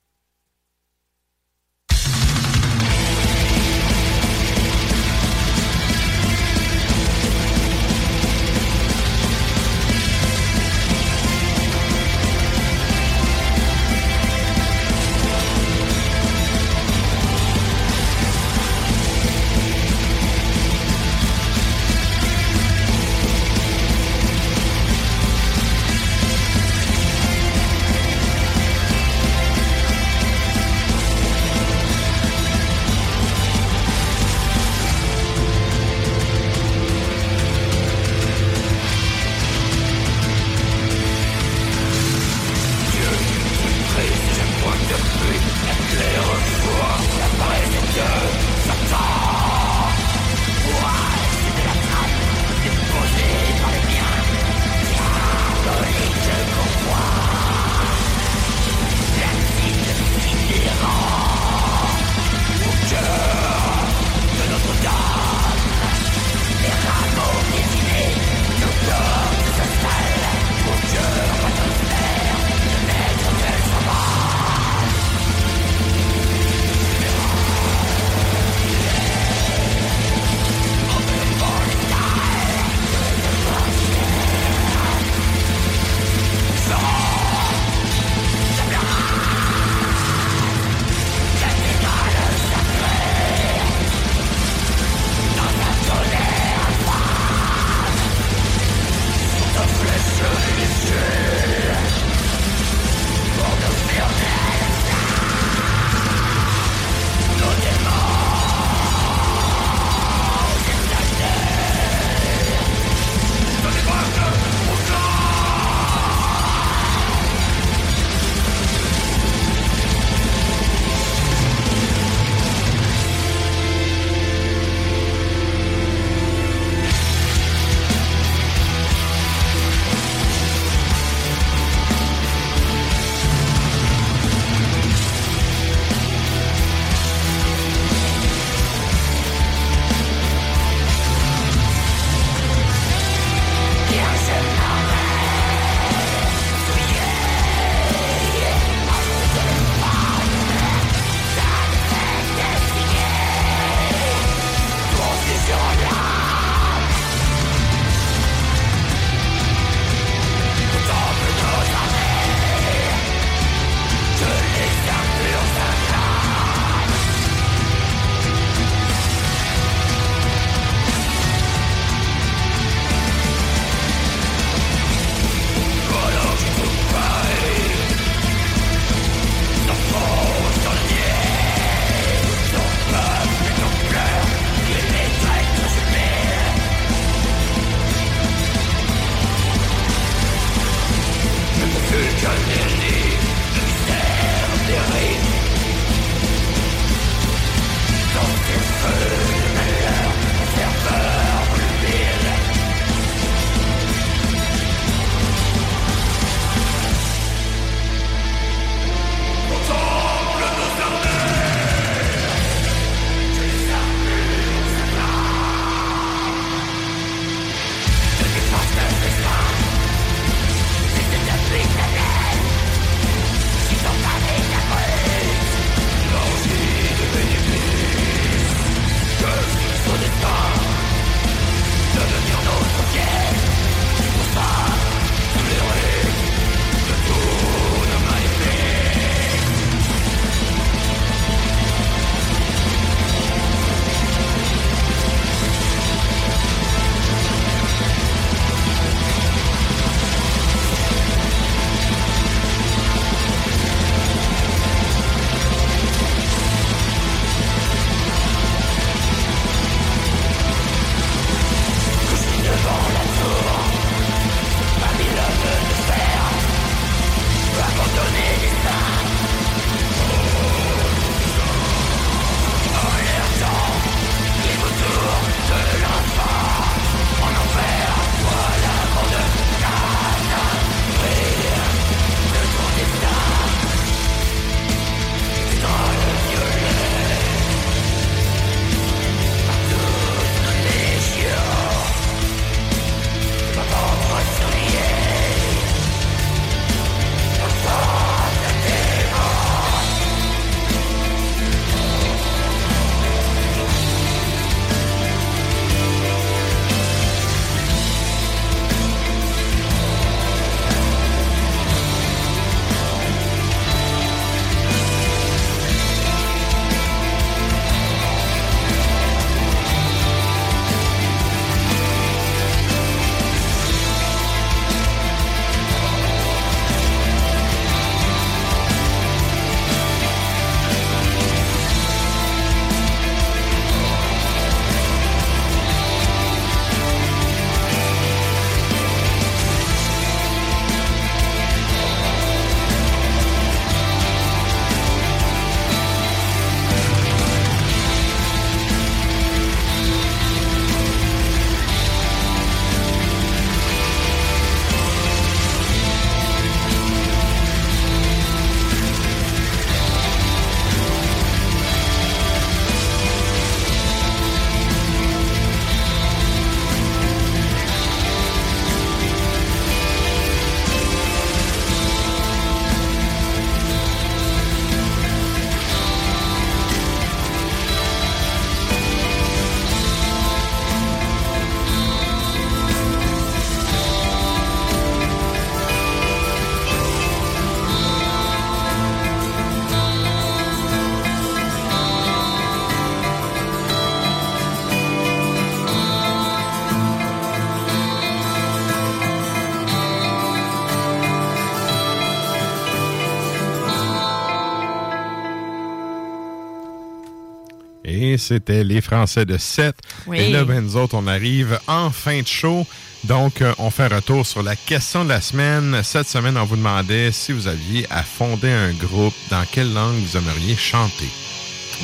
c'était les Français de Sète. Oui. Et là, ben, nous autres, on arrive en fin de show. Donc, on fait un retour sur la question de la semaine. Cette semaine, on vous demandait si vous aviez à fonder un groupe, dans quelle langue vous aimeriez chanter.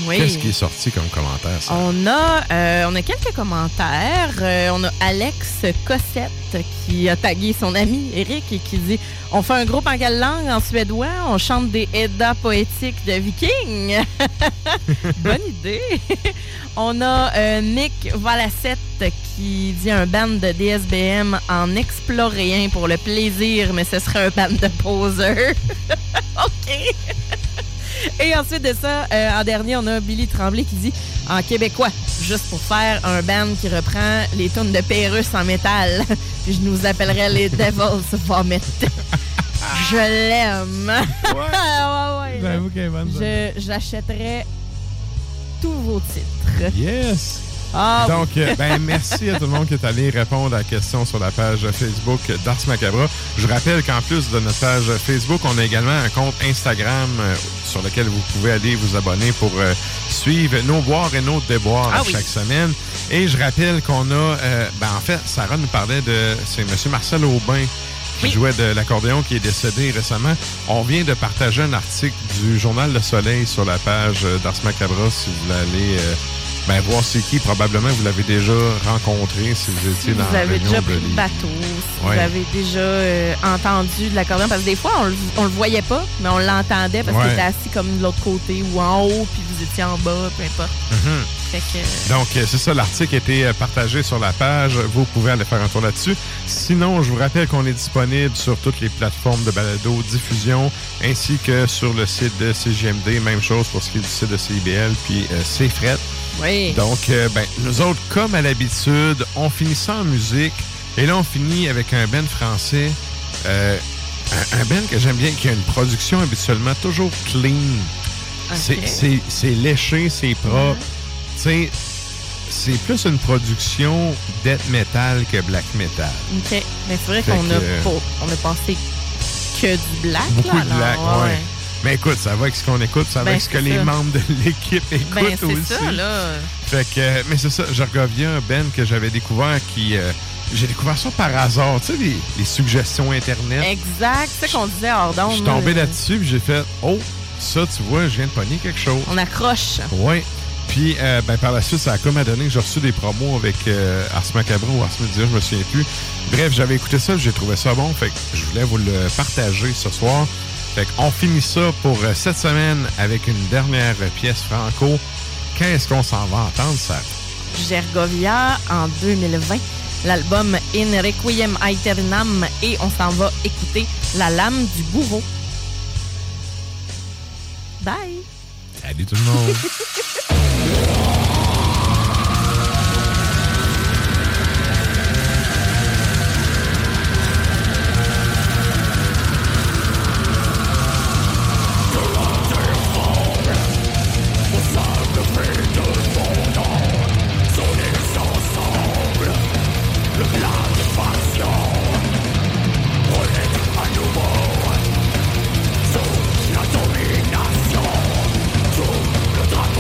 Oui. Qu'est-ce qui est sorti comme commentaire? Ça? On a, euh, on a quelques commentaires. Euh, on a Alex Cossette qui a tagué son ami Eric et qui dit « On fait un groupe en quelle langue? En suédois? On chante des Eddas poétiques de Vikings! » Bonne idée! On a euh, Nick Valassette qui dit un band de D S B M en exploréen pour le plaisir, mais ce serait un band de poseurs. OK! Et ensuite de ça, euh, en dernier, on a Billy Tremblay qui dit en québécois, juste pour faire un band qui reprend les tunes de Pérus en métal. Je nous appellerais les Devil's Vomit. Je l'aime. Ouais. Ouais, ouais, j'avoue qu'elle est bonne. Je, j'achèterais tous vos titres. Yes. Ah, donc, oui. Ben merci à tout le monde qui est allé répondre à la question sur la page Facebook d'Ars Macabra. Je rappelle qu'en plus de notre page Facebook, on a également un compte Instagram sur lequel vous pouvez aller vous abonner pour euh, suivre nos boires et nos déboires ah, chaque oui. semaine. Et je rappelle qu'on a... Euh, ben en fait, Sarah nous parlait de... C'est M. Marcel Aubin qui oui. jouait de l'accordéon, qui est décédé récemment. On vient de partager un article du Journal Le Soleil sur la page d'Ars Macabra si vous voulez aller... Euh, ben, voir c'est qui. Probablement, vous l'avez déjà rencontré si vous étiez dans la réunion. Vous avez déjà pris le bateau, si ouais. vous avez déjà euh, entendu de l'accordéon. Parce que des fois, on le, on le voyait pas, mais on l'entendait parce ouais. qu'il était assis comme de l'autre côté ou en haut, puis vous étiez en bas, peu importe. Mm-hmm. Fait que... Donc, c'est ça, l'article a été partagé sur la page. Vous pouvez aller faire un tour là-dessus. Sinon, je vous rappelle qu'on est disponible sur toutes les plateformes de balado diffusion, ainsi que sur le site de C J M D. Même chose pour ce qui est du site de C I B L, puis euh, C-Frette. Oui. Donc, euh, ben, nous autres, comme à l'habitude, on finit ça en musique. Et là, on finit avec un band français, euh, un, un band que j'aime bien, qui a une production habituellement toujours clean. Okay. C'est, c'est, c'est léché, c'est propre. Mm-hmm. Tu sais, c'est plus une production death metal que black metal. OK. Mais c'est vrai fait qu'on que, a, euh, on a passé que du black, beaucoup là. Beaucoup de black, oui. Ouais. Mais écoute, ça va avec ce qu'on écoute, ça va ben, avec ce que ça. Les membres de l'équipe écoutent ben, c'est aussi. Ça, là. Fait que, mais c'est ça, je reviens un band que j'avais découvert qui... Euh, j'ai découvert ça par hasard, tu sais, les, les suggestions Internet. Exact, c'est ça qu'on disait hors d'onde. Je suis tombé là-dessus puis j'ai fait « Oh, ça, tu vois, je viens de pogner quelque chose. » On accroche. Oui. Puis, euh, ben, par la suite, ça a comme à donner que j'ai reçu des promos avec euh, Ars Macabra ou Ars Media, je me souviens plus. Bref, j'avais écouté ça, j'ai trouvé ça bon, fait que je voulais vous le partager ce soir. Fait qu'on finit ça pour cette semaine avec une dernière pièce franco. Qu'est-ce qu'on s'en va entendre, ça? Gergovia en deux mille vingt, l'album In Requiem Aeternam, et on s'en va écouter La lame du bourreau. Bye! Salut tout le monde! Stop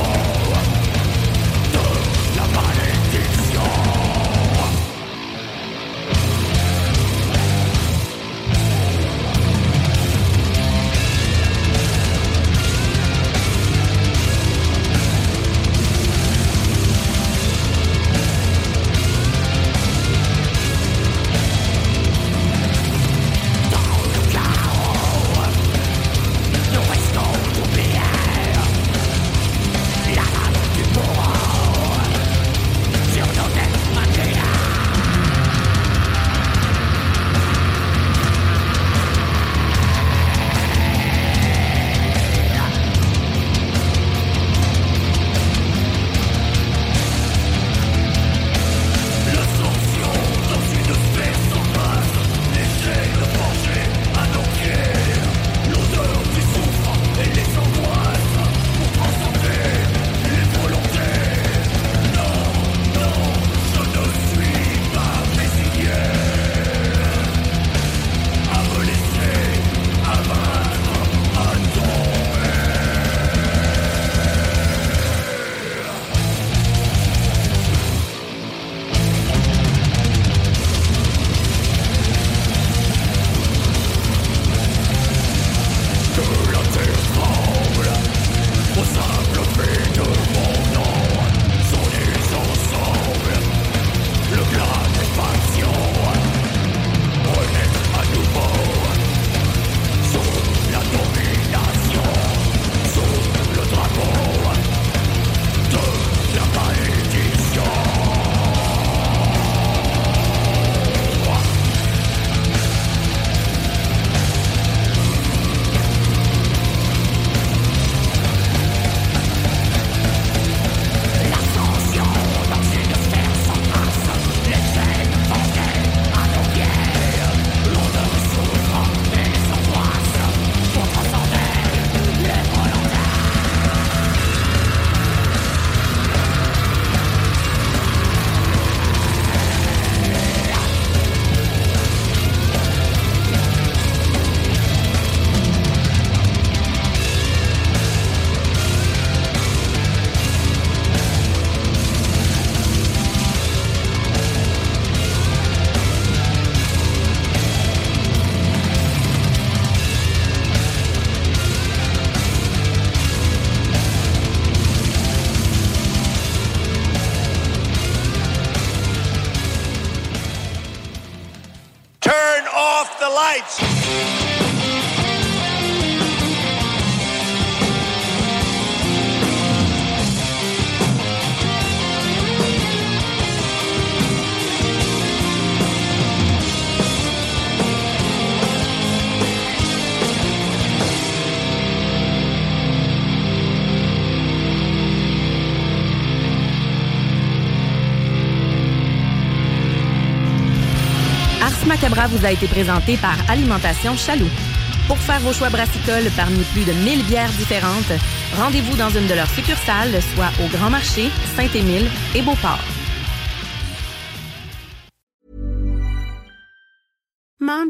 all! Sacage! Ars Macabra vous a été présenté par Alimentation Chaloux. Pour faire vos choix brassicoles parmi plus de mille bières différentes, rendez-vous dans une de leurs succursales, soit au Grand Marché, Saint-Émile et Beauport. Mom